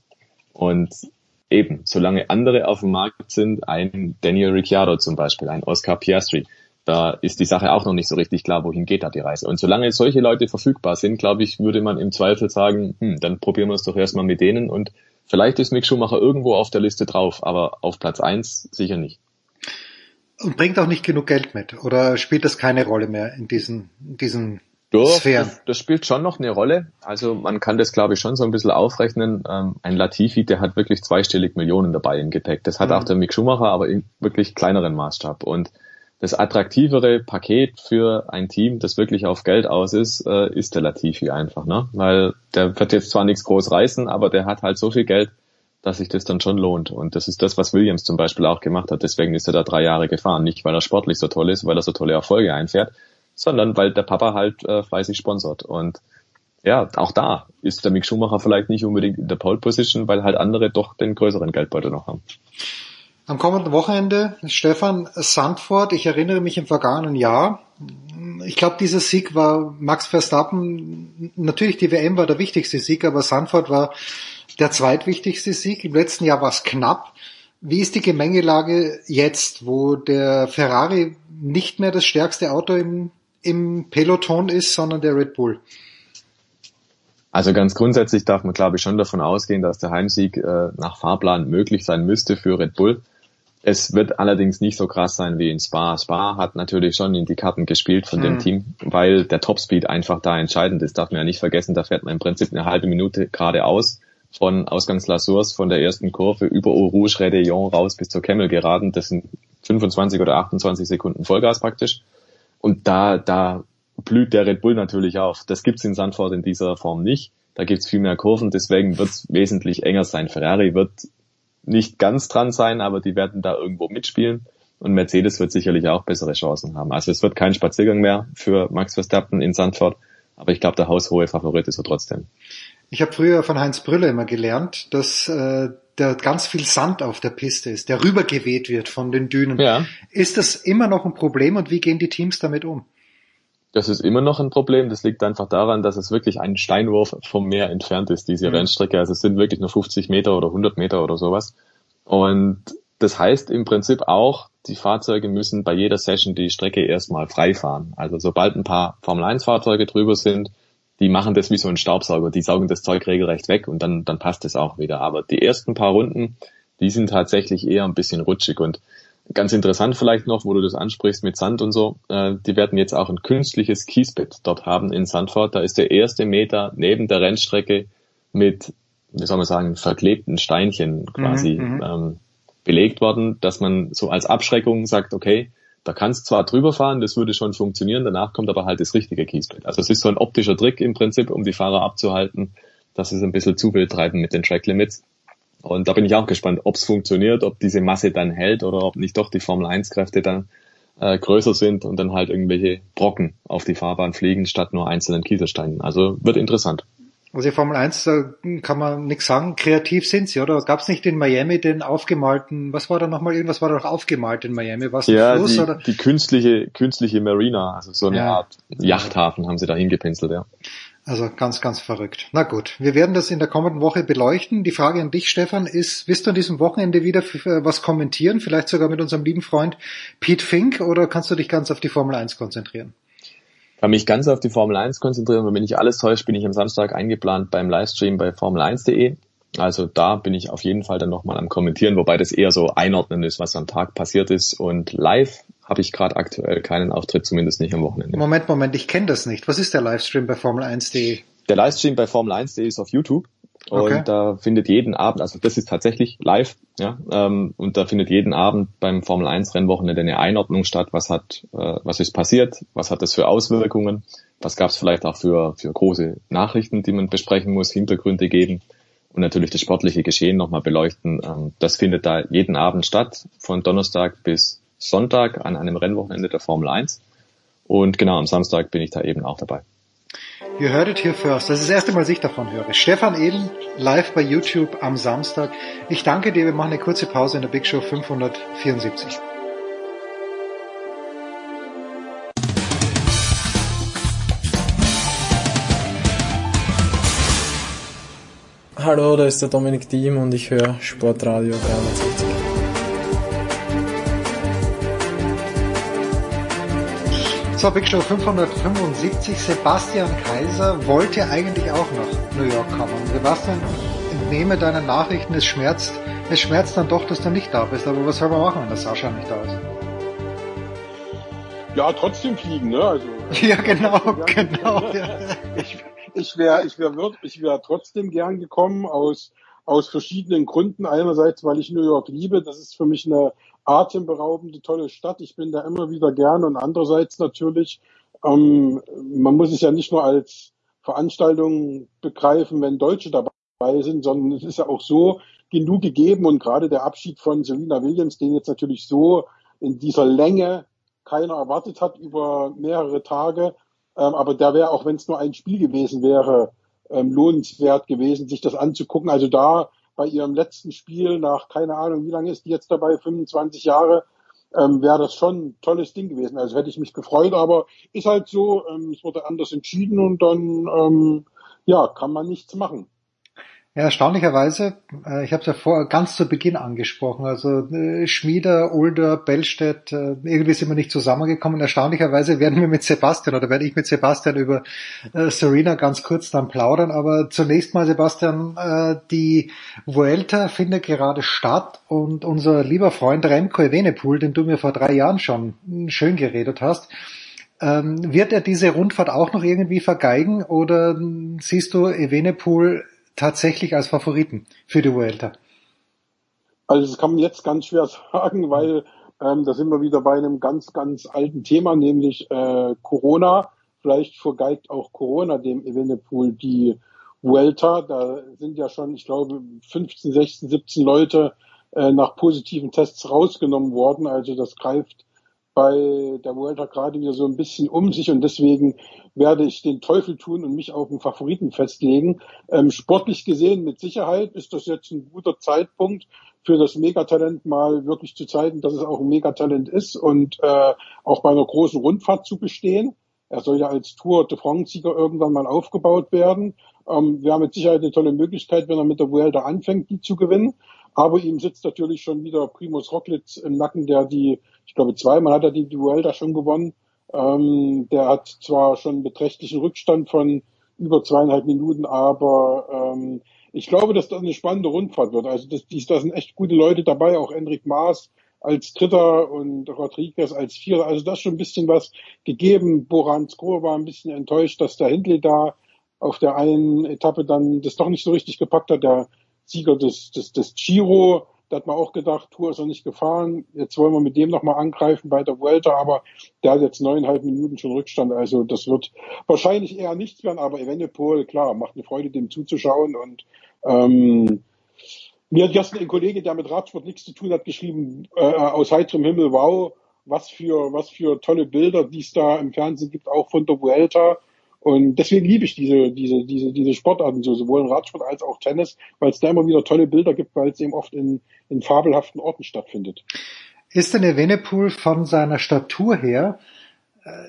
Und eben, solange andere auf dem Markt sind, ein Daniel Ricciardo zum Beispiel, ein Oscar Piastri, da ist die Sache auch noch nicht so richtig klar, wohin geht da die Reise. Und solange solche Leute verfügbar sind, glaube ich, würde man im Zweifel sagen, dann probieren wir es doch erstmal mit denen. Und vielleicht ist Mick Schumacher irgendwo auf der Liste drauf, aber auf Platz 1 sicher nicht. Und bringt auch nicht genug Geld mit? Oder spielt das keine Rolle mehr in diesen Sphären? Das spielt schon noch eine Rolle. Also man kann das, glaube ich, schon so ein bisschen aufrechnen. Ein Latifi, der hat wirklich zweistellig Millionen dabei im Gepäck. Das hat auch der Mick Schumacher, aber in wirklich kleineren Maßstab. Und das attraktivere Paket für ein Team, das wirklich auf Geld aus ist, ist der Latifi einfach, ne? Weil der wird jetzt zwar nichts groß reißen, aber der hat halt so viel Geld, dass sich das dann schon lohnt. Und das ist das, was Williams zum Beispiel auch gemacht hat. Deswegen ist er da 3 Jahre gefahren. Nicht, weil er sportlich so toll ist, weil er so tolle Erfolge einfährt, sondern weil der Papa halt fleißig sponsort. Und ja, auch da ist der Mick Schumacher vielleicht nicht unbedingt in der Pole Position, weil halt andere doch den größeren Geldbeutel noch haben. Am kommenden Wochenende, Stefan, Zandvoort, ich erinnere mich im vergangenen Jahr, ich glaube, dieser Sieg war Max Verstappen, natürlich die WM war der wichtigste Sieg, aber Zandvoort war der zweitwichtigste Sieg, im letzten Jahr war es knapp. Wie ist die Gemengelage jetzt, wo der Ferrari nicht mehr das stärkste Auto im Peloton ist, sondern der Red Bull? Also ganz grundsätzlich darf man, glaube ich, schon davon ausgehen, dass der Heimsieg nach Fahrplan möglich sein müsste für Red Bull. Es wird allerdings nicht so krass sein wie in Spa. Spa hat natürlich schon in die Karten gespielt von dem Team, weil der Topspeed einfach da entscheidend ist. Darf man ja nicht vergessen, da fährt man im Prinzip eine halbe Minute geradeaus von Ausgangs La Source, von der ersten Kurve über Eau Rouge, Rédillon raus bis zur Kemmelgeraden. Das sind 25 oder 28 Sekunden Vollgas praktisch. Und da blüht der Red Bull natürlich auf. Das gibt's in Zandvoort in dieser Form nicht. Da gibt's viel mehr Kurven, deswegen wird's wesentlich enger sein. Ferrari wird nicht ganz dran sein, aber die werden da irgendwo mitspielen. Und Mercedes wird sicherlich auch bessere Chancen haben. Also es wird kein Spaziergang mehr für Max Verstappen in Zandvoort. Aber ich glaube, der haushohe Favorit ist er trotzdem. Ich habe früher von Heinz Brüller immer gelernt, dass da ganz viel Sand auf der Piste ist, der rübergeweht wird von den Dünen. Ja. Ist das immer noch ein Problem und wie gehen die Teams damit um? Das ist immer noch ein Problem. Das liegt einfach daran, dass es wirklich ein Steinwurf vom Meer entfernt ist, diese Rennstrecke. Also es sind wirklich nur 50 Meter oder 100 Meter oder sowas. Und das heißt im Prinzip auch, die Fahrzeuge müssen bei jeder Session die Strecke erstmal frei fahren. Also sobald ein paar Formel-1-Fahrzeuge drüber sind, die machen das wie so ein Staubsauger. Die saugen das Zeug regelrecht weg und dann passt es auch wieder. Aber die ersten paar Runden, die sind tatsächlich eher ein bisschen rutschig. Und ganz interessant vielleicht noch, wo du das ansprichst mit Sand und so, die werden jetzt auch ein künstliches Kiesbett dort haben in Zandvoort. Da ist der erste Meter neben der Rennstrecke mit, wie soll man sagen, verklebten Steinchen quasi belegt worden, dass man so als Abschreckung sagt, okay, da kannst zwar drüber fahren, das würde schon funktionieren, danach kommt aber halt das richtige Kiesbett. Also es ist so ein optischer Trick im Prinzip, um die Fahrer abzuhalten, dass sie es ein bisschen zu wild treiben mit den Track Limits. Und da bin ich auch gespannt, ob es funktioniert, ob diese Masse dann hält oder ob nicht doch die Formel-1-Kräfte dann größer sind und dann halt irgendwelche Brocken auf die Fahrbahn fliegen, statt nur einzelnen Kieselsteinen. Also wird interessant. Also die Formel 1, da kann man nichts sagen, kreativ sind sie, oder? Gab es nicht in Miami den aufgemalten, was war da nochmal, irgendwas war da noch aufgemalt in Miami, was ein Fluss, oder? Ja, die künstliche Marina, also so eine Art Yachthafen haben sie da hingepinselt, ja. Also ganz, ganz verrückt. Na gut, wir werden das in der kommenden Woche beleuchten. Die Frage an dich, Stefan, ist, wirst du an diesem Wochenende wieder was kommentieren, vielleicht sogar mit unserem lieben Freund Pete Fink, oder kannst du dich ganz auf die Formel 1 konzentrieren? Ich kann mich ganz auf die Formel 1 konzentrieren, wenn mich alles täuscht, bin ich am Samstag eingeplant beim Livestream bei Formel1.de. Also da bin ich auf jeden Fall dann nochmal am Kommentieren, wobei das eher so einordnen ist, was am Tag passiert ist. Und live habe ich gerade aktuell keinen Auftritt, zumindest nicht am Wochenende. Moment, ich kenne das nicht. Was ist der Livestream bei Formel1.de? Der Livestream bei Formel1.de ist auf YouTube. Okay. Und da findet jeden Abend, also das ist tatsächlich live, ja, und da findet jeden Abend beim Formel-1-Rennwochenende eine Einordnung statt, was ist passiert, was hat das für Auswirkungen, was gab es vielleicht auch für große Nachrichten, die man besprechen muss, Hintergründe geben und natürlich das sportliche Geschehen nochmal beleuchten. Das findet da jeden Abend statt, von Donnerstag bis Sonntag an einem Rennwochenende der Formel 1. Und genau, am Samstag bin ich da eben auch dabei. You heard it here first. Das ist das erste Mal, dass ich davon höre. Stefan Edel, live bei YouTube am Samstag. Ich danke dir. Wir machen eine kurze Pause in der Big Show 574. Hallo, da ist der Dominik Thiem und ich höre Sportradio 360. So, Big Show 575, Sebastian Kaiser wollte eigentlich auch nach New York kommen. Sebastian, entnehme deine Nachrichten, es schmerzt dann doch, dass du nicht da bist. Aber was soll man machen, wenn der Sascha nicht da ist? Ja, trotzdem fliegen, ne? Also, ja, genau. Ja. Ich wär trotzdem gern gekommen aus verschiedenen Gründen. Einerseits, weil ich New York liebe, das ist für mich eine atemberaubende, tolle Stadt. Ich bin da immer wieder gern. Und andererseits natürlich, man muss es ja nicht nur als Veranstaltung begreifen, wenn Deutsche dabei sind, sondern es ist ja auch so genug gegeben. Und gerade der Abschied von Serena Williams, den jetzt natürlich so in dieser Länge keiner erwartet hat über mehrere Tage. Aber der wäre, auch wenn es nur ein Spiel gewesen wäre, lohnenswert gewesen, sich das anzugucken. Also da bei ihrem letzten Spiel nach, keine Ahnung, wie lange ist die jetzt dabei, 25 Jahre, wäre das schon ein tolles Ding gewesen. Also hätte ich mich gefreut, aber ist halt so, es wurde anders entschieden und dann kann man nichts machen. Ja, erstaunlicherweise, ich habe es ja ganz zu Beginn angesprochen, also Schmieder, Older, Bellstedt, irgendwie sind wir nicht zusammengekommen. Erstaunlicherweise werde ich mit Sebastian über Serena ganz kurz dann plaudern. Aber zunächst mal, Sebastian, die Vuelta findet gerade statt und unser lieber Freund Remco Evenepoel, den du mir vor 3 Jahren schon schön geredet hast, wird er diese Rundfahrt auch noch irgendwie vergeigen oder siehst du Evenepoel tatsächlich als Favoriten für die Vuelta? Also das kann man jetzt ganz schwer sagen, weil da sind wir wieder bei einem ganz, ganz alten Thema, nämlich Corona. Vielleicht vergeigt auch Corona dem Evenepoel die Vuelta. Da sind ja schon, ich glaube, 15, 16, 17 Leute nach positiven Tests rausgenommen worden. Also das greift bei der Vuelta gerade wieder so ein bisschen um sich und deswegen werde ich den Teufel tun und mich auf einen Favoriten festlegen. Sportlich gesehen mit Sicherheit ist das jetzt ein guter Zeitpunkt für das Megatalent mal wirklich zu zeigen, dass es auch ein Megatalent ist und auch bei einer großen Rundfahrt zu bestehen. Er soll ja als Tour de France-Sieger irgendwann mal aufgebaut werden. Wir haben mit Sicherheit eine tolle Möglichkeit, wenn er mit der Vuelta anfängt, die zu gewinnen. Aber ihm sitzt natürlich schon wieder Primož Roglič im Nacken, der die, ich glaube, zweimal hat er die Vuelta schon gewonnen. Der hat zwar schon einen beträchtlichen Rückstand von über 2,5 Minuten, aber ich glaube, dass das eine spannende Rundfahrt wird. Also da sind echt gute Leute dabei, auch Enric Maas als Dritter und Rodriguez als Vierer. Also das ist schon ein bisschen was gegeben. Bora-Hansgrohe war ein bisschen enttäuscht, dass der Hindley da auf der einen Etappe dann das doch nicht so richtig gepackt hat. Der Sieger des Giro, da hat man auch gedacht, Tour ist noch nicht gefahren, jetzt wollen wir mit dem nochmal angreifen bei der Vuelta, aber der hat jetzt 9,5 Minuten schon Rückstand, also das wird wahrscheinlich eher nichts werden, aber Evenepoel, klar, macht eine Freude, dem zuzuschauen und Mir hat gestern ein Kollege, der mit Radsport nichts zu tun hat, geschrieben, aus heiterem Himmel, wow, was für tolle Bilder, die es da im Fernsehen gibt, auch von der Vuelta. Und deswegen liebe ich diese Sportarten so, sowohl im Radsport als auch Tennis, weil es da immer wieder tolle Bilder gibt, weil es eben oft in fabelhaften Orten stattfindet. Ist denn Evenepoel von seiner Statur her,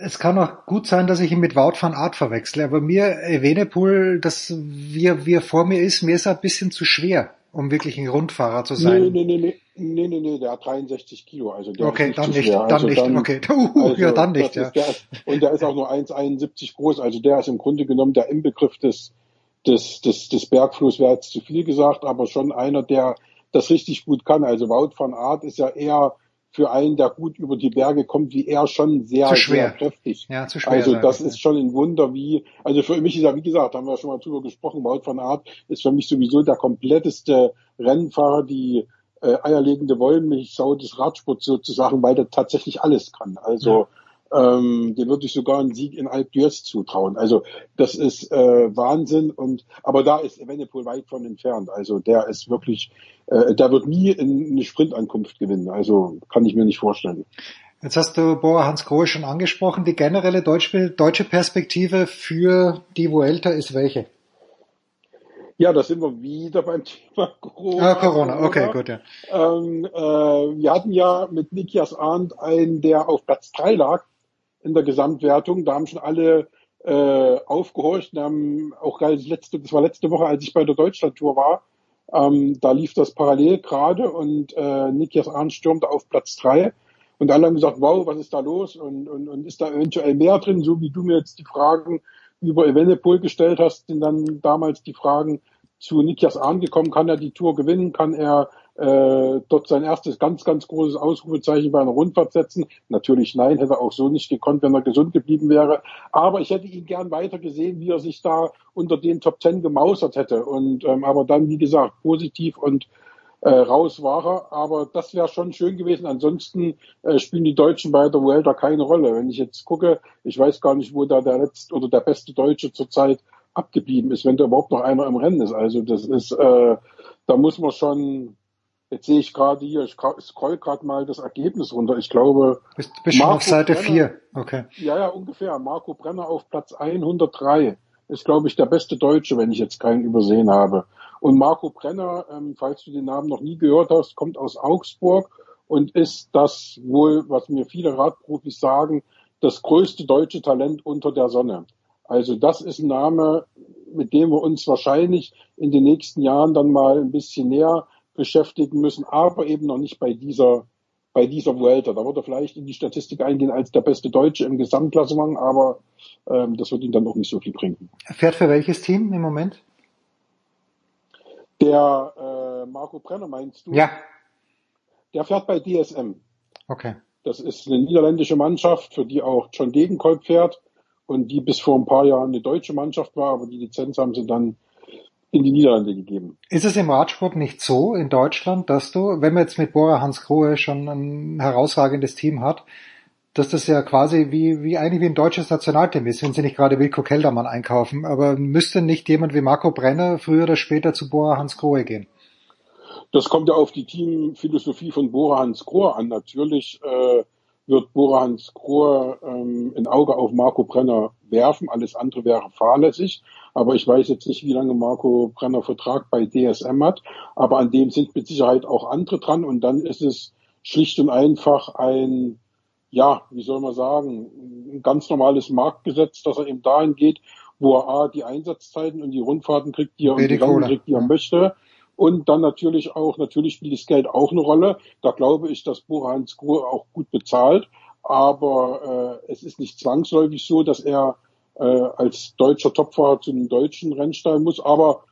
es kann auch gut sein, dass ich ihn mit Wout van Aert verwechsle, aber mir Evenepoel, das wie er vor mir ist er ein bisschen zu schwer, um wirklich ein Rundfahrer zu sein. Nee, der hat 63 Kilo, also der okay, ist nicht zu schwer. Dann nicht. Und der ist auch nur 1,71 groß, also der ist im Grunde genommen der Inbegriff des Bergfluss, wäre jetzt zu viel gesagt, aber schon einer, der das richtig gut kann. Also Wout van Aert ist ja eher für einen, der gut über die Berge kommt, wie er schon sehr kräftig. Ja, zu schwer. Also das ist schon ein Wunder, also für mich ist er, wie gesagt, haben wir schon mal drüber gesprochen, Wout van Aert ist für mich sowieso der kompletteste Rennfahrer, die eierlegende Wollmilchsau des Radsports sozusagen, weil der tatsächlich alles kann. Also ja. Dem würde ich sogar einen Sieg in Alpe d'Huez zutrauen. Also das ist Wahnsinn. Aber da ist Evenepoel weit von entfernt. Also der ist wirklich, der wird nie eine Sprintankunft gewinnen. Also kann ich mir nicht vorstellen. Jetzt hast du Bora-Hansgrohe schon angesprochen. Die generelle deutsche Perspektive für die Vuelta ist welche? Ja, da sind wir wieder beim Thema Corona. Ah, Corona, okay, gut, ja. Wir hatten ja mit Nikias Arndt einen, der auf Platz 3 lag in der Gesamtwertung. Da haben schon alle aufgehorcht. Wir haben auch das war letzte Woche, als ich bei der Deutschlandtour war. Da lief das parallel gerade und Nikias Arndt stürmte auf Platz 3. Und alle haben gesagt, wow, was ist da los? Und ist da eventuell mehr drin, so wie du mir jetzt die Fragen über Evenepoel gestellt hast, sind dann damals die Fragen zu Nikias Arndt gekommen. Kann er die Tour gewinnen? Kann er dort sein erstes ganz, ganz großes Ausrufezeichen bei einer Rundfahrt setzen? Natürlich nein, hätte er auch so nicht gekonnt, wenn er gesund geblieben wäre. Aber ich hätte ihn gern weiter gesehen, wie er sich da unter den Top 10 gemausert hätte. Und aber dann, wie gesagt, positiv und raus war er. Aber das wäre schon schön gewesen. Ansonsten spielen die Deutschen bei der Vuelta keine Rolle. Wenn ich jetzt gucke, ich weiß gar nicht, wo da der letzte oder der beste Deutsche zurzeit abgeblieben ist, wenn da überhaupt noch einer im Rennen ist. Also das ist, da muss man schon, jetzt sehe ich gerade hier, ich scroll gerade mal das Ergebnis runter. Ich glaube, bist schon auf Seite 4. Okay. Ja, ungefähr. Marco Brenner auf Platz 103. Ist, glaube ich, der beste Deutsche, wenn ich jetzt keinen übersehen habe. Und Marco Brenner, falls du den Namen noch nie gehört hast, kommt aus Augsburg und ist das wohl, was mir viele Radprofis sagen, das größte deutsche Talent unter der Sonne. Also das ist ein Name, mit dem wir uns wahrscheinlich in den nächsten Jahren dann mal ein bisschen näher beschäftigen müssen, aber eben noch nicht bei dieser Vuelta. Da wird er vielleicht in die Statistik eingehen als der beste Deutsche im Gesamtklassement, aber das wird ihm dann noch nicht so viel bringen. Er fährt für welches Team im Moment? Der Marco Brenner, meinst du? Ja. Der fährt bei DSM. Okay. Das ist eine niederländische Mannschaft, für die auch John Degenkolb fährt und die bis vor ein paar Jahren eine deutsche Mannschaft war, aber die Lizenz haben sie dann in die Niederlande gegeben. Ist es im Radsport nicht so in Deutschland, dass du, wenn man jetzt mit Bora-Hansgrohe schon ein herausragendes Team hat, dass das ja quasi wie eigentlich wie ein deutsches Nationalteam ist, wenn sie nicht gerade Wilko Keldermann einkaufen. Aber müsste nicht jemand wie Marco Brenner früher oder später zu Bora-Hansgrohe gehen? Das kommt ja auf die Teamphilosophie von Bora-Hansgrohe an. Natürlich wird Bora-Hansgrohe ein Auge auf Marco Brenner werfen. Alles andere wäre fahrlässig. Aber ich weiß jetzt nicht, wie lange Marco Brenner Vertrag bei DSM hat. Aber an dem sind mit Sicherheit auch andere dran. Und dann ist es schlicht und einfach ein, ja, wie soll man sagen, ein ganz normales Marktgesetz, dass er eben dahin geht, wo er die Einsatzzeiten und die Rundfahrten kriegt, die er und die Rennen kriegt, die er möchte. Und dann natürlich spielt das Geld auch eine Rolle. Da glaube ich, dass Bora-Hansgrohe auch gut bezahlt. Aber es ist nicht zwangsläufig so, dass er als deutscher Topfahrer zu einem deutschen Rennstall muss. Aber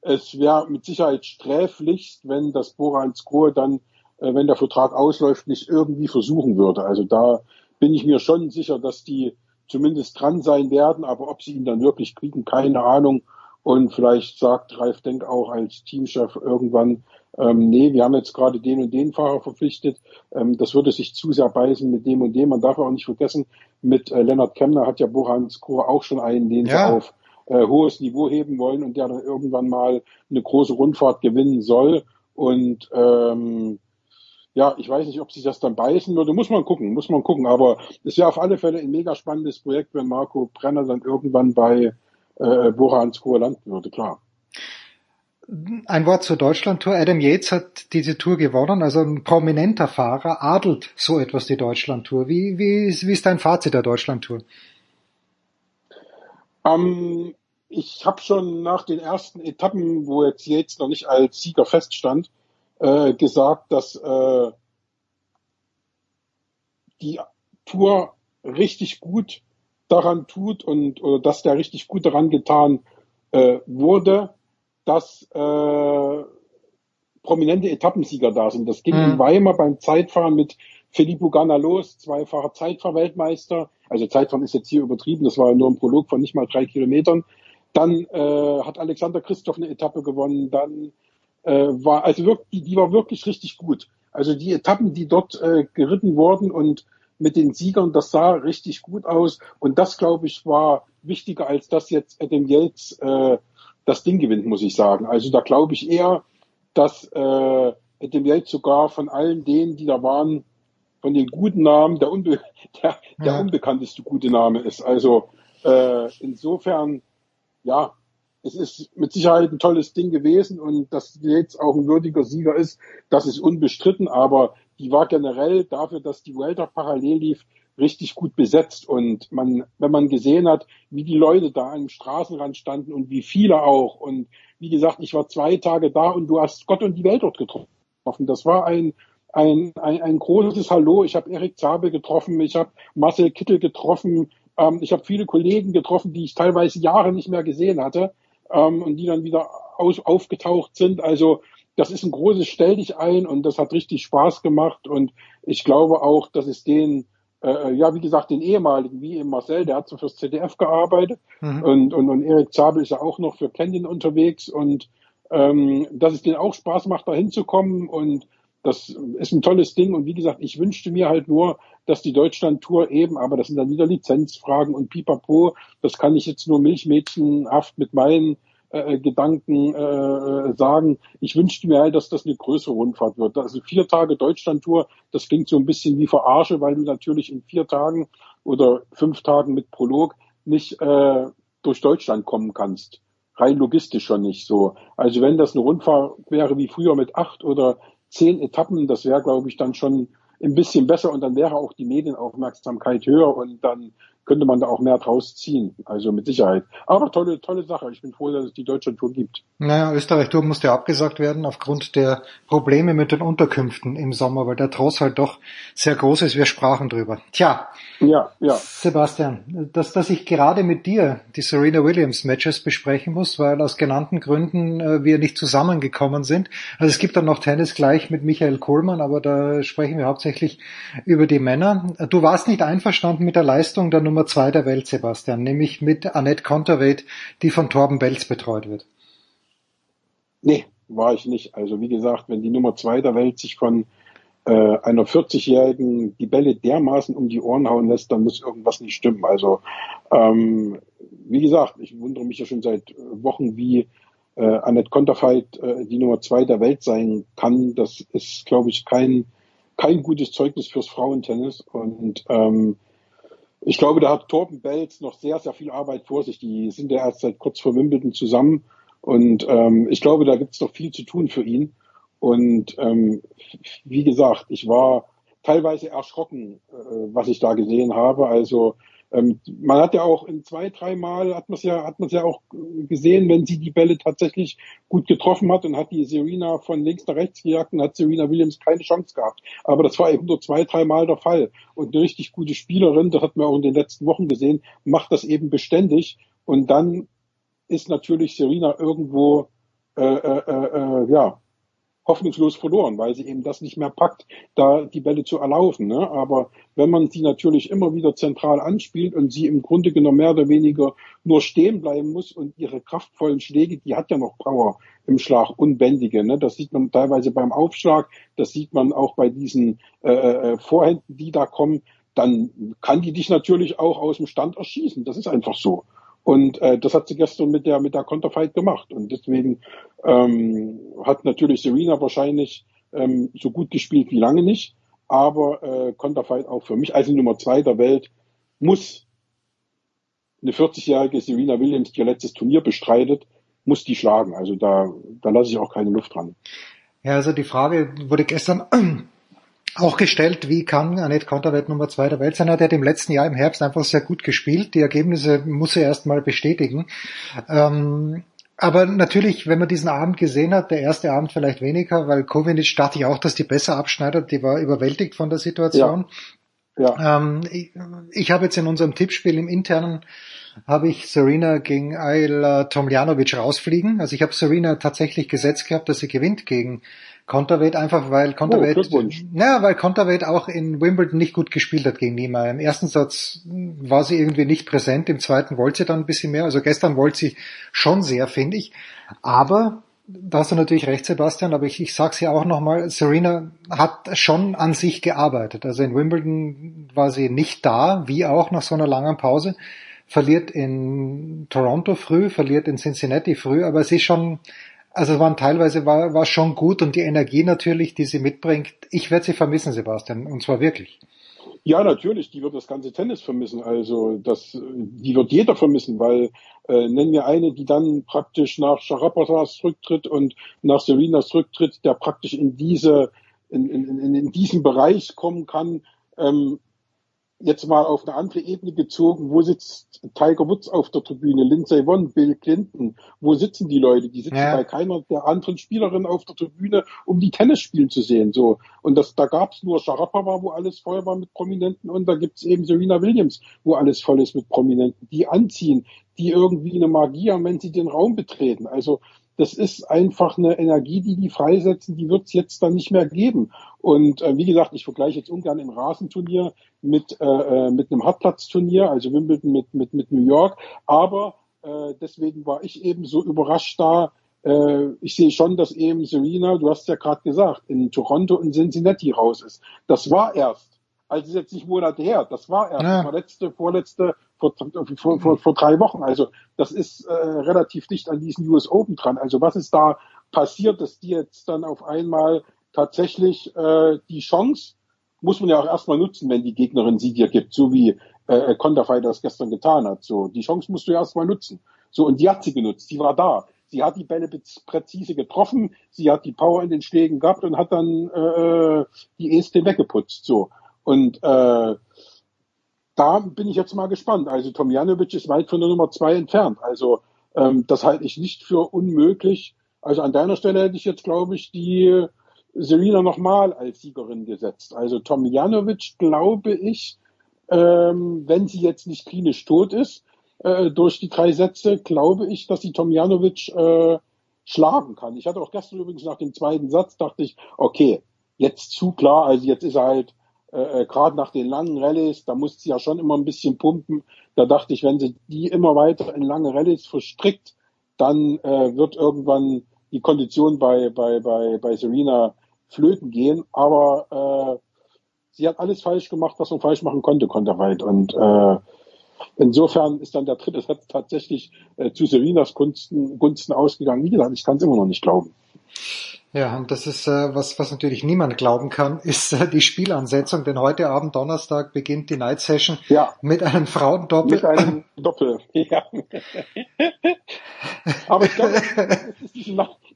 es wäre mit Sicherheit sträflichst, wenn das Bora-Hansgrohe dann, wenn der Vertrag ausläuft, nicht irgendwie versuchen würde. Also da bin ich mir schon sicher, dass die zumindest dran sein werden, aber ob sie ihn dann wirklich kriegen, keine Ahnung. Und vielleicht sagt Ralf Denk auch als Teamchef irgendwann, nee, wir haben jetzt gerade den und den Fahrer verpflichtet, das würde sich zu sehr beißen mit dem und dem. Man darf auch nicht vergessen, mit Lennart Kemner hat ja Bora-Hansgrohe auch schon einen, den sie auf hohes Niveau heben wollen und der dann irgendwann mal eine große Rundfahrt gewinnen soll. Und ja, ich weiß nicht, ob sich das dann beißen würde. Muss man gucken. Aber es wäre auf alle Fälle ein mega spannendes Projekt, wenn Marco Brenner dann irgendwann bei Bora-Hansgrohe landen würde, klar. Ein Wort zur Deutschlandtour. Adam Yates hat diese Tour gewonnen, also ein prominenter Fahrer adelt so etwas die Deutschlandtour. Wie ist dein Fazit der Deutschlandtour? Ich habe schon nach den ersten Etappen, wo jetzt Yates noch nicht als Sieger feststand, gesagt, dass die Tour richtig gut daran tut und oder dass der richtig gut daran getan wurde, dass prominente Etappensieger da sind. Das ging in Weimar beim Zeitfahren mit Filippo Ganna los, zweifacher Zeitfahrweltmeister. Also Zeitfahren ist jetzt hier übertrieben, das war ja nur ein Prolog von nicht mal 3 Kilometern. Dann hat Alexander Kristoff eine Etappe gewonnen, dann die war wirklich richtig gut. Also die Etappen, die dort geritten wurden und mit den Siegern, das sah richtig gut aus. Und das, glaube ich, war wichtiger, als dass jetzt Adam Yates das Ding gewinnt, muss ich sagen. Also da glaube ich eher, dass Adam Yates sogar von allen denen, die da waren, von den guten Namen der unbekannteste gute Name ist. Also insofern, ja, es ist mit Sicherheit ein tolles Ding gewesen und dass jetzt auch ein würdiger Sieger ist, das ist unbestritten, aber die war generell dafür, dass die Vuelta parallel lief, richtig gut besetzt und wenn man gesehen hat, wie die Leute da am Straßenrand standen und wie viele auch und wie gesagt, ich war 2 Tage da und du hast Gott und die Welt dort getroffen. Das war ein großes Hallo. Ich habe Erik Zabel getroffen, ich habe Marcel Kittel getroffen, ich habe viele Kollegen getroffen, die ich teilweise Jahre nicht mehr gesehen hatte. Und die dann wieder aufgetaucht sind. Also das ist ein großes Stell dich ein und das hat richtig Spaß gemacht und ich glaube auch, dass es den, wie gesagt, den ehemaligen, wie eben Marcel, der hat so fürs ZDF gearbeitet und Erik Zabel ist ja auch noch für Canyon unterwegs und dass es denen auch Spaß macht, da hinzukommen und das ist ein tolles Ding und wie gesagt, ich wünschte mir halt nur, dass die Deutschlandtour eben, aber das sind dann wieder Lizenzfragen und pipapo, das kann ich jetzt nur milchmädchenhaft mit meinen Gedanken sagen. Ich wünschte mir halt, dass das eine größere Rundfahrt wird. Also 4 Tage Deutschlandtour, das klingt so ein bisschen wie Verarsche, weil du natürlich in 4 Tagen oder 5 Tagen mit Prolog nicht durch Deutschland kommen kannst. Rein logistisch schon nicht so. Also wenn das eine Rundfahrt wäre wie früher mit 8 oder 10 Etappen, das wäre, glaube ich, dann schon ein bisschen besser und dann wäre auch die Medienaufmerksamkeit höher und dann könnte man da auch mehr draus ziehen, also mit Sicherheit. Aber tolle Sache, ich bin froh, dass es die Deutschlandtour gibt. Naja, Österreich-Tour musste ja abgesagt werden aufgrund der Probleme mit den Unterkünften im Sommer, weil der Tross halt doch sehr groß ist, wir sprachen drüber. Tja, ja. Sebastian, dass ich gerade mit dir die Serena Williams Matches besprechen muss, weil aus genannten Gründen wir nicht zusammengekommen sind. Also es gibt dann noch Tennis gleich mit Michael Kohlmann, aber da sprechen wir hauptsächlich über die Männer. Du warst nicht einverstanden mit der Leistung der Nummer 2 der Welt, Sebastian, nämlich mit Annette Konterweit, die von Torben Belz betreut wird. Nee, war ich nicht. Also wie gesagt, wenn die Nummer 2 der Welt sich von einer 40-Jährigen die Bälle dermaßen um die Ohren hauen lässt, dann muss irgendwas nicht stimmen. Also wie gesagt, ich wundere mich ja schon seit Wochen, wie Annette Konterweit die Nummer 2 der Welt sein kann. Das ist, glaube ich, kein gutes Zeugnis fürs Frauentennis und ich glaube, da hat Torben Belz noch sehr, sehr viel Arbeit vor sich. Die sind ja erst seit kurz vor Wimbledon zusammen. Und ich glaube, da gibt's noch viel zu tun für ihn. Und wie gesagt, ich war teilweise erschrocken, was ich da gesehen habe. Also man hat ja auch in 2-3 Mal, hat man's ja auch gesehen, wenn sie die Bälle tatsächlich gut getroffen hat und hat die Serena von links nach rechts gejagt und hat Serena Williams keine Chance gehabt. Aber das war eben nur 2-3 Mal der Fall. Und eine richtig gute Spielerin, das hat man auch in den letzten Wochen gesehen, macht das eben beständig. Und dann ist natürlich Serena irgendwo hoffnungslos verloren, weil sie eben das nicht mehr packt, da die Bälle zu erlaufen. Ne? Aber wenn man sie natürlich immer wieder zentral anspielt und sie im Grunde genommen mehr oder weniger nur stehen bleiben muss und ihre kraftvollen Schläge, die hat ja noch Power im Schlag, unbändige. Ne? Das sieht man teilweise beim Aufschlag, das sieht man auch bei diesen Vorhänden, die da kommen, dann kann die dich natürlich auch aus dem Stand erschießen. Das ist einfach so. Und das hat sie gestern mit der Konterfeit gemacht. Und deswegen hat natürlich Serena wahrscheinlich so gut gespielt wie lange nicht. Aber Konterfeit auch für mich als Nummer 2 der Welt muss eine 40-jährige Serena Williams, die ihr letztes Turnier bestreitet, muss die schlagen. Also da lasse ich auch keine Luft dran. Ja, also die Frage wurde gestern auch gestellt, wie kann Annette Konterfeit Nummer 2 der Welt sein? Hat er im letzten Jahr im Herbst einfach sehr gut gespielt. Die Ergebnisse muss er erst mal bestätigen. Aber natürlich, wenn man diesen Abend gesehen hat, der erste Abend vielleicht weniger, weil Kovinic, dachte ich auch, dass die besser abschneidet. Die war überwältigt von der Situation. Ja. Ja. Ich habe jetzt in unserem Tippspiel im internen habe ich Serena gegen Ayla Tomljanovic rausfliegen. Also ich habe Serena tatsächlich gesetzt gehabt, dass sie gewinnt gegen Konterweit, einfach weil Konterweit, weil Konterweit auch in Wimbledon nicht gut gespielt hat gegen Niemeyer. Im ersten Satz war sie irgendwie nicht präsent, im zweiten wollte sie dann ein bisschen mehr. Also gestern wollte sie schon sehr, finde ich. Aber da hast du natürlich recht, Sebastian, aber ich sag's ja auch nochmal, Serena hat schon an sich gearbeitet. Also in Wimbledon war sie nicht da, wie auch nach so einer langen Pause. Verliert in Toronto früh, verliert in Cincinnati früh, aber sie schon, also war schon gut und die Energie natürlich, die sie mitbringt, ich werde sie vermissen, Sebastian, und zwar wirklich. Ja, natürlich, die wird das ganze Tennis vermissen, also die wird jeder vermissen, weil nennen wir eine, die dann praktisch nach Scharapovas Rücktritt und nach Serenas Rücktritt, der praktisch in diesen Bereich kommen kann, jetzt mal auf eine andere Ebene gezogen, wo sitzt Tiger Woods auf der Tribüne, Lindsey Vonn, Bill Clinton, wo sitzen die Leute? Die sitzen bei keiner der anderen Spielerinnen auf der Tribüne, um die Tennis spielen zu sehen. So. Und da gab's nur Sharapova, wo alles voll war mit Prominenten, und da gibt's eben Serena Williams, wo alles voll ist mit Prominenten, die anziehen, die irgendwie eine Magie haben, wenn sie den Raum betreten. Also das ist einfach eine Energie, die freisetzen, die wird's jetzt dann nicht mehr geben. Und wie gesagt, ich vergleiche jetzt ungern ein Rasenturnier mit einem Hartplatzturnier, also Wimbledon mit New York. Aber deswegen war ich eben so überrascht da. Ich sehe schon, dass eben Serena, du hast ja gerade gesagt, in Toronto und Cincinnati raus ist. Das war erst, also ist jetzt nicht Monate her, das war erst vor 3 Wochen. Also das ist relativ dicht an diesen US Open dran. Also was ist da passiert, dass die jetzt dann auf einmal tatsächlich die Chance, muss man ja auch erstmal nutzen, wenn die Gegnerin sie dir gibt, so wie Konterfei das gestern getan hat. So, die Chance musst du ja erstmal nutzen. So, und die hat sie genutzt, sie war da. Sie hat die Bälle präzise getroffen, sie hat die Power in den Schlägen gehabt und hat dann die Este weggeputzt. So. Und da bin ich jetzt mal gespannt. Also Tomljanovic ist weit von der Nummer 2 entfernt. Also das halte ich nicht für unmöglich. Also an deiner Stelle hätte ich jetzt, glaube ich, die Serena nochmal als Siegerin gesetzt. Also Tomljanovic, glaube ich, wenn sie jetzt nicht klinisch tot ist, durch die 3 Sätze, glaube ich, dass sie Tomljanovic schlagen kann. Ich hatte auch gestern übrigens nach dem 2. Satz, dachte ich, okay, jetzt zu klar, also jetzt ist er halt, gerade nach den langen Rallyes, da musste sie ja schon immer ein bisschen pumpen. Da dachte ich, wenn sie die immer weiter in lange Rallyes verstrickt, dann wird irgendwann die Kondition bei Serena flöten gehen. Aber sie hat alles falsch gemacht, was man falsch machen konnte, Konterweit. Und insofern ist dann der 3. Satz tatsächlich zu Serenas Gunsten ausgegangen. Wie gesagt, ich kann es immer noch nicht glauben. Ja, und das ist was natürlich niemand glauben kann, ist die Spielansetzung, denn heute Abend, Donnerstag, beginnt die Night Session mit einem Frauendoppel. Mit einem Doppel, ja. Aber ich glaube,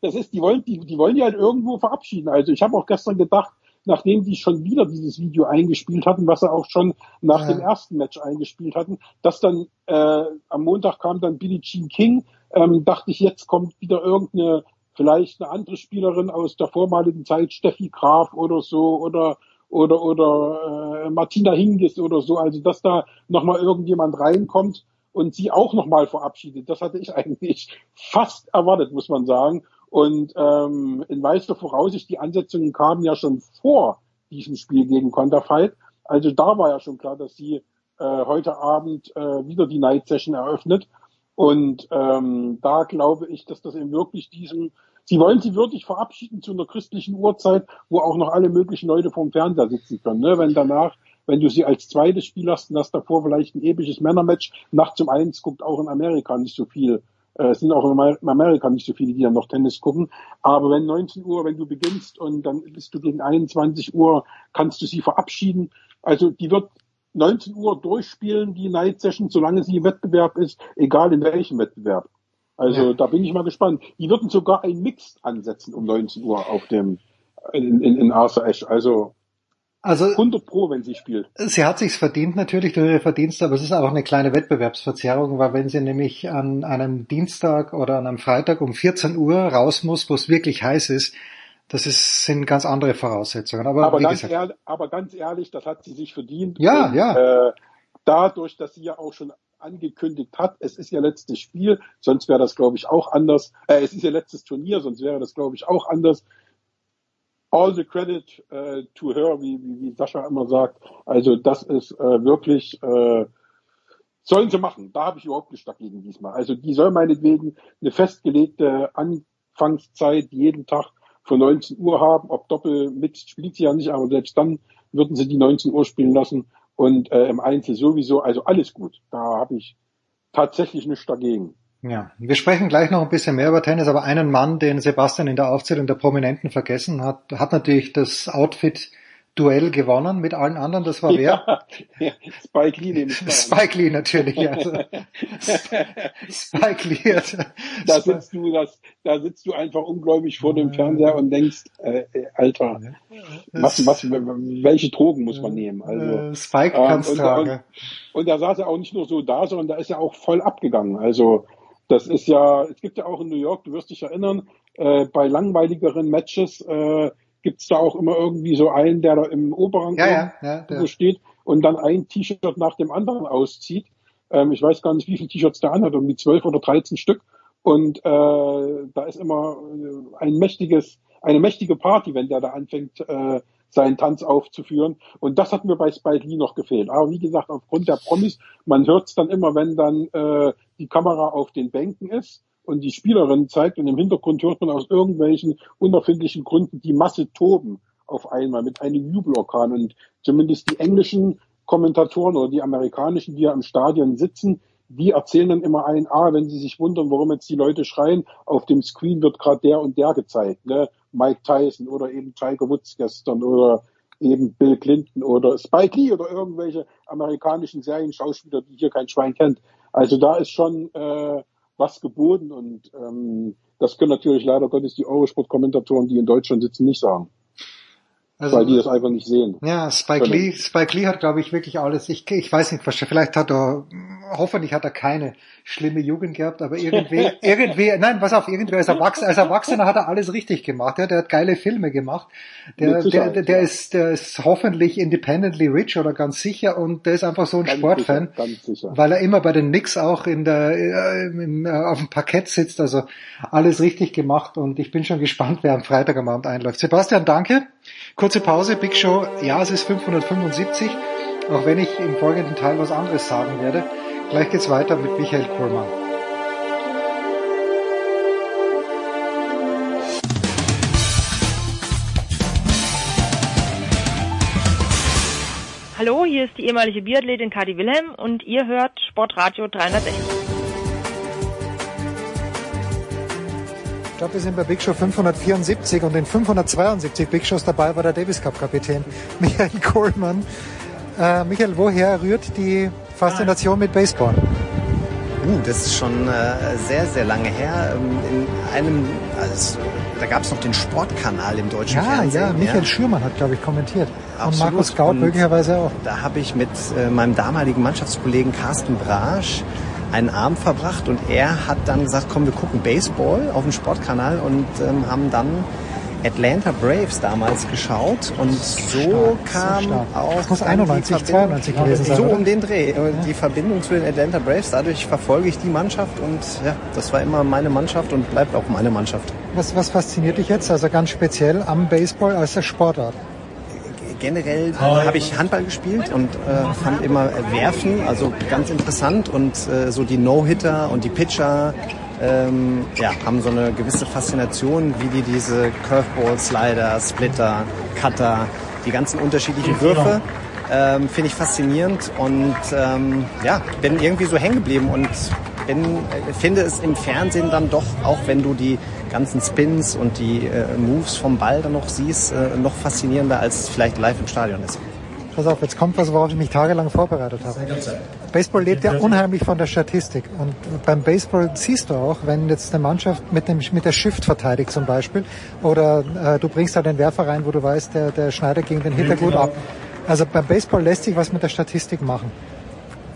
die wollen die halt irgendwo verabschieden. Also ich habe auch gestern gedacht, nachdem die schon wieder dieses Video eingespielt hatten, was sie auch schon nach dem ersten Match eingespielt hatten, dass dann am Montag kam dann Billie Jean King, dachte ich, jetzt kommt wieder vielleicht eine andere Spielerin aus der vormaligen Zeit, Steffi Graf oder so, oder Martina Hingis oder so, also dass da nochmal irgendjemand reinkommt und sie auch nochmal verabschiedet. Das hatte ich eigentlich fast erwartet, muss man sagen. Und in weister Voraussicht, die Ansetzungen kamen ja schon vor diesem Spiel gegen Konterfeit. Also da war ja schon klar, dass sie heute Abend wieder die Night Session eröffnet. Und da glaube ich, dass das eben wirklich sie wollen sie würdig verabschieden zu einer christlichen Uhrzeit, wo auch noch alle möglichen Leute vorm Fernseher sitzen können, ne? Wenn danach Wenn du sie als zweites Spiel hast und hast davor vielleicht ein episches Männermatch, nachts um 1 guckt auch in Amerika nicht so viel. Es sind auch in Amerika nicht so viele, die dann noch Tennis gucken. Aber wenn 19 Uhr, wenn du beginnst und dann bist du gegen 21 Uhr, kannst du sie verabschieden. Also die wird 19 Uhr durchspielen, die Night Session, solange sie im Wettbewerb ist, egal in welchem Wettbewerb. Also da bin ich mal gespannt. Die würden sogar ein Mix ansetzen um 19 Uhr auf dem in Arthur Ashe. Also 100 Pro, wenn sie spielt. Sie hat sich's verdient natürlich durch ihre Verdienste, aber es ist auch eine kleine Wettbewerbsverzerrung, weil wenn sie nämlich an einem Dienstag oder an einem Freitag um 14 Uhr raus muss, wo es wirklich heiß ist, sind ganz andere Voraussetzungen. Aber wie gesagt, ganz ehrlich, das hat sie sich verdient. Ja, und, ja. Dadurch, dass sie ja auch schon angekündigt hat, es ist ihr letztes Spiel, sonst wäre das, glaube ich, auch anders. Es ist ihr letztes Turnier, sonst wäre das, glaube ich, auch anders. All the credit to her, wie Sascha immer sagt. Also das ist wirklich, sollen sie machen. Da habe ich überhaupt nichts dagegen diesmal. Also die soll meinetwegen eine festgelegte Anfangszeit jeden Tag von 19 Uhr haben. Ob Doppel mixt, spielt sie ja nicht, aber selbst dann würden sie die 19 Uhr spielen lassen. Und im Einzel sowieso. Also alles gut. Da habe ich tatsächlich nichts dagegen. Ja, wir sprechen gleich noch ein bisschen mehr über Tennis, aber einen Mann, den Sebastian in der Aufzählung der Prominenten vergessen hat, hat natürlich das Outfit-Duell gewonnen mit allen anderen. Das war wer? Spike Lee, den Spike Lee natürlich, ja. Spike Lee. Da sitzt du einfach ungläubig vor dem Fernseher und denkst, Alter, welche Drogen muss man nehmen? Also Spike kann's tragen. Und da saß er auch nicht nur so da, sondern da ist er auch voll abgegangen. Also das ist ja, es gibt ja auch in New York, du wirst dich erinnern, bei langweiligeren Matches gibt's da auch immer irgendwie so einen, der da im Oberrang steht und dann ein T-Shirt nach dem anderen auszieht. Ich weiß gar nicht, wie viele T-Shirts der anhat, irgendwie 12 oder 13 Stück. Und da ist immer eine mächtige Party, wenn der da anfängt, seinen Tanz aufzuführen. Und das hat mir bei Spike Lee noch gefehlt. Aber wie gesagt, aufgrund der Promis, man hört es dann immer, wenn dann die Kamera auf den Bänken ist und die Spielerin zeigt und im Hintergrund hört man aus irgendwelchen unerfindlichen Gründen die Masse toben auf einmal mit einem Jubelorkan. Und zumindest die englischen Kommentatoren oder die amerikanischen, die ja im Stadion sitzen, die erzählen dann immer wenn sie sich wundern, warum jetzt die Leute schreien, auf dem Screen wird gerade der und der gezeigt, ne? Mike Tyson oder eben Tiger Woods gestern oder eben Bill Clinton oder Spike Lee oder irgendwelche amerikanischen Serien-Schauspieler, die hier kein Schwein kennt. Also da ist schon was geboten und das können natürlich leider Gottes die Eurosport-Kommentatoren, die in Deutschland sitzen, nicht sagen. Also, weil die das einfach nicht sehen. Ja, Spike Lee hat, glaube ich, wirklich alles. Ich weiß nicht, vielleicht hoffentlich hat er keine schlimme Jugend gehabt, aber irgendwie als Erwachsener hat er alles richtig gemacht. Ja, der hat geile Filme gemacht. Der ist hoffentlich independently rich oder ganz sicher und der ist einfach so ein Sportfan, weil er immer bei den Knicks auch auf dem Parkett sitzt. Also alles richtig gemacht und ich bin schon gespannt, wer am Freitag am Abend einläuft. Sebastian, danke. Kurze Pause, Big Show, ja, es ist 575, auch wenn ich im folgenden Teil was anderes sagen werde. Gleich geht's weiter mit Michael Kohlmann. Hallo, hier ist die ehemalige Biathletin Kadi Wilhelm und ihr hört Sportradio 360. Ich glaube, wir sind bei Big Show 574 und in 572 Big Shows dabei war der Davis Cup Kapitän Michael Kohlmann. Michael, woher rührt die Faszination mit Baseball? Das ist schon sehr, sehr lange her. Da gab es noch den Sportkanal im deutschen Fernsehen. Ja, Michael Schürmann hat, glaube ich, kommentiert. Absolut. Und Markus Gaut möglicherweise auch. Da habe ich mit meinem damaligen Mannschaftskollegen Carsten Brasch einen Abend verbracht und er hat dann gesagt, komm, wir gucken Baseball auf dem Sportkanal und haben dann Atlanta Braves damals geschaut und so kam auch... Das muss 91, 92 gewesen sein. So um den Dreh. Ja. Die Verbindung zu den Atlanta Braves, dadurch verfolge ich die Mannschaft und ja, das war immer meine Mannschaft und bleibt auch meine Mannschaft. Was fasziniert dich jetzt, also ganz speziell am Baseball als der Sportart? Generell habe ich Handball gespielt und fand immer Werfen, also ganz interessant und so die No-Hitter und die Pitcher haben so eine gewisse Faszination, wie die diese Curveball, Slider, Splitter, Cutter, die ganzen unterschiedlichen Würfe finde ich faszinierend und bin irgendwie so hängen geblieben und finde es im Fernsehen dann doch, auch wenn du die ganzen Spins und die Moves vom Ball dann noch siehst, noch faszinierender, als es vielleicht live im Stadion ist. Pass auf, jetzt kommt was, worauf ich mich tagelang vorbereitet habe. Baseball lebt ja unheimlich von der Statistik. Und beim Baseball siehst du auch, wenn jetzt eine Mannschaft mit der Shift verteidigt zum Beispiel, oder du bringst da den Werfer rein, wo du weißt, der schneidet gegen den Hitter gut ab. Also beim Baseball lässt sich was mit der Statistik machen.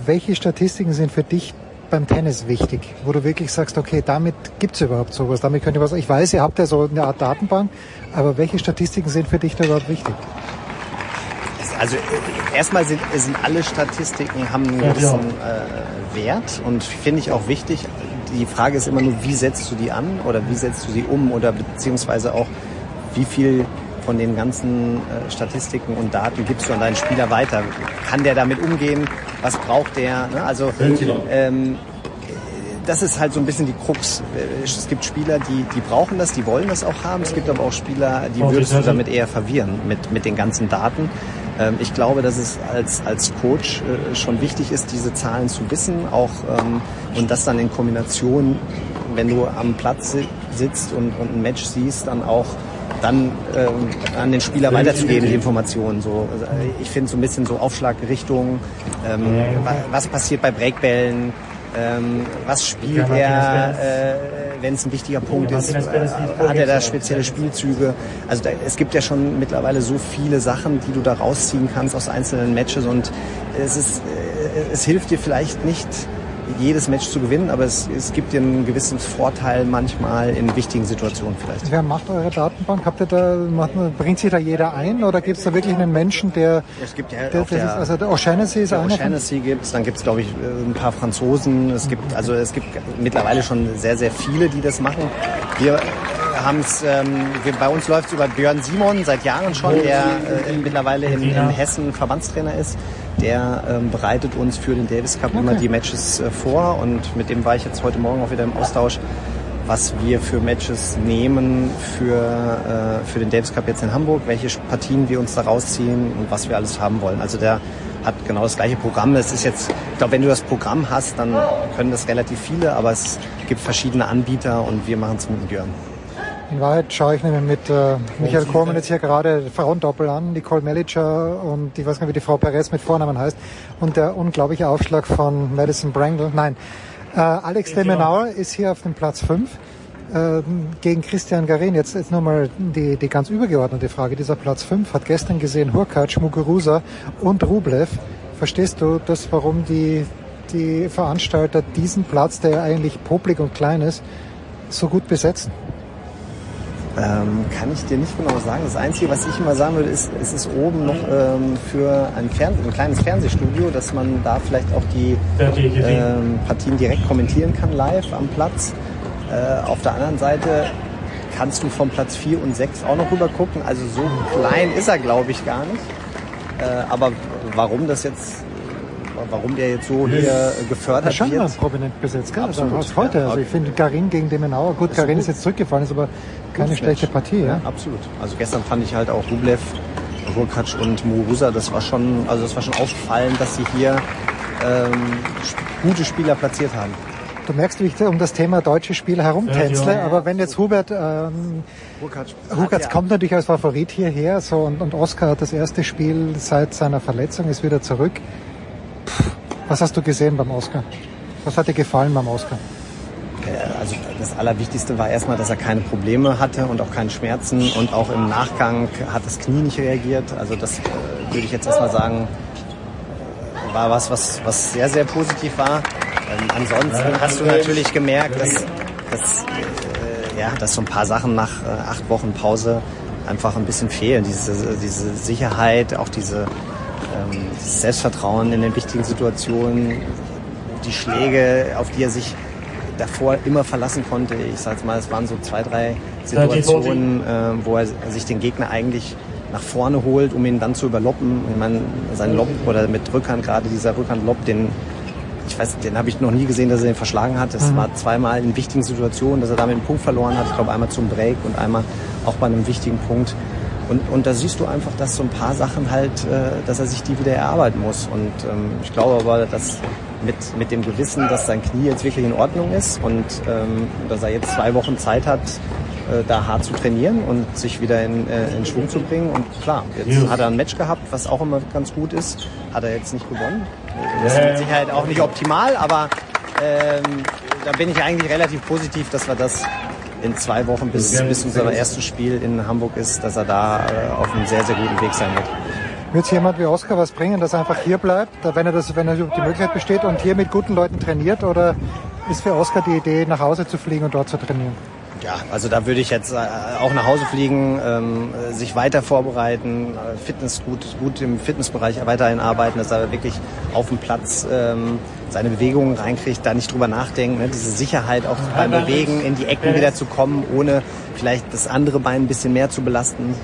Welche Statistiken sind für dich beim Tennis wichtig, wo du wirklich sagst, okay, damit gibt's überhaupt sowas, damit könnt ihr was, ich weiß, ihr habt ja so eine Art Datenbank, aber welche Statistiken sind für dich da überhaupt wichtig? Also erstmal sind alle Statistiken, haben einen gewissen Wert und finde ich auch wichtig. Die Frage ist immer nur, wie setzt du die an oder wie setzt du sie um oder beziehungsweise auch, wie viel von den ganzen Statistiken und Daten gibst du an deinen Spieler weiter? Kann der damit umgehen? Was braucht der? Ne? Also das ist halt so ein bisschen die Krux. Es gibt Spieler, die brauchen das, die wollen das auch haben. Es gibt aber auch Spieler, die würdest du damit eher verwirren mit den ganzen Daten. Ich glaube, dass es als Coach schon wichtig ist, diese Zahlen zu wissen, auch und das dann in Kombination, wenn du am Platz sitzt und ein Match siehst, dann auch an den Spieler weiterzugeben, die Informationen. So, also ich finde so ein bisschen so Aufschlagrichtung, was passiert bei Breakbällen, was spielt er, wenn es ein wichtiger Punkt ist, hat er da spezielle Spielzüge. Also es gibt ja schon mittlerweile so viele Sachen, die du da rausziehen kannst aus einzelnen Matches und es hilft dir vielleicht nicht, jedes Match zu gewinnen, aber es gibt dir einen gewissen Vorteil manchmal in wichtigen Situationen vielleicht. Wer macht eure Datenbank? Habt ihr bringt sich da jeder ein oder gibt es da wirklich einen Menschen, der... Es gibt ja der O'Shaughnessy ist einer. O'Shaughnessy gibt's, dann gibt's glaube ich ein paar Franzosen. Es gibt mittlerweile schon sehr, sehr viele, die das machen. Bei uns läuft's über Björn Simon seit Jahren schon, der mittlerweile in Hessen Verbandstrainer ist. Der bereitet uns für den Davis Cup immer die Matches vor und mit dem war ich jetzt heute Morgen auch wieder im Austausch, was wir für Matches nehmen für den Davis Cup jetzt in Hamburg, welche Partien wir uns da rausziehen und was wir alles haben wollen. Also der hat genau das gleiche Programm. Es ist jetzt, ich glaube, wenn du das Programm hast, dann können das relativ viele, aber es gibt verschiedene Anbieter und wir machen es mit Björn. In Wahrheit schaue ich nämlich mit Michael Kohlmann jetzt hier gerade Frauendoppel an, Nicole Mellinger und ich weiß gar nicht, wie die Frau Perez mit Vornamen heißt und der unglaubliche Aufschlag von Madison Brangle. Nein, Alex de Menauer ist hier auf dem Platz 5 gegen Christian Garin. Jetzt nur mal die ganz übergeordnete Frage. Dieser Platz 5 hat gestern gesehen Hurkacz, Muguruza und Rublev. Verstehst du das, warum die Veranstalter diesen Platz, der ja eigentlich publik und klein ist, so gut besetzen? Kann ich dir nicht genau sagen. Das Einzige, was ich immer sagen würde, ist, es ist oben noch für ein kleines Fernsehstudio, dass man da vielleicht auch die Partien direkt kommentieren kann, live am Platz. Auf der anderen Seite kannst du vom Platz 4 und 6 auch noch rüber gucken. Also so klein ist er, glaube ich, gar nicht. Aber warum der jetzt so hier gefördert wird. Schon mal prominent besetzt, gell? Absolut. Also heute. Also ich finde Garin gegen de Menauer, gut, Garin ist jetzt zurückgefallen, ist aber keine schlechte Partie. Ja, absolut. Also gestern fand ich halt auch Rublev, Hurkacz und Muguruza, das war schon auffallend, dass sie hier gute Spieler platziert haben. Du merkst, wie ich um das Thema deutsche Spieler herumtänzle, aber wenn jetzt Hurkacz kommt natürlich als Favorit hierher, so, und Oscar hat das erste Spiel seit seiner Verletzung, ist wieder zurück. Was hast du gesehen beim Oscar? Was hat dir gefallen beim Oscar? Also das Allerwichtigste war erstmal, dass er keine Probleme hatte und auch keine Schmerzen und auch im Nachgang hat das Knie nicht reagiert. Also das würde ich jetzt erstmal sagen, war was sehr, sehr positiv war. Ansonsten hast du natürlich gemerkt, dass so ein paar Sachen nach 8 Wochen Pause einfach ein bisschen fehlen. Diese Sicherheit, auch das Selbstvertrauen in den wichtigen Situationen, die Schläge, auf die er sich davor immer verlassen konnte. Ich sag's mal, es waren so 2-3 Situationen, wo er sich den Gegner eigentlich nach vorne holt, um ihn dann zu überloppen. Ich meine, sein Lob oder mit Rückhand, gerade dieser Rückhandlob, den habe ich noch nie gesehen, dass er den verschlagen hat. Es war zweimal in wichtigen Situationen, dass er damit einen Punkt verloren hat. Ich glaube, einmal zum Break und einmal auch bei einem wichtigen Punkt. Und da siehst du einfach, dass so ein paar Sachen halt, dass er sich die wieder erarbeiten muss. Und ich glaube aber, dass mit dem Gewissen, dass sein Knie jetzt wirklich in Ordnung ist und dass er jetzt 2 Wochen Zeit hat, da hart zu trainieren und sich wieder in Schwung zu bringen. Und klar, jetzt hat er ein Match gehabt, was auch immer ganz gut ist. Hat er jetzt nicht gewonnen. Das ist mit Sicherheit auch nicht optimal, aber da bin ich eigentlich relativ positiv, dass wir das in 2 Wochen bis unser erstes Spiel in Hamburg ist, dass er da auf einem sehr, sehr guten Weg sein wird. Wird es jemand wie Oskar was bringen, dass er einfach hier bleibt, wenn er die Möglichkeit besteht und hier mit guten Leuten trainiert? Oder ist für Oskar die Idee, nach Hause zu fliegen und dort zu trainieren? Ja, also da würde ich jetzt auch nach Hause fliegen, sich weiter vorbereiten, Fitness gut im Fitnessbereich weiterhin arbeiten, dass er wirklich auf dem Platz seine Bewegungen reinkriegt, da nicht drüber nachdenken, ne? Diese Sicherheit auch beim Bewegen in die Ecken wieder zu kommen, ohne vielleicht das andere Bein ein bisschen mehr zu belasten.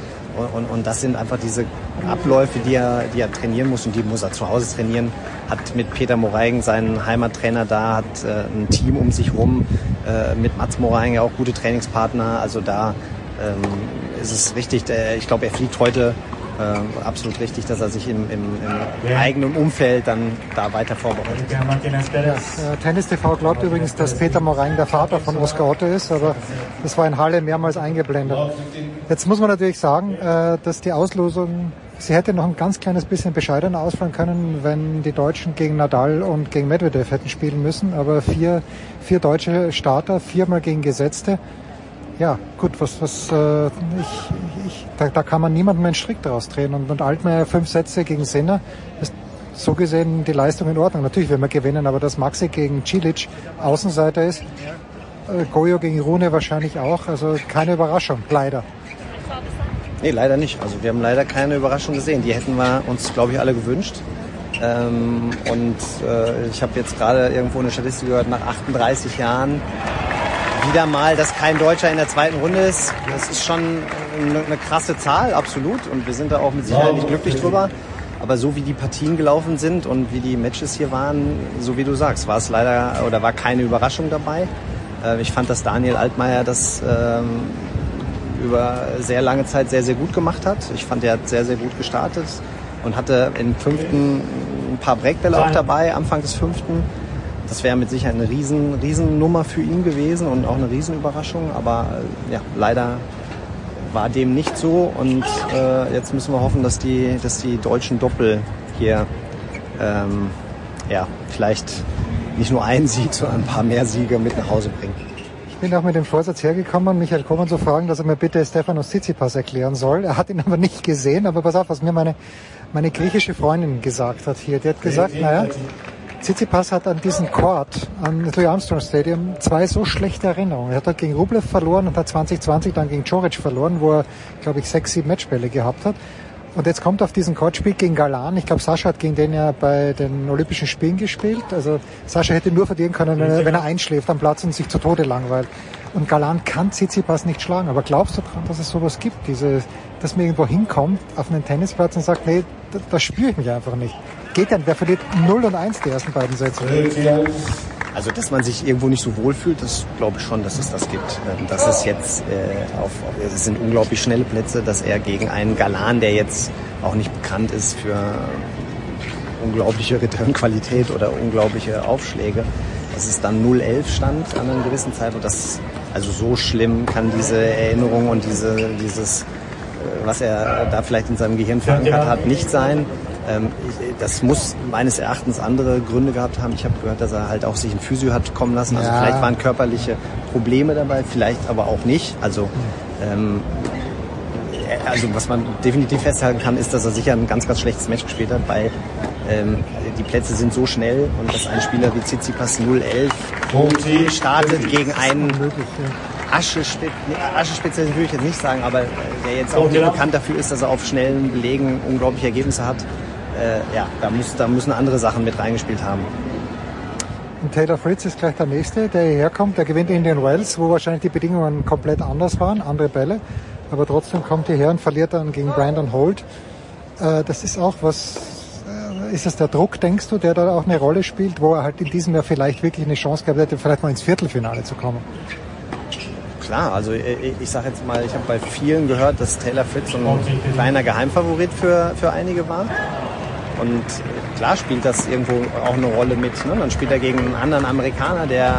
Und das sind einfach diese Abläufe, die er trainieren muss, und die muss er zu Hause trainieren. Hat mit Peter Moreigen seinen Heimattrainer da, hat ein Team um sich rum, mit Mats Moreigen ja auch gute Trainingspartner. Also da ist es richtig, ich glaube, er fliegt heute absolut richtig, dass er sich im eigenen Umfeld dann da weiter vorbereitet. Ja, Tennis TV glaubt übrigens, dass Peter Morein der Vater von Oskar Otto ist, aber das war in Halle mehrmals eingeblendet. Jetzt muss man natürlich sagen, dass die Auslosung, sie hätte noch ein ganz kleines bisschen bescheidener ausfallen können, wenn die Deutschen gegen Nadal und gegen Medvedev hätten spielen müssen, aber vier deutsche Starter, 4-mal gegen Gesetzte. Ja, gut, da kann man niemandem einen Strick draus drehen. Und Altmaier 5 Sätze gegen Sinner ist so gesehen die Leistung in Ordnung. Natürlich will man gewinnen, aber dass Maxi gegen Cilic Außenseiter ist, Goyo gegen Rune wahrscheinlich auch, also keine Überraschung, leider. Nee, leider nicht. Also wir haben leider keine Überraschung gesehen. Die hätten wir uns, glaube ich, alle gewünscht. Ich habe jetzt gerade irgendwo eine Statistik gehört, nach 38 Jahren wieder mal, dass kein Deutscher in der zweiten Runde ist. Das ist schon eine krasse Zahl, absolut. Und wir sind da auch mit Sicherheit nicht glücklich drüber. Aber so wie die Partien gelaufen sind und wie die Matches hier waren, so wie du sagst, war es leider oder war keine Überraschung dabei. Ich fand, dass Daniel Altmaier das über sehr lange Zeit sehr, sehr gut gemacht hat. Ich fand, er hat sehr, sehr gut gestartet und hatte im 5. ein paar Breakbälle auch dabei, Anfang des 5. Das wäre mit Sicherheit eine Riesennummer für ihn gewesen und auch eine Riesenüberraschung. Aber ja, leider war dem nicht so. Und jetzt müssen wir hoffen, dass die deutschen Doppel hier vielleicht nicht nur einen Sieg, sondern ein paar mehr Siege mit nach Hause bringen. Ich bin auch mit dem Vorsatz hergekommen, Michael Kohlmann zu fragen, dass er mir bitte Stefanos Tsitsipas erklären soll. Er hat ihn aber nicht gesehen. Aber pass auf, was mir meine griechische Freundin gesagt hat hier. Die hat gesagt, naja... Tsitsipas hat an diesen Court, an Louis Armstrong Stadium, 2 so schlechte Erinnerungen. Er hat dort gegen Rublev verloren und hat 2020 dann gegen Čorić verloren, wo er, glaube ich, 6-7 Matchbälle gehabt hat. Und jetzt kommt auf diesen Court, spielt gegen Galan. Ich glaube, Sascha hat gegen den ja bei den Olympischen Spielen gespielt. Also Sascha hätte nur verlieren können, wenn er einschläft am Platz und sich zu Tode langweilt. Und Galan kann Tsitsipas nicht schlagen. Aber glaubst du daran, dass es sowas gibt, dass man irgendwo hinkommt auf einen Tennisplatz und sagt, nee, das spüre ich mich einfach nicht? Geht denn? Wer verliert 0 und 1 die ersten beiden Sätze? Also, dass man sich irgendwo nicht so wohl fühlt, das glaube ich schon, dass es das gibt. Dass es jetzt es sind unglaublich schnelle Plätze, dass er gegen einen Galan, der jetzt auch nicht bekannt ist für unglaubliche Return-Qualität oder unglaubliche Aufschläge, dass es dann 0-11 stand an einer gewissen Zeit. Und das, also so schlimm kann diese Erinnerung und dieses, was er da vielleicht in seinem Gehirn verankert hat, nicht sein. Das muss meines Erachtens andere Gründe gehabt haben. Ich habe gehört, dass er halt auch sich in Physio hat kommen lassen. Also vielleicht waren körperliche Probleme dabei, vielleicht aber auch nicht. Also was man definitiv festhalten kann, ist, dass er sicher ein ganz, ganz schlechtes Match gespielt hat, weil die Plätze sind so schnell und dass ein Spieler wie Tsitsipas 0-11 startet gegen einen Aschespezialist, würde ich jetzt nicht sagen, aber der jetzt auch nicht bekannt dafür ist, dass er auf schnellen Belegen unglaubliche Ergebnisse hat. Da müssen andere Sachen mit reingespielt haben. Und Taylor Fritz ist gleich der Nächste, der hierher kommt. Der gewinnt Indian Wells, wo wahrscheinlich die Bedingungen komplett anders waren, andere Bälle. Aber trotzdem kommt hierher und verliert dann gegen Brandon Holt. Das ist auch was, ist das der Druck, denkst du, der da auch eine Rolle spielt, wo er halt in diesem Jahr vielleicht wirklich eine Chance gehabt hätte, vielleicht mal ins Viertelfinale zu kommen? klar, also ich sage jetzt mal, ich habe bei vielen gehört, dass Taylor Fritz so ein kleiner Geheimfavorit für einige war. Und klar spielt das irgendwo auch eine Rolle mit. Ne? Man spielt da gegen einen anderen Amerikaner, der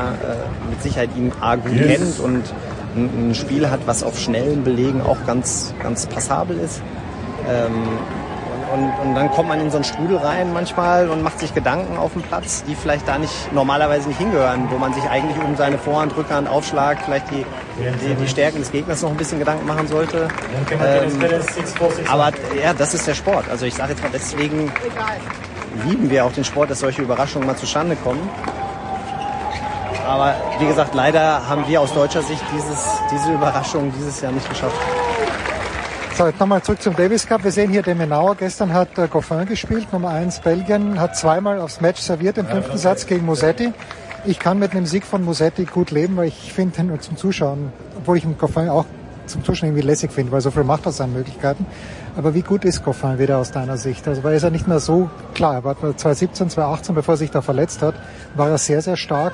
mit Sicherheit ihn gut kennt und ein Spiel hat, was auf schnellen Belegen auch ganz, ganz passabel ist. Und dann kommt man in so einen Strudel rein manchmal und macht sich Gedanken auf dem Platz, die vielleicht da nicht normalerweise nicht hingehören, wo man sich eigentlich um seine Vorhand, Rückhand, Aufschlag, vielleicht die Stärken des Gegners noch ein bisschen Gedanken machen sollte. Aber ja, das ist der Sport. Also ich sage jetzt mal, deswegen lieben wir auch den Sport, dass solche Überraschungen mal zustande kommen. Aber wie gesagt, leider haben wir aus deutscher Sicht diese Überraschung dieses Jahr nicht geschafft. So, jetzt nochmal zurück zum Davis Cup. Wir sehen hier den Menauer. Gestern hat Goffin gespielt, Nummer 1 Belgien, hat zweimal aufs Match serviert im fünften Satz gegen Musetti. Ich kann mit einem Sieg von Musetti gut leben, weil ich finde ihn zum Zuschauen, obwohl ich ihn Goffin auch zum Zuschauen irgendwie lässig finde, weil so viel macht das an Möglichkeiten. Aber wie gut ist Goffin wieder aus deiner Sicht? Also, weil er ist ja nicht mehr so klar. Er war 2017, 2018, bevor er sich da verletzt hat, war er sehr, sehr stark.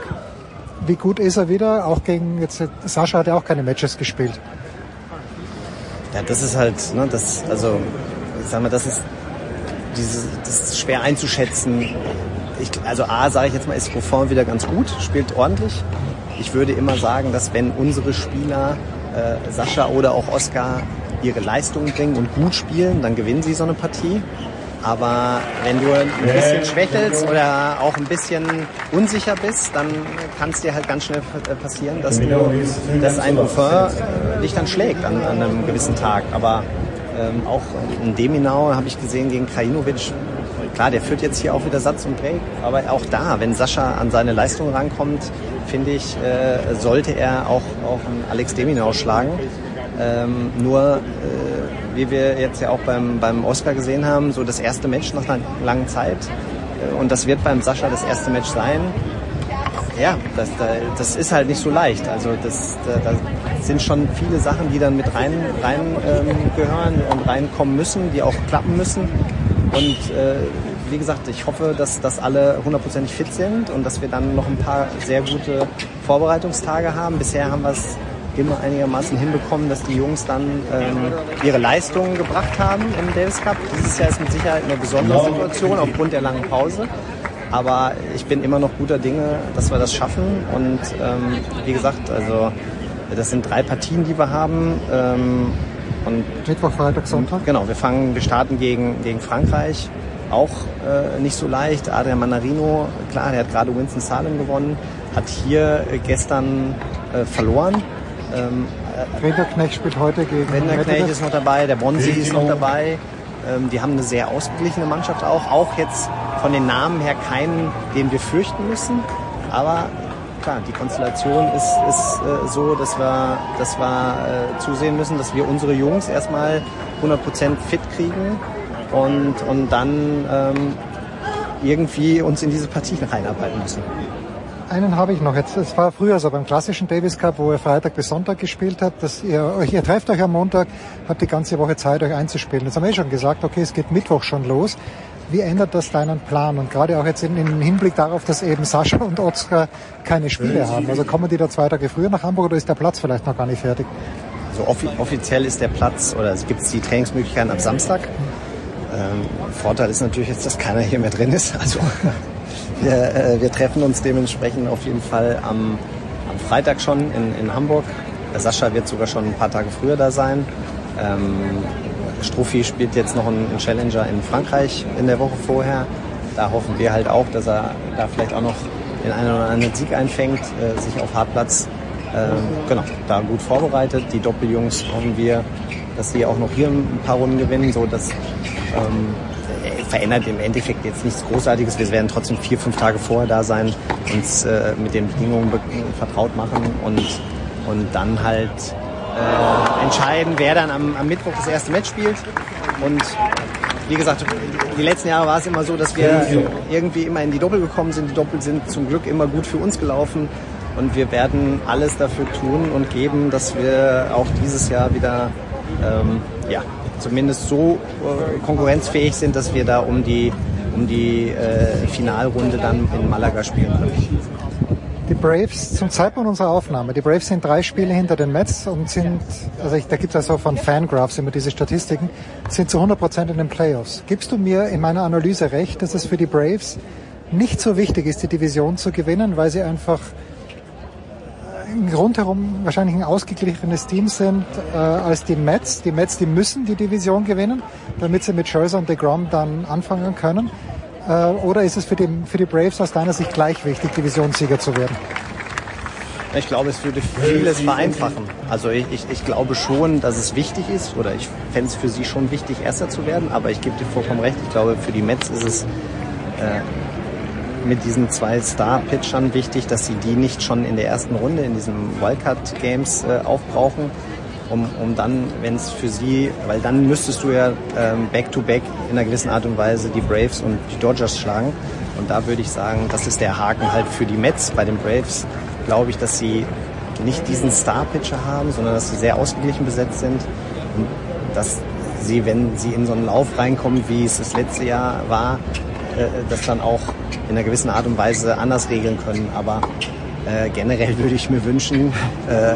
Wie gut ist er wieder? Auch gegen, jetzt, Sascha hat ja auch keine Matches gespielt. Ja, das ist halt, ne, das, also, ich sag mal, das ist, das ist schwer einzuschätzen. Also A, sage ich jetzt mal, ist Goffin wieder ganz gut, spielt ordentlich. Ich würde immer sagen, dass wenn unsere Spieler, Sascha oder auch Oskar, ihre Leistung bringen und gut spielen, dann gewinnen sie so eine Partie. Aber wenn du ein bisschen schwächelst oder auch ein bisschen unsicher bist, dann kann es dir halt ganz schnell passieren, dass ein Goffin dich dann schlägt an einem gewissen Tag. Aber auch in Deminau habe ich gesehen gegen Krajinovic, klar, der führt jetzt hier auch wieder Satz und Break, aber auch da, wenn Sascha an seine Leistung rankommt, finde ich, sollte er auch Alex Deminau schlagen. Wie wir jetzt ja auch beim Oscar gesehen haben, so das erste Match nach einer langen Zeit. Und das wird beim Sascha das erste Match sein. Ja, das ist halt nicht so leicht. Also da sind schon viele Sachen, die dann mit rein gehören und reinkommen müssen, die auch klappen müssen. Und wie gesagt, ich hoffe, dass alle hundertprozentig fit sind und dass wir dann noch ein paar sehr gute Vorbereitungstage haben. Bisher haben wir es immer einigermaßen hinbekommen, dass die Jungs dann ihre Leistungen gebracht haben im Davis Cup. Dieses Jahr ist mit Sicherheit eine besondere Situation aufgrund der langen Pause. Aber ich bin immer noch guter Dinge, dass wir das schaffen. Und wie gesagt, also das sind 3 Partien, die wir haben. Und Mittwoch, Freitag, Sonntag? Genau, wir starten gegen Frankreich. Auch nicht so leicht. Adrian Mannarino, klar, der hat gerade Winston-Salem gewonnen, hat hier gestern verloren. Renderknecht spielt heute gegen Renderknecht ist noch dabei, der Bonsi ist noch dabei. Die haben eine sehr ausgeglichene Mannschaft auch jetzt von den Namen her keinen, den wir fürchten müssen. Aber klar, die Konstellation ist so, dass wir zusehen müssen, dass wir unsere Jungs erstmal 100% fit kriegen und dann irgendwie uns in diese Partien reinarbeiten müssen. Einen habe ich noch. Jetzt, es war früher so beim klassischen Davis Cup, wo ihr Freitag bis Sonntag gespielt habt, dass ihr trefft euch am Montag, habt die ganze Woche Zeit, euch einzuspielen. Jetzt haben wir schon gesagt, okay, es geht Mittwoch schon los. Wie ändert das deinen Plan? Und gerade auch jetzt im Hinblick darauf, dass eben Sascha und Oskar keine Spiele haben. Also kommen die da 2 Tage früher nach Hamburg oder ist der Platz vielleicht noch gar nicht fertig? Also offiziell ist der Platz oder es gibt die Trainingsmöglichkeiten ab Samstag. Vorteil ist natürlich jetzt, dass keiner hier mehr drin ist. Also wir treffen uns dementsprechend auf jeden Fall am Freitag schon in Hamburg. Der Sascha wird sogar schon ein paar Tage früher da sein. Struffi spielt jetzt noch einen Challenger in Frankreich in der Woche vorher. Da hoffen wir halt auch, dass er da vielleicht auch noch den einen oder anderen Sieg einfängt, sich auf Hartplatz da gut vorbereitet. Die Doppeljungs hoffen wir, dass sie auch noch hier ein paar Runden gewinnen, so dass verändert im Endeffekt jetzt nichts Großartiges. Wir werden trotzdem 4-5 Tage vorher da sein, uns mit den Bedingungen vertraut machen und dann halt entscheiden, wer dann am Mittwoch das erste Match spielt. Und wie gesagt, die letzten Jahre war es immer so, dass wir irgendwie immer in die Doppel gekommen sind. Die Doppel sind zum Glück immer gut für uns gelaufen und wir werden alles dafür tun und geben, dass wir auch dieses Jahr wieder zumindest so konkurrenzfähig sind, dass wir da um die Finalrunde dann in Malaga spielen können. Die Braves, zum Zeitpunkt unserer Aufnahme, die Braves sind 3 Spiele hinter den Mets und sind, da gibt es also von Fangraphs immer diese Statistiken, sind zu 100% in den Playoffs. Gibst du mir in meiner Analyse recht, dass es für die Braves nicht so wichtig ist, die Division zu gewinnen, weil sie einfach rundherum wahrscheinlich ein ausgeglichenes Team sind als die Mets. Die Mets, die müssen die Division gewinnen, damit sie mit Scherzer und DeGrom dann anfangen können. Oder ist es für die Braves aus deiner Sicht gleich wichtig, Divisionssieger zu werden? Ich glaube, es würde vieles vereinfachen. Also ich glaube schon, dass es wichtig ist, oder ich fände es für sie schon wichtig, Erster zu werden, aber ich gebe dir vollkommen recht, ich glaube, für die Mets ist es mit diesen 2 Star-Pitchern wichtig, dass sie die nicht schon in der ersten Runde in diesen Wildcard-Games aufbrauchen, um dann, wenn es für sie, weil dann müsstest du ja back-to-back in einer gewissen Art und Weise die Braves und die Dodgers schlagen. Und da würde ich sagen, das ist der Haken halt für die Mets. Bei den Braves glaube ich, dass sie nicht diesen Star-Pitcher haben, sondern dass sie sehr ausgeglichen besetzt sind. Und dass sie, wenn sie in so einen Lauf reinkommen, wie es das letzte Jahr war, das dann auch in einer gewissen Art und Weise anders regeln können. Aber generell würde ich mir wünschen,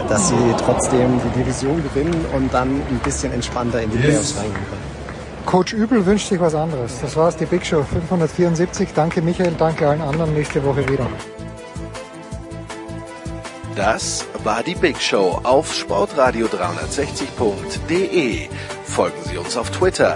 dass sie trotzdem die Division gewinnen und dann ein bisschen entspannter in die Playoffs reingehen können. Coach Übel wünscht sich was anderes. Das war's, die Big Show 574. Danke Michael, danke allen anderen. Nächste Woche wieder. Das war die Big Show auf sportradio360.de. Folgen Sie uns auf Twitter,